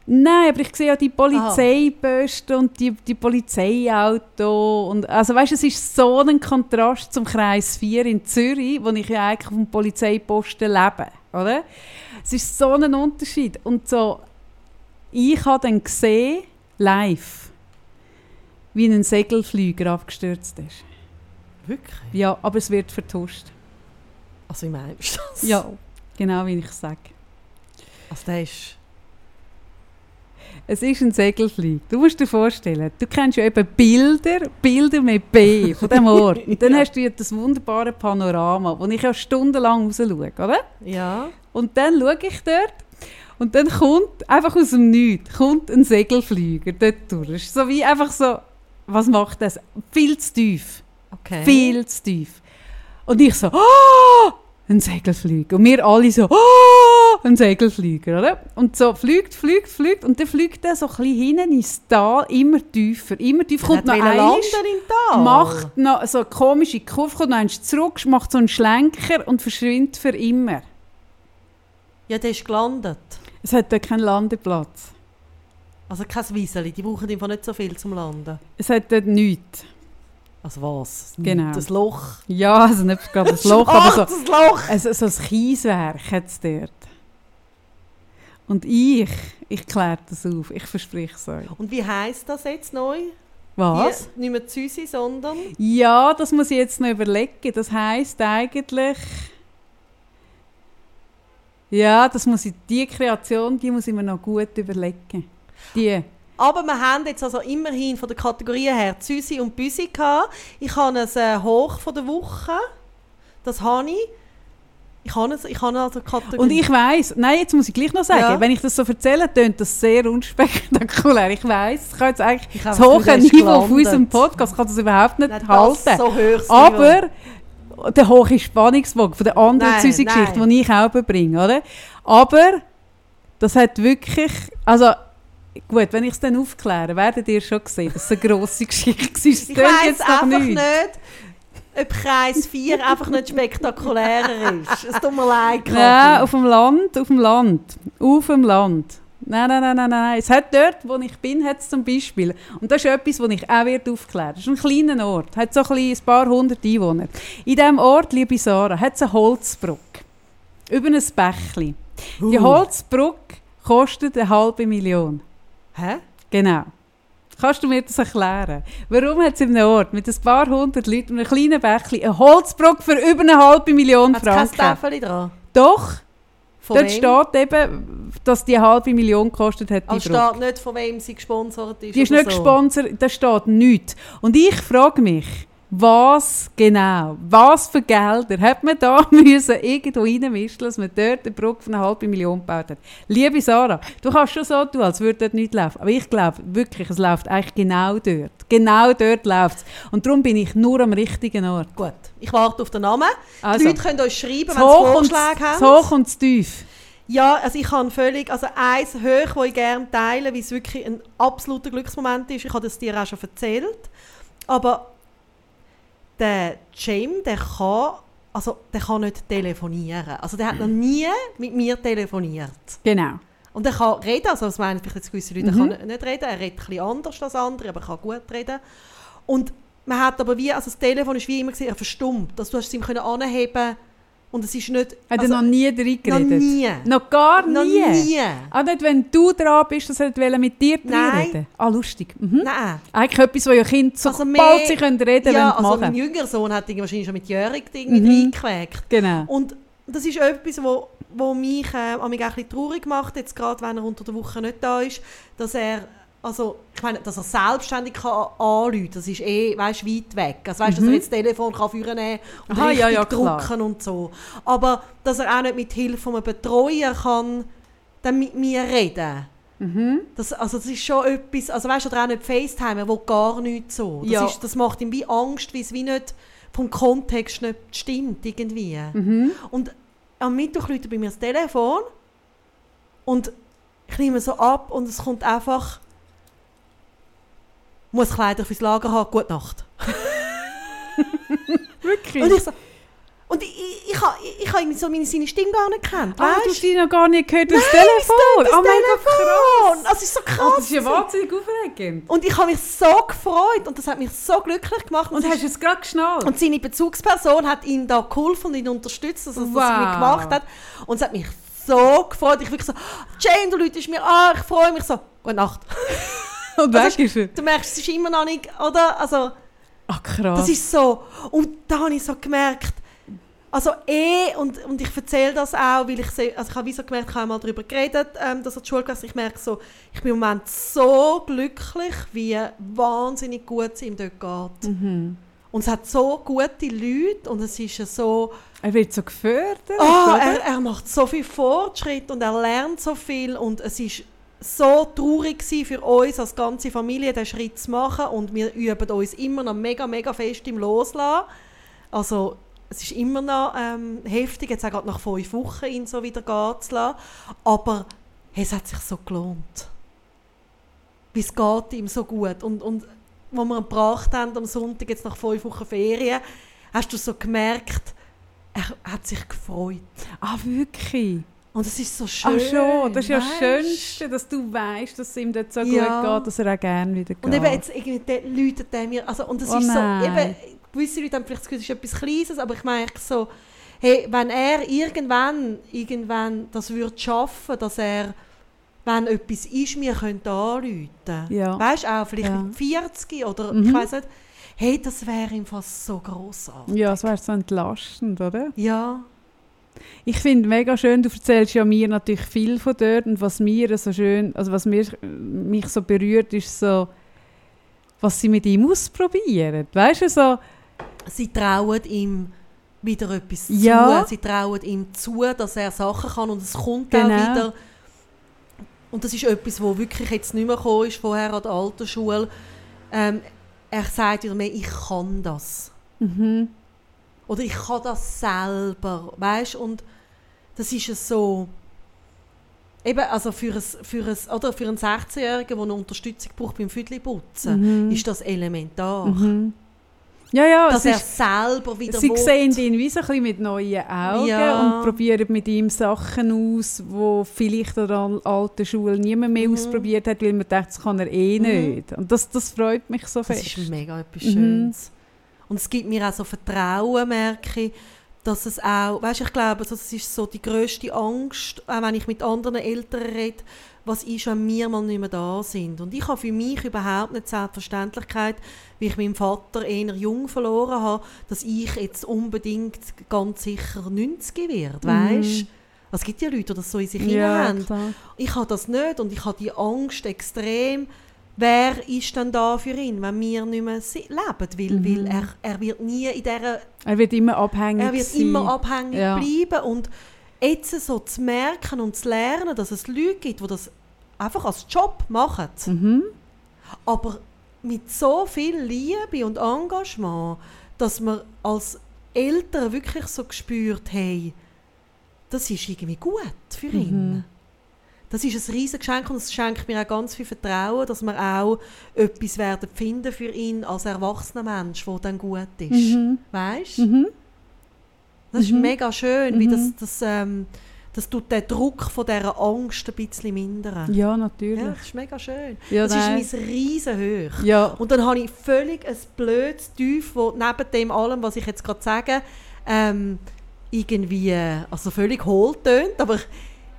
Nein, aber ich sehe ja die Polizeiposten und die, die Polizeiauto. Und, also weißt, es ist so ein Kontrast zum Kreis vier in Zürich, wo ich ja eigentlich auf dem Polizeiposten lebe. Oder? Es ist so ein Unterschied. Und so, ich habe dann gesehen, live, wie ein Segelflieger abgestürzt ist. Wirklich? Ja, aber es wird vertuscht. Also wie meinst du das? Ja, genau wie ich es sage. Also das ist... Es ist ein Segelflug. Du musst dir vorstellen, du kennst ja eben Bilder, Bilder mit B von diesem Ort. Und dann ja. hast du ja das wunderbare Panorama, wo ich ja stundenlang raus schaue, oder? Ja. Und dann schaue ich dort und dann kommt, einfach aus dem Nichts, kommt ein Segelflieger dort durch. So wie einfach so, was macht das? Viel zu tief. Okay. Viel zu tief. Und ich so, oh! Ein Segelflieger. Und wir alle so, oh, ein Segelflieger, oder? Und so fliegt, fliegt, fliegt. Und dann fliegt er so ein bisschen hinten ins Tal, immer tiefer, immer tiefer. Kommt noch einmal, macht noch so eine komische Kurve, kommt noch einmal zurück, macht so einen Schlenker und verschwindet für immer. Ja, der ist gelandet. Es hat dort keinen Landeplatz. Also kein Wieseli, die brauchen einfach nicht so viel zum Landen. Es hat dort nichts. Also was? Genau. Das Loch? Ja, also nicht gerade das Loch, aber so, Loch. Also so ein Kieswerk hat es dort. Und ich, ich kläre das auf, ich verspreche es euch. Und wie heisst das jetzt neu? Was? Die, nicht mehr Züsi, sondern? Ja, das muss ich jetzt noch überlegen. Das heisst eigentlich... Ja, das muss ich, die Kreation, die muss ich mir noch gut überlegen. Die. Aber wir haben jetzt also immerhin von der Kategorie her Züsi und Büsi gehabt. Ich habe ein Hoch von der Woche. Das habe ich. Ich habe es, ich habe also Kategorie. Und ich weiss, nein, jetzt muss ich gleich noch sagen, ja. Wenn ich das so erzähle, tönt das sehr unspektakulär. Ich weiss, ich kann jetzt eigentlich ich das hohe Niveau auf unserem Podcast kann das überhaupt nicht nein, halten. Das so aber der hohe Spannungsbogen von der anderen Züsi-Geschichte, die ich auch bringe, oder? Aber das hat wirklich, also gut, wenn ich es dann aufkläre, werdet ihr schon sehen, dass es eine grosse Geschichte war. Ich weiss einfach nicht. nicht. Ob Kreis vier einfach nicht spektakulärer ist. Es tut mir leid. Nein, auf dem Land, auf dem Land. Auf dem Land. Nein, nein, nein, nein, nein. Es hat dort, wo ich bin, hat es zum Beispiel. Und das ist etwas, das ich auch wird aufklären. Das ist ein kleiner Ort. Hat so ein paar hundert Einwohner. In diesem Ort, liebe Sarah, hat es eine Holzbrücke. Über ein Bächli. Uh. Die Holzbrücke kostet eine halbe Million. Hä? Genau. Kannst du mir das erklären? Warum hat es in einem Ort mit ein paar hundert Leuten mit einem kleinen Bächli eine Holzbrücke für über eine halbe Million Franken? Hat es kein Stäffeli dran? Doch. Von dort wem? Steht eben, dass die eine halbe Million gekostet hat. Aber es steht nicht, von wem sie gesponsert ist. Die ist nicht so gesponsert, da steht nichts. Und ich frage mich, was genau, was für Gelder hat man da müssen irgendwo reinmischen, dass man dort eine Brücke von einer halben Million gebaut hat? Liebe Sarah, du kannst schon so tun, als würde dort nichts laufen. Aber ich glaube wirklich, es läuft eigentlich genau dort. Genau dort läuft es. Und darum bin ich nur am richtigen Ort. Gut, ich warte auf den Namen. Also, die Leute können uns schreiben, wenn sie Vorschläge haben. So kommt es tief. Ja, also ich habe völlig, also eins hoch, das ich gerne teile, weil es wirklich ein absoluter Glücksmoment ist. Ich habe das dir auch schon erzählt. Aber der Cem, der kann, also der kann nicht telefonieren. Also der hat noch nie mit mir telefoniert. Genau. Und er kann reden, also das meinen vielleicht jetzt gewisse Leute, mhm. er kann nicht reden, er redet etwas anders als andere, aber er kann gut reden. Und man hat aber wie, also das Telefon ist wie immer gesehen, verstummt, dass du hast es ihm anheben können. Und es ist nicht... Hat also, er noch nie drin geredet? Noch nie. Noch gar nie? Noch nie. Auch nicht, wenn du dran bist, dass er mit dir drin Nein. reden? Ah, lustig. Mhm. Nein. Eigentlich etwas, wo ja Kinder so also bald sie können reden können, ja, also machen. Mein jüngerer Sohn hat wahrscheinlich schon mit Jörg mhm. reingeweckt. Genau. Und das ist etwas, wo, wo mich, äh, mich auch ein bisschen traurig macht, jetzt gerade, wenn er unter der Woche nicht da ist, dass er... Also, ich meine, dass er selbstständig kann anrufen, das ist eh, weißt, weit weg. Also, weißt, mhm. dass er jetzt das Telefon kann führen und Aha, richtig ja, ja, drucken und so. Aber dass er auch nicht mit Hilfe von einem Betreuer kann dann mit mir reden. Mhm. Das, also, das ist schon etwas, also weißt, oder auch nicht FaceTime, er will gar nichts so. Das, ja. ist, das macht ihm wie Angst, weil es wie nicht vom Kontext nicht stimmt irgendwie. Mhm. Und am Mittwoch läutet bei mir das Telefon und ich nehme so ab und es kommt einfach... muss Kleider fürs Lager haben, gute Nacht. Wirklich? Und ich, so, und ich, ich, ich, ich, ich habe so meine, seine Stimme gar nicht gekannt. Ah, weißt? Du hast sie noch gar nicht gehört, das Nein, Telefon. Das oh mein Gott, krass. Das also ist so krass. Oh, das ist ja wahnsinnig aufregend. Und ich habe mich so gefreut und das hat mich so glücklich gemacht. Und, und hast es gerade geschnallt. Und seine Bezugsperson hat ihm da geholfen und ihn unterstützt, also, wow. dass er mich gemacht hat. Und es hat mich so gefreut. Ich wirklich so, Jane, du läutest mir an, ich freue mich so. Gute Nacht. Und weg ist er. Du merkst, es ist immer noch nicht, oder? Also, ach, krass. Das ist so. Und da habe ich so gemerkt, also eh, und, und ich erzähle das auch, weil ich, se, also ich habe wie so gemerkt, ich habe mal darüber geredet, ähm, dass er die Schule gelassen. Ich merke so, ich bin im Moment so glücklich, wie wahnsinnig gut es ihm dort geht. Mhm. Und es hat so gute Leute und es ist ja so... Er wird so gefördert, oh, er, er macht so viel Fortschritt und er lernt so viel und es ist... so traurig war für uns als ganze Familie, diesen Schritt zu machen. Und wir üben uns immer noch mega, mega fest im Loslassen. Also es ist immer noch ähm, heftig, jetzt auch gerade nach fünf Wochen ihn so wieder gehen zu lassen. Aber hey, es hat sich so gelohnt. Weil es geht ihm so gut. Und, und als wir ihn gebracht haben am Sonntag, jetzt nach fünf Wochen Ferien, hast du so gemerkt, er hat sich gefreut. Ah, wirklich? Und es ist so schön. Ach schon, das ist ja das Schönste, dass du weißt, dass es ihm dort so ja. gut geht, dass er auch gerne wieder geht. Und eben jetzt irgendwie Leute, die mir, also und es oh ist nein. so, eben, gewisse Leute haben vielleicht das Gefühl, es ist etwas Kleines, aber ich merke so, hey, wenn er irgendwann, irgendwann das würde schaffen, dass er wenn etwas ist, wir können anrufen. Ja. Weißt du, auch vielleicht ja. mit vierzig oder mhm. ich weiss nicht. Hey, das wäre im Fall so grossartig. Ja, es wäre so entlastend, oder? Ja. Ich finde mega schön, du erzählst ja mir natürlich viel von dort und was mir so schön, also was mir, mich so berührt, ist so, was sie mit ihm ausprobieren. Weißt du, so... Sie trauen ihm wieder etwas ja. zu. Sie trauen ihm zu, dass er Sachen kann und es kommt genau. auch wieder. Und das ist etwas, was wirklich jetzt nicht mehr gekommen ist, vorher an der alten Schule. Ähm, er sagt wieder mehr, ich kann das. Mhm. Oder ich kann das selber, weißt? Und das ist es so, eben, also für, ein, für, ein, oder für einen sechzehnjährigen, der eine Unterstützung braucht beim Füdliputzen, mhm. ist das elementar. Mhm. Ja, ja, dass er ist, selber wieder sie will. Sehen ihn wie so ein bisschen mit neuen Augen ja. und probieren mit ihm Sachen aus, die vielleicht an der alten Schule niemand mehr mhm. ausprobiert hat, weil man denkt, das kann er eh mhm. nicht. Und das, das freut mich so fest. Das ist mega etwas Schönes. Mhm. Und es gibt mir auch so Vertrauen, merke ich, dass es auch, weißt du, ich glaube, das ist so die grösste Angst, auch wenn ich mit anderen Eltern rede, was ist, wenn wir mal nicht mehr da sind. Und ich habe für mich überhaupt nicht die Selbstverständlichkeit, wie ich meinen Vater eher jung verloren habe, dass ich jetzt unbedingt ganz sicher neunzig werde, weißt du? Mhm. Es gibt ja Leute, die das so in sich hinein ja, haben. Ich habe das nicht und ich habe die Angst extrem. Wer ist denn da für ihn, wenn wir nicht mehr leben? Weil, mhm. weil er, er wird nie in dieser... Er wird immer abhängig sein. Er wird sein. immer abhängig ja. bleiben. Und jetzt so zu merken und zu lernen, dass es Leute gibt, die das einfach als Job machen. Mhm. Aber mit so viel Liebe und Engagement, dass man als Eltern wirklich so gespürt, hey, das ist irgendwie gut für mhm. ihn. Das ist ein riesiges Geschenk und es schenkt mir auch ganz viel Vertrauen, dass wir auch etwas werden finden für ihn als erwachsener Mensch, der dann gut ist. Mhm. Weißt? Mhm. Das ist mhm. mega schön, mhm. wie das, das, ähm, das tut den Druck von dieser Angst ein bisschen mindern. Ja, natürlich. Ja, das ist mega schön. Ja, das nein. ist mein Riesenhoch. Ja. Und dann habe ich völlig ein blödes Tief, das neben dem allem, was ich jetzt gerade sage, ähm, irgendwie also völlig hohl tönt, aber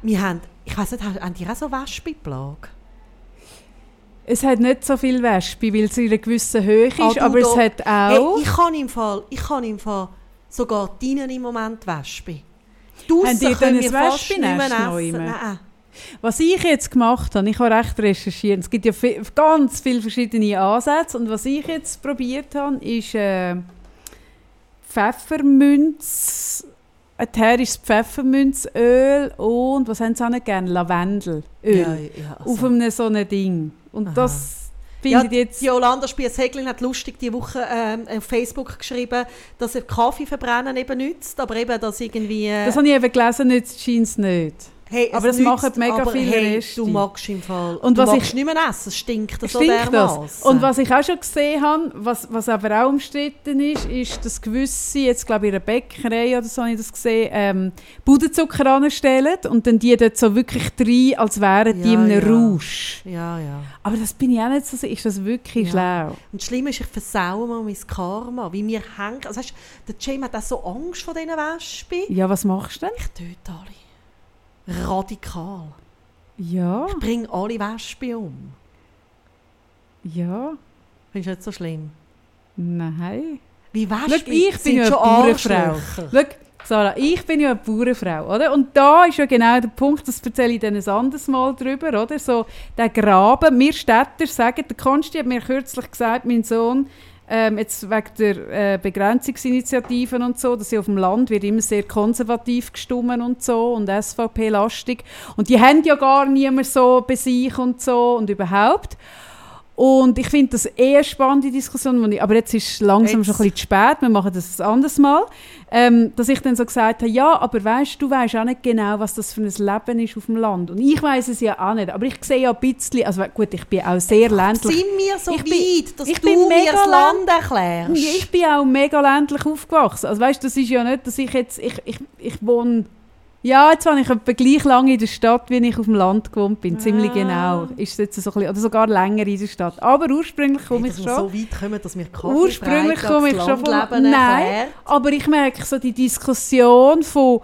wir haben... Ich weiss nicht, haben die auch so Wespenplage? Es hat nicht so viel Wespen, weil es in einer gewissen Höhe ist, ah, du, aber es hat auch... Hey, ich kann im Fall, ich kann im Fall sogar drinnen im Moment Wespen. Draussen können dann wir fast nicht mehr essen. Nein. Was ich jetzt gemacht habe, ich habe recht recherchiert, es gibt ja viel, ganz viele verschiedene Ansätze und was ich jetzt probiert habe, ist äh, Pfeffermünz... ätherisches Pfeffermünzöl und, was haben sie auch nicht gerne, Lavendelöl. Ja, ja, also. Auf einem so einem Ding. Und Aha. das findet ja, jetzt... Jolanda Spiess-Hegglin hat lustig diese Woche ähm, auf Facebook geschrieben, dass Kaffee verbrennen eben nützt, aber eben, dass irgendwie... Äh, das habe ich eben gelesen, nützt scheint es nicht. Hey, aber es das nützt, machen mega viele hey, Reste. Du magst im Fall. Und du was magst ich, nicht mehr essen, es stinkt das so dermassen. Und was ich auch schon gesehen habe, was, was aber auch umstritten ist, ist, dass gewisse, jetzt glaube ich in einer Bäckerei oder so habe ich das gesehen, ähm, Puderzucker anstellen und dann die dort so wirklich rein, als wären die ja, in einem ja. Rausch. Ja, ja. Aber das bin ich auch nicht so sicher, ist das wirklich ja. schlau. Und das Schlimme ist, ich versaue mir mein Karma, wie wir hängen. Also, weißt, der Cem hat auch so Angst vor diesen Wespen. Ja, was machst du denn? Ich töte alle. Radikal. Ja. Ich bringe alle Wespen um. Ja. Findest du nicht so schlimm? Nein. Wie Wespen ich bin ja schon Bauernfrau. Schau, Sarah, ich bin ja eine Bauernfrau, oder? Und da ist ja genau der Punkt, das erzähle ich dann ein anderes Mal drüber, oder? So, der Graben, wir Städter sagen, der Konsti hat mir kürzlich gesagt, mein Sohn, Ähm, jetzt wegen der äh, Begrenzungsinitiativen und so, dass sie auf dem Land wird immer sehr konservativ gestimmt und so und S V P-lastig. Und die haben ja gar niemand so bei sich und so und überhaupt. Und ich finde das eher spannende Diskussion, ich, aber jetzt ist es langsam jetzt. schon ein bisschen zu spät, wir machen das ein anderes Mal, ähm, dass ich dann so gesagt habe, ja, aber weißt, du weißt auch nicht genau, was das für ein Leben ist auf dem Land. Und ich weiss es ja auch nicht, aber ich sehe ja ein bisschen, also gut, ich bin auch sehr ländlich. Sind wir so ich weit, bin, dass ich du bin mir das Land erklärst? Ich bin auch mega ländlich aufgewachsen. Also weißt, das ist ja nicht, dass ich jetzt, ich, ich, ich wohne... Ja, jetzt war ich etwa gleich lange in der Stadt, wie ich auf dem Land gewohnt bin. Ziemlich genau. Ist jetzt so ein bisschen, oder sogar länger in der Stadt. Aber ursprünglich komme hey, ich schon... so weit kommen, dass wir Kaffee ursprünglich komme ich schon von... Nein, erklärt. Aber ich merke so die Diskussion von...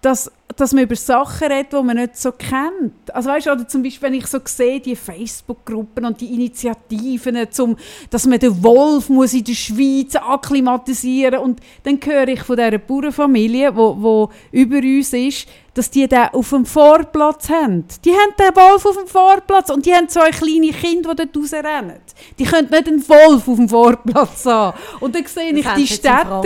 dass dass man über Sachen redet, die man nicht so kennt. Also weißt, oder zum Beispiel, wenn ich so sehe, die Facebook-Gruppen und die Initiativen, zum, dass man den Wolf muss in der Schweiz akklimatisieren muss. Und dann höre ich von dieser Bauernfamilie, die über uns ist, dass die den auf dem Vorplatz haben. Die haben den Wolf auf dem Vorplatz und die haben zwei kleine Kinder, die dort rausrennen. Die können nicht einen Wolf auf dem Vorplatz haben. Und dann sehe ich die Städter,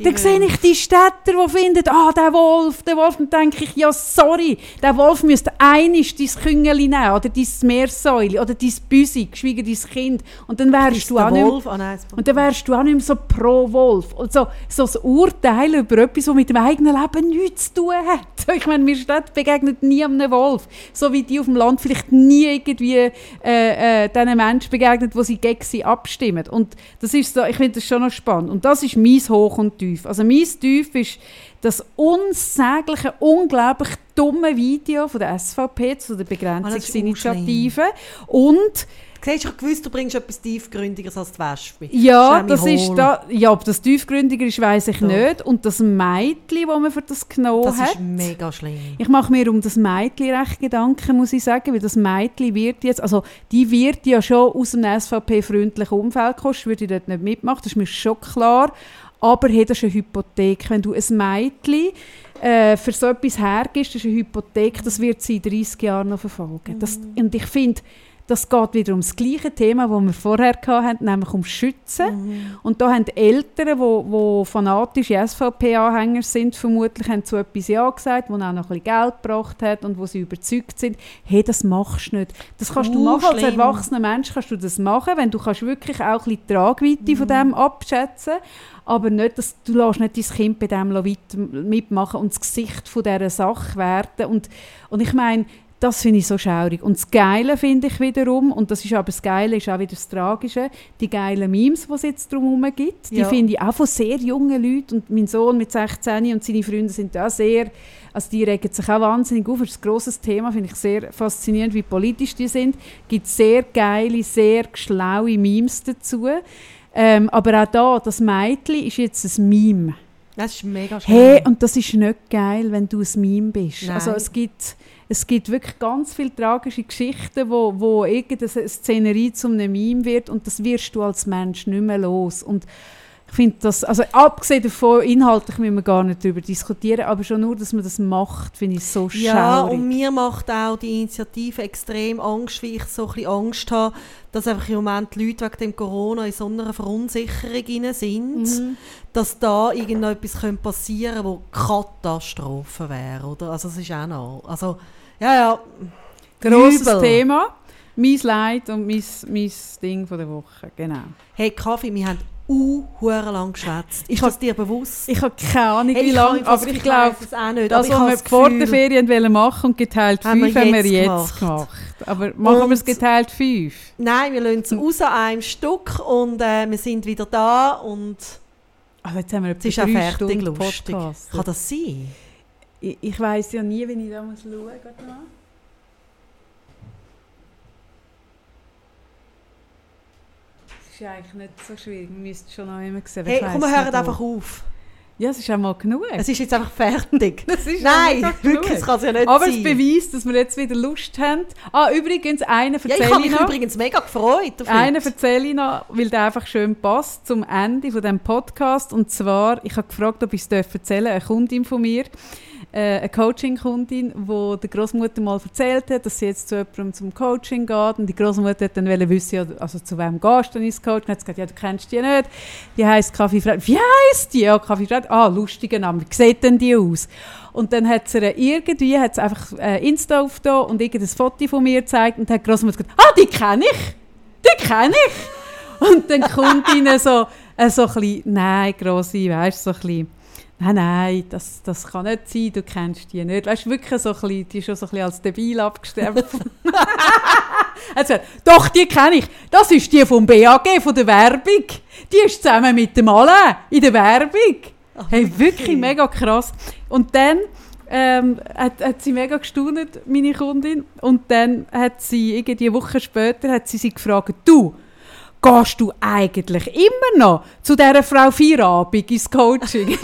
dann sehe ich die Städter, die finden, ah, der Wolf, der Wolf, dann denke ich, ja, sorry, der Wolf müsste einisch dein Küngeli nehmen oder dein Meersäule oder dein Büsi, geschwiegen dein Kind. Und dann wärst du auch nicht mehr, oh nein, und dann wärst du auch nicht mehr so pro Wolf. Und so, so ein Urteil über etwas, das mit dem eigenen Leben nichts zu tun hat. Ich meine, mir begegnet nie einem Wolf. So wie die auf dem Land vielleicht nie irgendwie äh, äh, diesen Menschen begegnet, wo sie gegen sie abstimmen. Und das ist so, ich finde das schon noch spannend. Und das ist mein Hoch und Tief. Also mein Tief ist das unsägliche, unglaublich dumme Video von der S V P zu der Begrenzungsinitiative. Oh, und du hast schon gewusst, du bringst etwas Tiefgründigeres als die Wespe. Ja, das ist da, ja, ob das Tiefgründiger ist, weiss ich so. nicht. Und das Mädchen, das man für das genommen hat. Das ist mega schlimm. Ich mache mir um das Mädchen recht Gedanken, muss ich sagen. Weil das Mädchen wird jetzt, also die wird ja schon aus einem S V P-freundlichen Umfeld kommen. Ich würde dort nicht mitmachen, das ist mir schon klar. Aber hey, das ist eine Hypothek. Wenn du ein Mädchen äh, für so etwas hergibst, das ist eine Hypothek, das wird sie in dreißig Jahren noch verfolgen. Mhm. Das, und ich finde, das geht wieder um das gleiche Thema, das wir vorher hatten, nämlich um Schützen. Mhm. Und da haben Eltern, die fanatische S V P-Anhänger sind, vermutlich haben zu etwas Ja gesagt, das auch noch ein bisschen Geld gebracht hat und wo sie überzeugt sind, hey, das machst du nicht. Das kannst uh, du machen, schlimm. Als erwachsener Mensch kannst du das machen, wenn du kannst wirklich auch ein bisschen die Tragweite mhm. von dem abschätzen kannst. Aber nicht, dass du lässt nicht dein Kind bei dem mitmachen und das Gesicht von dieser Sache werden. Und, und ich meine, das finde ich so schaurig. Und das Geile finde ich wiederum, und das ist aber das Geile, ist auch wieder das Tragische, die geilen Memes, die es jetzt drumherum gibt, ja. die finde ich auch von sehr jungen Leuten. Und mein Sohn mit sechzehn und seine Freunde sind da sehr, also die regen sich auch wahnsinnig auf. Das ist ein grosses Thema, finde ich sehr faszinierend, wie politisch die sind. Es gibt sehr geile, sehr schlaue Memes dazu. Ähm, aber auch da, das Mädchen ist jetzt ein Meme. Das ist mega schön. Hey, und das ist nicht geil, wenn du ein Meme bist. Nein. Also es gibt... Es gibt wirklich ganz viele tragische Geschichten, wo, wo irgendeine Szenerie zu einem Meme wird und das wirst du als Mensch nicht mehr los. Und ich finde das, also abgesehen davon, inhaltlich müssen wir gar nicht darüber diskutieren, aber schon nur, dass man das macht, finde ich so schaurig. Ja, und mir macht auch die Initiative extrem Angst, weil ich so ein bisschen Angst habe, dass einfach im Moment die Leute wegen dem Corona in so einer Verunsicherung sind, mhm. dass da irgendetwas passieren könnte, wo Katastrophe wäre, oder? Also es ist auch noch, also ja, ja. Grosses Übel. Thema, mein Leid und mein, mein Ding von der Woche, genau. Hey Kaffee, wir haben Uh, huere lang geschwätzt. Ist ich das hab, dir bewusst? Ich habe keine Ahnung, hey, wie lange, aber ich glaube, das, auch nicht, das was wir vor der Ferien machen und geteilt fünf haben wir jetzt, haben wir jetzt gemacht. gemacht. Aber machen und, wir es geteilt fünf? Nein, wir lassen es raus an einem Stück und äh, wir sind wieder da. Und also jetzt haben wir etwa drei Stunden lustig. Podcast. Kann das sein? Ich, ich weiss ja nie, wenn ich da muss schauen muss. Das ist eigentlich nicht so schwierig. Wir müssten schon noch immer sehen. Hey, komm, wir hören einfach auf. Ja, es ist einmal genug. Es ist jetzt einfach fertig. Das ist Nein, wirklich, das kann es ja nicht Aber sein. Aber es beweist, dass wir jetzt wieder Lust haben. Ah, übrigens, einen erzähle ich noch. Ja, ich habe mich noch. übrigens mega gefreut. Einen erzähle ich noch, weil der einfach schön passt zum Ende von diesem Podcast. Und zwar, ich habe gefragt, ob ich es erzählen darf, eine Kundin von mir. Eine Coaching-Kundin, die der Großmutter mal erzählt hat, dass sie jetzt zu jemandem zum Coaching geht. Und die Großmutter wollte dann wissen, also zu wem gehst du ins Coaching? Und hat gesagt, ja, du kennst die nicht. Die heisst Kaffeefrau. Wie heisst die? Ja, Kaffeefrau. Ah, lustiger Name. Wie sieht denn die aus? Und dann hat sie irgendwie hat's einfach Insta aufgetan und irgendein Foto von mir gezeigt. Und hat die Großmutter gesagt, ah, die kenne ich! Die kenne ich! Und dann kommt ihnen so, äh, so ein bisschen, nein, Grossi, weißt du, so ein bisschen, «Nein, nein, das, das kann nicht sein, du kennst die nicht.» Weißt du, wirklich so ein bisschen, die ist schon so ein bisschen als debil abgestempelt. «Doch, die kenne ich. Das ist die vom B A G, von der Werbung. Die ist zusammen mit dem Alain in der Werbung.» Ach, Hey, wirklich okay. mega krass. Und dann ähm, hat, hat sie mega gestaunt, meine Kundin. Und dann hat sie, irgendwie Wochen später, hat sie sie gefragt, «Du, gehst du eigentlich immer noch zu dieser Frau Feierabend ins Coaching?»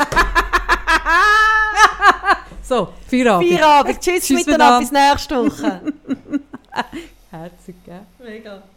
So, Feierabend. Feierabend. Tschüss, Tschüss miteinander, bis nächste Woche. Herzlich, gell? Mega.